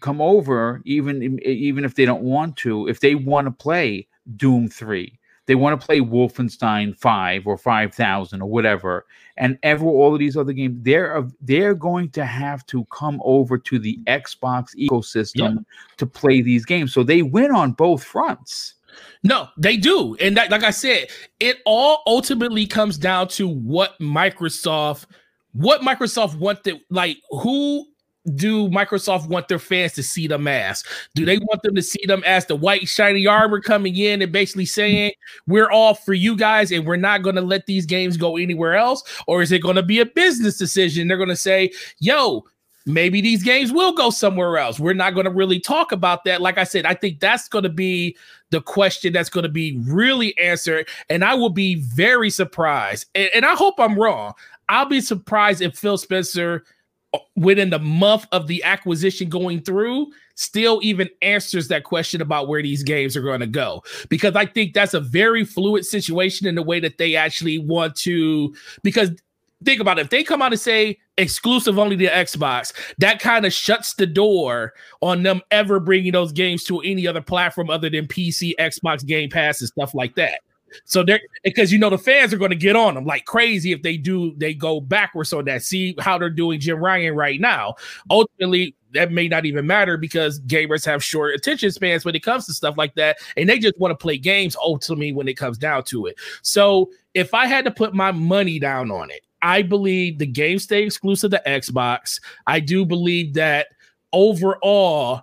come over, even even if they don't want to. If they want to play Doom three, they want to play Wolfenstein five or five thousand or whatever, and ever all of these other games, they're they're going to have to come over to the Xbox ecosystem yep. to play these games. So they win on both fronts. No, they do. And that, like I said, it all ultimately comes down to what Microsoft, what Microsoft wanted, like who do Microsoft want their fans to see them as? Do they want them to see them as the white shiny armor coming in and basically saying, we're all for you guys and we're not going to let these games go anywhere else? Or is it going to be a business decision? They're going to say, yo, maybe these games will go somewhere else. We're not going to really talk about that. Like I said, I think that's going to be the question that's going to be really answered. And I will be very surprised. And, and I hope I'm wrong. I'll be surprised if Phil Spencer within the month of the acquisition going through still even answers that question about where these games are going to go. Because I think that's a very fluid situation in the way that they actually want to, because think about it. If they come out and say exclusive only to Xbox, that kind of shuts the door on them ever bringing those games to any other platform other than P C, Xbox, Game Pass, and stuff like that. So they're, because you know the fans are going to get on them like crazy if they do, they go backwards on that. See how they're doing Jim Ryan right now. Ultimately, that may not even matter because gamers have short attention spans when it comes to stuff like that, and they just want to play games ultimately when it comes down to it. So if I had to put my money down on it, I believe the games stay exclusive to Xbox. I do believe that overall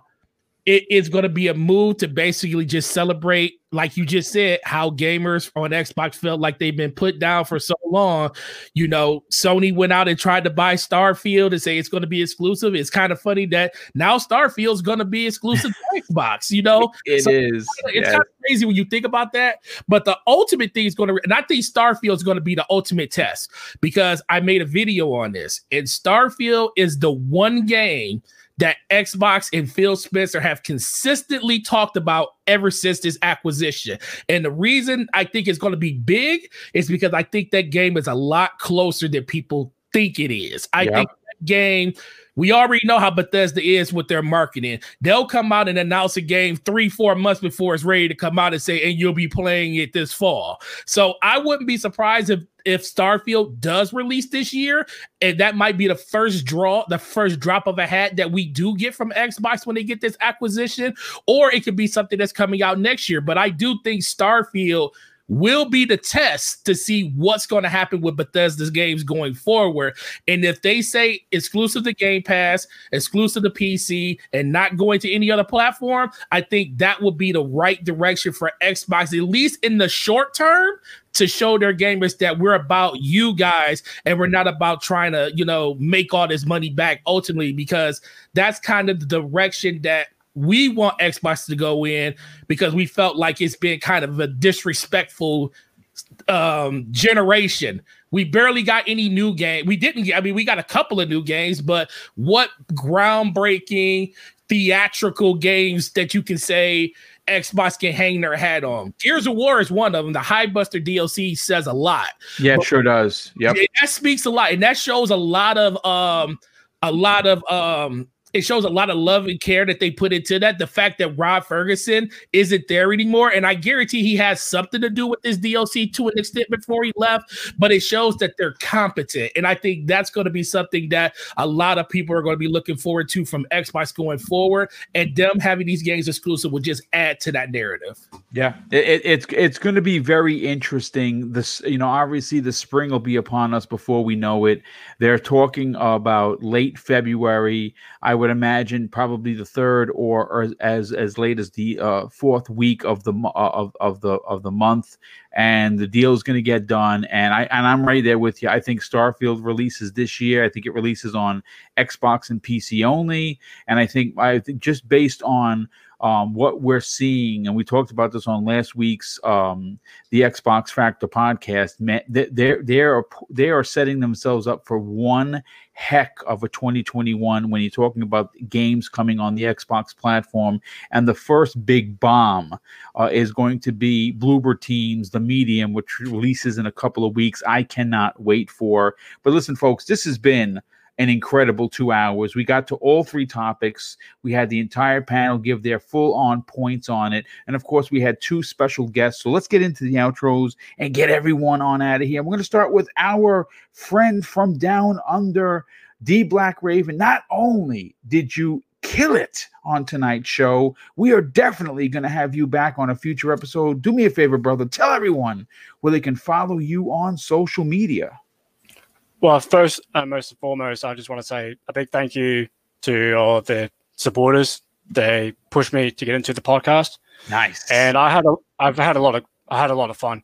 it is going to be a move to basically just celebrate, like you just said, how gamers on Xbox felt like they've been put down for so long. You know, Sony went out and tried to buy Starfield and say it's going to be exclusive. It's kind of funny that now Starfield's going to be exclusive to Xbox, you know? It so is. It's, kind of, it's yeah. kind of crazy when you think about that. But the ultimate thing is going to, and I think Starfield's going to be the ultimate test, because I made a video on this, and Starfield is the one game that Xbox and Phil Spencer have consistently talked about ever since this acquisition. And the reason I think it's going to be big is because I think that game is a lot closer than people think it is. I yeah. think that game, we already know how Bethesda is with their marketing. They'll come out and announce a game three, four months before it's ready to come out and say, and you'll be playing it this fall. So I wouldn't be surprised if If Starfield does release this year, and that might be the first draw, the first drop of a hat that we do get from Xbox when they get this acquisition, or it could be something that's coming out next year. But I do think Starfield will be the test to see what's going to happen with Bethesda's games going forward. And if they say exclusive to Game Pass, exclusive to P C, and not going to any other platform, I think that will be the right direction for Xbox, at least in the short term, to show their gamers that we're about you guys and we're not about trying to, you know, make all this money back ultimately, because that's kind of the direction that we want Xbox to go in, because we felt like it's been kind of a disrespectful um, generation. We barely got any new game. We didn't get, I mean, we got a couple of new games, but what groundbreaking theatrical games that you can say Xbox can hang their hat on? Gears of War is one of them. The High Buster D L C says a lot. Yeah, it but, sure does. Yep. That speaks a lot, and that shows a lot of um, a lot of um. It shows a lot of love and care that they put into that. The fact that Rob Ferguson isn't there anymore, and I guarantee he has something to do with this D L C to an extent before he left, but it shows that they're competent. And I think that's going to be something that a lot of people are going to be looking forward to from Xbox going forward, and them having these games exclusive will just add to that narrative. Yeah, it, it's it's going to be very interesting. This, you know, obviously the spring will be upon us before we know it. They're talking about late February. I would imagine probably the third, or, or as as late as the uh, fourth week of the uh, of of the of the month, and the deal is going to get done. And I and I'm right there with you. I think Starfield releases this year. I think it releases on Xbox and P C only. And I think I think just based on um, what we're seeing, and we talked about this on last week's um, the Xbox Factor podcast. They they are they are setting themselves up for one heck of a twenty twenty-one when you're talking about games coming on the Xbox platform. And the first big bomb uh, is going to be Bloober Team's The Medium, which releases in a couple of weeks. I cannot wait for. But listen, folks, this has been an incredible two hours. We got to all three topics. We had the entire panel give their full-on points on it. And, of course, we had two special guests. So let's get into the outros and get everyone on out of here. We're going to start with our friend from down under, D. Black Raven. Not only did you kill it on tonight's show, we are definitely going to have you back on a future episode. Do me a favor, brother. Tell everyone where they can follow you on social media. Well, first and most and foremost, I just want to say a big thank you to all of the supporters. They pushed me to get into the podcast. Nice. And I had a, I've had a lot of, I had a lot of fun.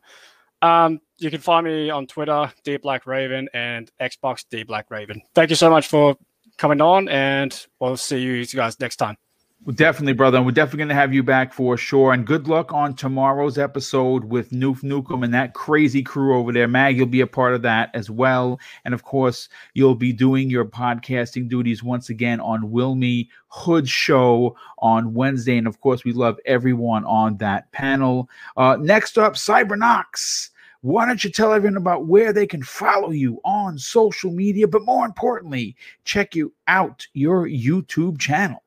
Um, you can find me on Twitter, D Black Raven, and Xbox D Black Raven. Thank you so much for coming on, and we'll see you guys next time. Well, definitely, brother. And we're definitely going to have you back for sure. And good luck on tomorrow's episode with Noof Nukem and that crazy crew over there. Mag, you'll be a part of that as well. And, of course, you'll be doing your podcasting duties once again on Wilmy Hood Show on Wednesday. And, of course, we love everyone on that panel. Uh, next up, Cybernox. Why don't you tell everyone about where they can follow you on social media, but more importantly, check you out your YouTube channel.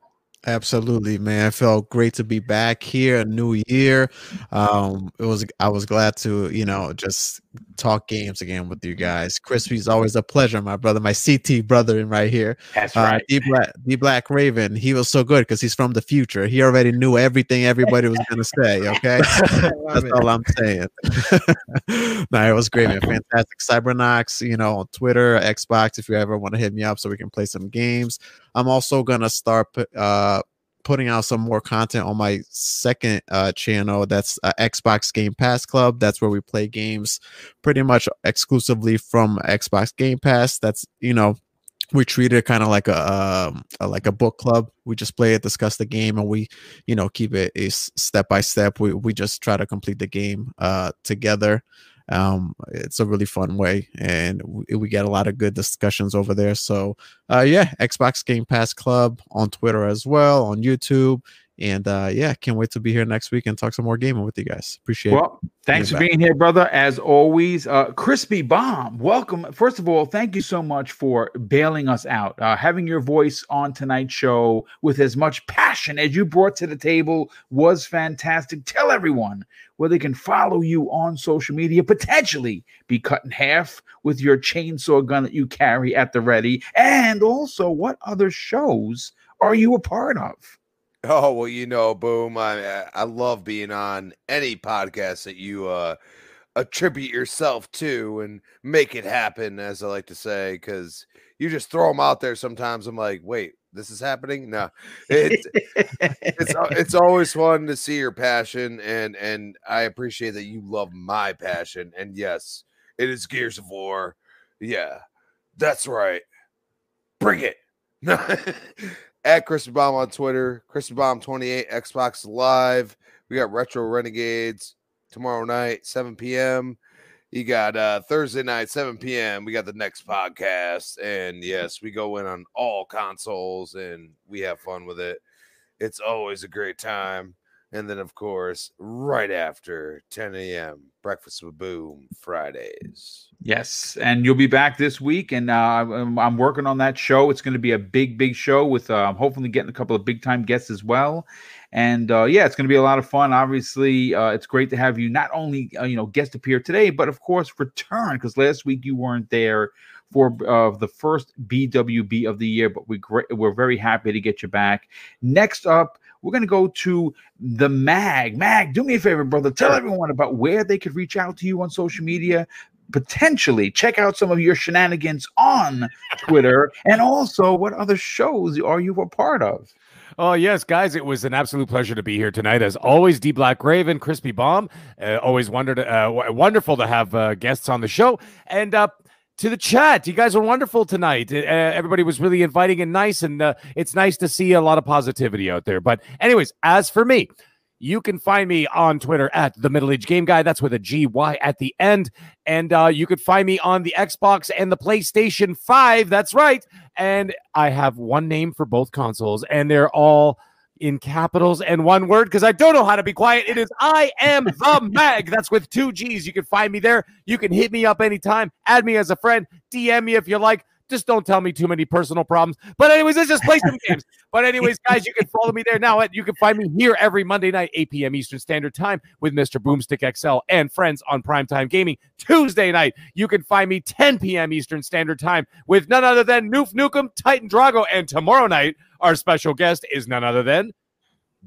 Absolutely, man. It felt great to be back here, a new year. Um, it was I was glad to, you know, just talk games again with you guys. Crispy's always a pleasure, my brother, my C T brother in right here. That's right. Uh, D. Black, D. Black Raven, he was so good because he's from the future. He already knew everything everybody was going to say, okay? That's it. All I'm saying. No, it was great, man. Fantastic. Cybernox, you know, on Twitter, Xbox, if you ever want to hit me up so we can play some games. I'm also going to start uh, putting out some more content on my second uh, channel. That's uh, Xbox Game Pass Club. That's where we play games pretty much exclusively from Xbox Game Pass. That's, you know, we treat it kind of like a, um, a like a book club. We just play it, discuss the game, and we, you know, keep it a step by step. We we just try to complete the game uh, together. Um, it's a really fun way, and we, we get a lot of good discussions over there. So, uh, yeah, Xbox Game Pass Club on Twitter as well, on YouTube. And uh, yeah, can't wait to be here next week and talk some more gaming with you guys. Appreciate well, it. Well, thanks for being here, brother. As always, uh, Crispy Bomb, welcome. First of all, thank you so much for bailing us out, uh, having your voice on tonight's show with as much passion as you brought to the table was fantastic. Tell everyone where they can follow you on social media, potentially be cut in half with your chainsaw gun that you carry at the ready, and also what other shows are you a part of? Oh, well, you know, Boom, I I love being on any podcast that you uh, attribute yourself to and make it happen, as I like to say, because you just throw them out there sometimes. I'm like, wait, this is happening? No. It's, it's, it's always fun to see your passion, and, and I appreciate that you love my passion. And, yes, it is Gears of War. Yeah, that's right. Bring it. No. At Crispy Bomb on Twitter, Crispy Bomb twenty-eight, Xbox Live. We got Retro Renegades tomorrow night, seven p.m. You got uh, Thursday night, seven p.m. We got the next podcast. And, yes, we go in on all consoles, and we have fun with it. It's always a great time. And then, of course, right after ten a.m., Breakfast with Boom Fridays. Yes, and you'll be back this week, and uh, I'm, I'm working on that show. It's going to be a big, big show with uh, hopefully getting a couple of big-time guests as well. And, uh, yeah, it's going to be a lot of fun. Obviously, uh, it's great to have you not only, uh, you know, guest appear today, but, of course, return, because last week you weren't there for uh, the first B W B of the year, but we gra- we're very happy to get you back. Next up, we're going to go to the Mag. Mag, do me a favor, brother. Tell everyone about where they could reach out to you on social media, potentially check out some of your shenanigans on Twitter, and also what other shows are you a part of? Oh, yes, guys, it was an absolute pleasure to be here tonight. As always, D. Black Raven, Crispy Bomb. Uh, always wondered, uh, w- wonderful to have uh, guests on the show. And uh, to the chat, you guys were wonderful tonight. Uh, everybody was really inviting and nice, and uh, it's nice to see a lot of positivity out there. But anyways, as for me, you can find me on Twitter at The Middle Age Game Guy. That's with a G Y at the end. And uh, you can find me on the Xbox and the PlayStation five. That's right. And I have one name for both consoles, and they're all in capitals and one word, because I don't know how to be quiet. It is I am the Mag. That's with two G's. You can find me there. You can hit me up anytime. Add me as a friend. D M me if you like. Just don't tell me too many personal problems. But anyways, let's just play some games. But anyways, guys, you can follow me there now. At, you can find me here every Monday night, eight p.m. Eastern Standard Time, with Mister Boomstick X L and friends on Primetime Gaming. Tuesday night, you can find me ten p.m. Eastern Standard Time with none other than Noof Nukem, Titan Drago. And tomorrow night, our special guest is none other than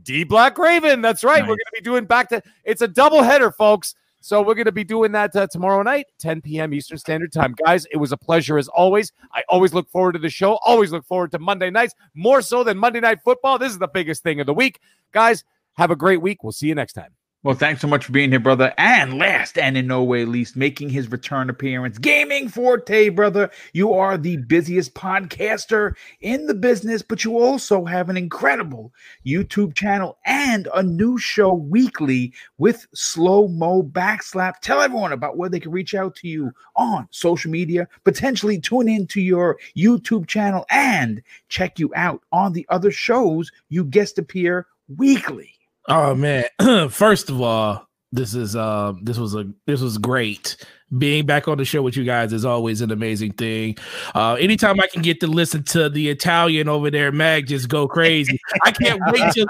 D. Black Raven. That's right. Nice. We're going to be doing back to – it's a doubleheader, folks. So we're going to be doing that uh, tomorrow night, ten p.m. Eastern Standard Time. Guys, it was a pleasure as always. I always look forward to the show. Always look forward to Monday nights, more so than Monday Night Football. This is the biggest thing of the week. Guys, have a great week. We'll see you next time. Well, thanks so much for being here, brother. And last and in no way least, making his return appearance, Gaming Forte, brother. You are the busiest podcaster in the business, but you also have an incredible YouTube channel and a new show weekly with Slow Mo Backslap. Tell everyone about where they can reach out to you on social media, potentially tune into your YouTube channel, and check you out on the other shows you guest appear weekly. Oh man! First of all, this is uh, this was a this was great. Being back on the show with you guys is always an amazing thing. Uh, anytime I can get to listen to the Italian over there, Mag, just go crazy. I can't wait to.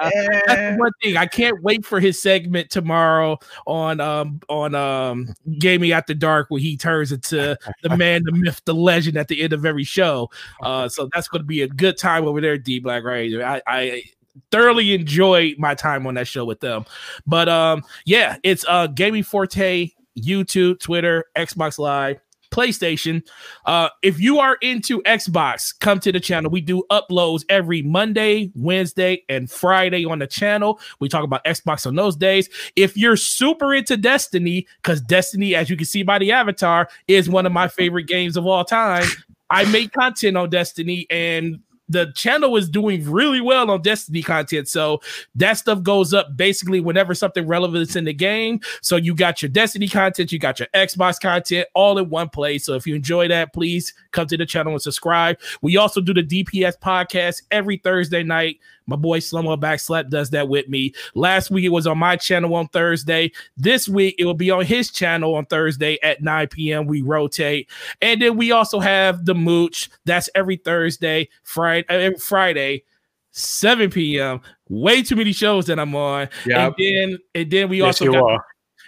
That's one thing. I can't wait for his segment tomorrow on um on um Gaming After Dark, where he turns into the man, the myth, the legend at the end of every show. Uh, so that's going to be a good time over there, D. Black Raven. I. I thoroughly enjoyed my time on that show with them. But um, yeah, it's uh Gaming Forte, YouTube, Twitter, Xbox Live, PlayStation. Uh, if you are into Xbox, come to the channel. We do uploads every Monday, Wednesday, and Friday on the channel. We talk about Xbox on those days. If you're super into Destiny, because Destiny, as you can see by the avatar, is one of my favorite games of all time. I make content on Destiny, and the channel is doing really well on Destiny content. So that stuff goes up basically whenever something relevant is in the game. So you got your Destiny content, you got your Xbox content all in one place. So if you enjoy that, please come to the channel and subscribe. We also do the D P S podcast every Thursday night. My boy Slummo Backslap does that with me. Last week it was on my channel on Thursday. This week it will be on his channel on Thursday at nine p.m. We rotate. And then we also have the Mooch. That's every Thursday, Friday, every Friday, seven p.m. Way too many shows that I'm on. Yep. And then and then we yes, also got,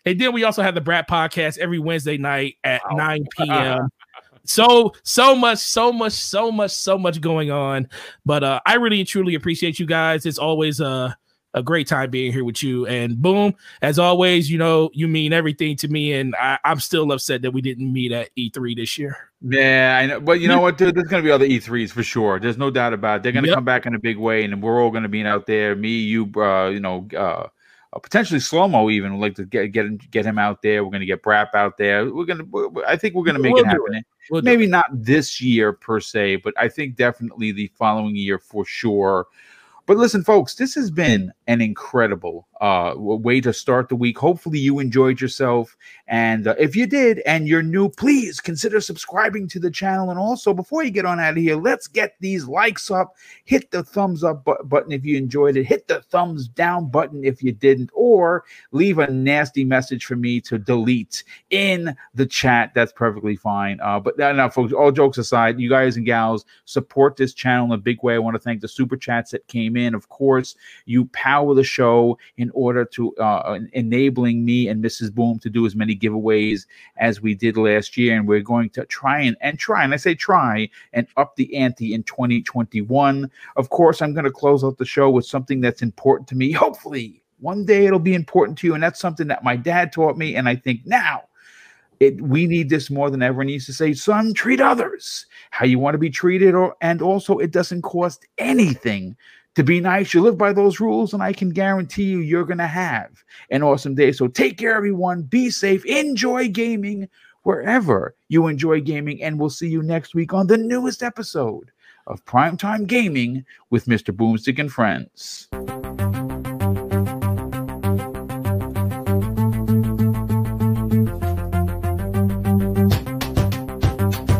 and then we also have the Brat podcast every Wednesday night at wow. nine p.m. So, so much, so much, so much, so much going on. But uh, I really, truly appreciate you guys. It's always a, a great time being here with you. And boom, as always, you know, you mean everything to me. And I, I'm still upset that we didn't meet at E three this year. Yeah, I know. But you know what, dude? There's going to be other E threes for sure. There's no doubt about it. They're going to yep. come back in a big way. And we're all going to be out there. Me, you, uh, you know, uh, Uh, potentially Slow-Mo even. We'd like to get get get him out there. We're gonna get Brap out there. We're gonna. I think we're gonna make we'll it happen. It. We'll Maybe not this year per se, but I think definitely the following year for sure. But listen, folks, this has been an incredible uh, way to start the week. Hopefully you enjoyed yourself. And uh, if you did and you're new, please consider subscribing to the channel. And also, before you get on out of here, let's get these likes up. Hit the thumbs up bu- button if you enjoyed it. Hit the thumbs down button if you didn't. Or leave a nasty message for me to delete in the chat. That's perfectly fine. Uh, but now, no, folks, all jokes aside, you guys and gals, support this channel in a big way. I want to thank the super chats that came in. And of course, you power the show in order to uh, enabling me and Missus Boom to do as many giveaways as we did last year. And we're going to try and, and try, and I say try, and up the ante in twenty twenty-one. Of course, I'm going to close out the show with something that's important to me. Hopefully, one day it'll be important to you. And that's something that my dad taught me. And I think now, It, we need this more than ever. And he used to say, son, treat others how you want to be treated. Or, and also, it doesn't cost anything to be nice. You live by those rules, and I can guarantee you, you're going to have an awesome day. So take care, everyone. Be safe. Enjoy gaming wherever you enjoy gaming. And we'll see you next week on the newest episode of Primetime Gaming with Mister Boomstick and Friends.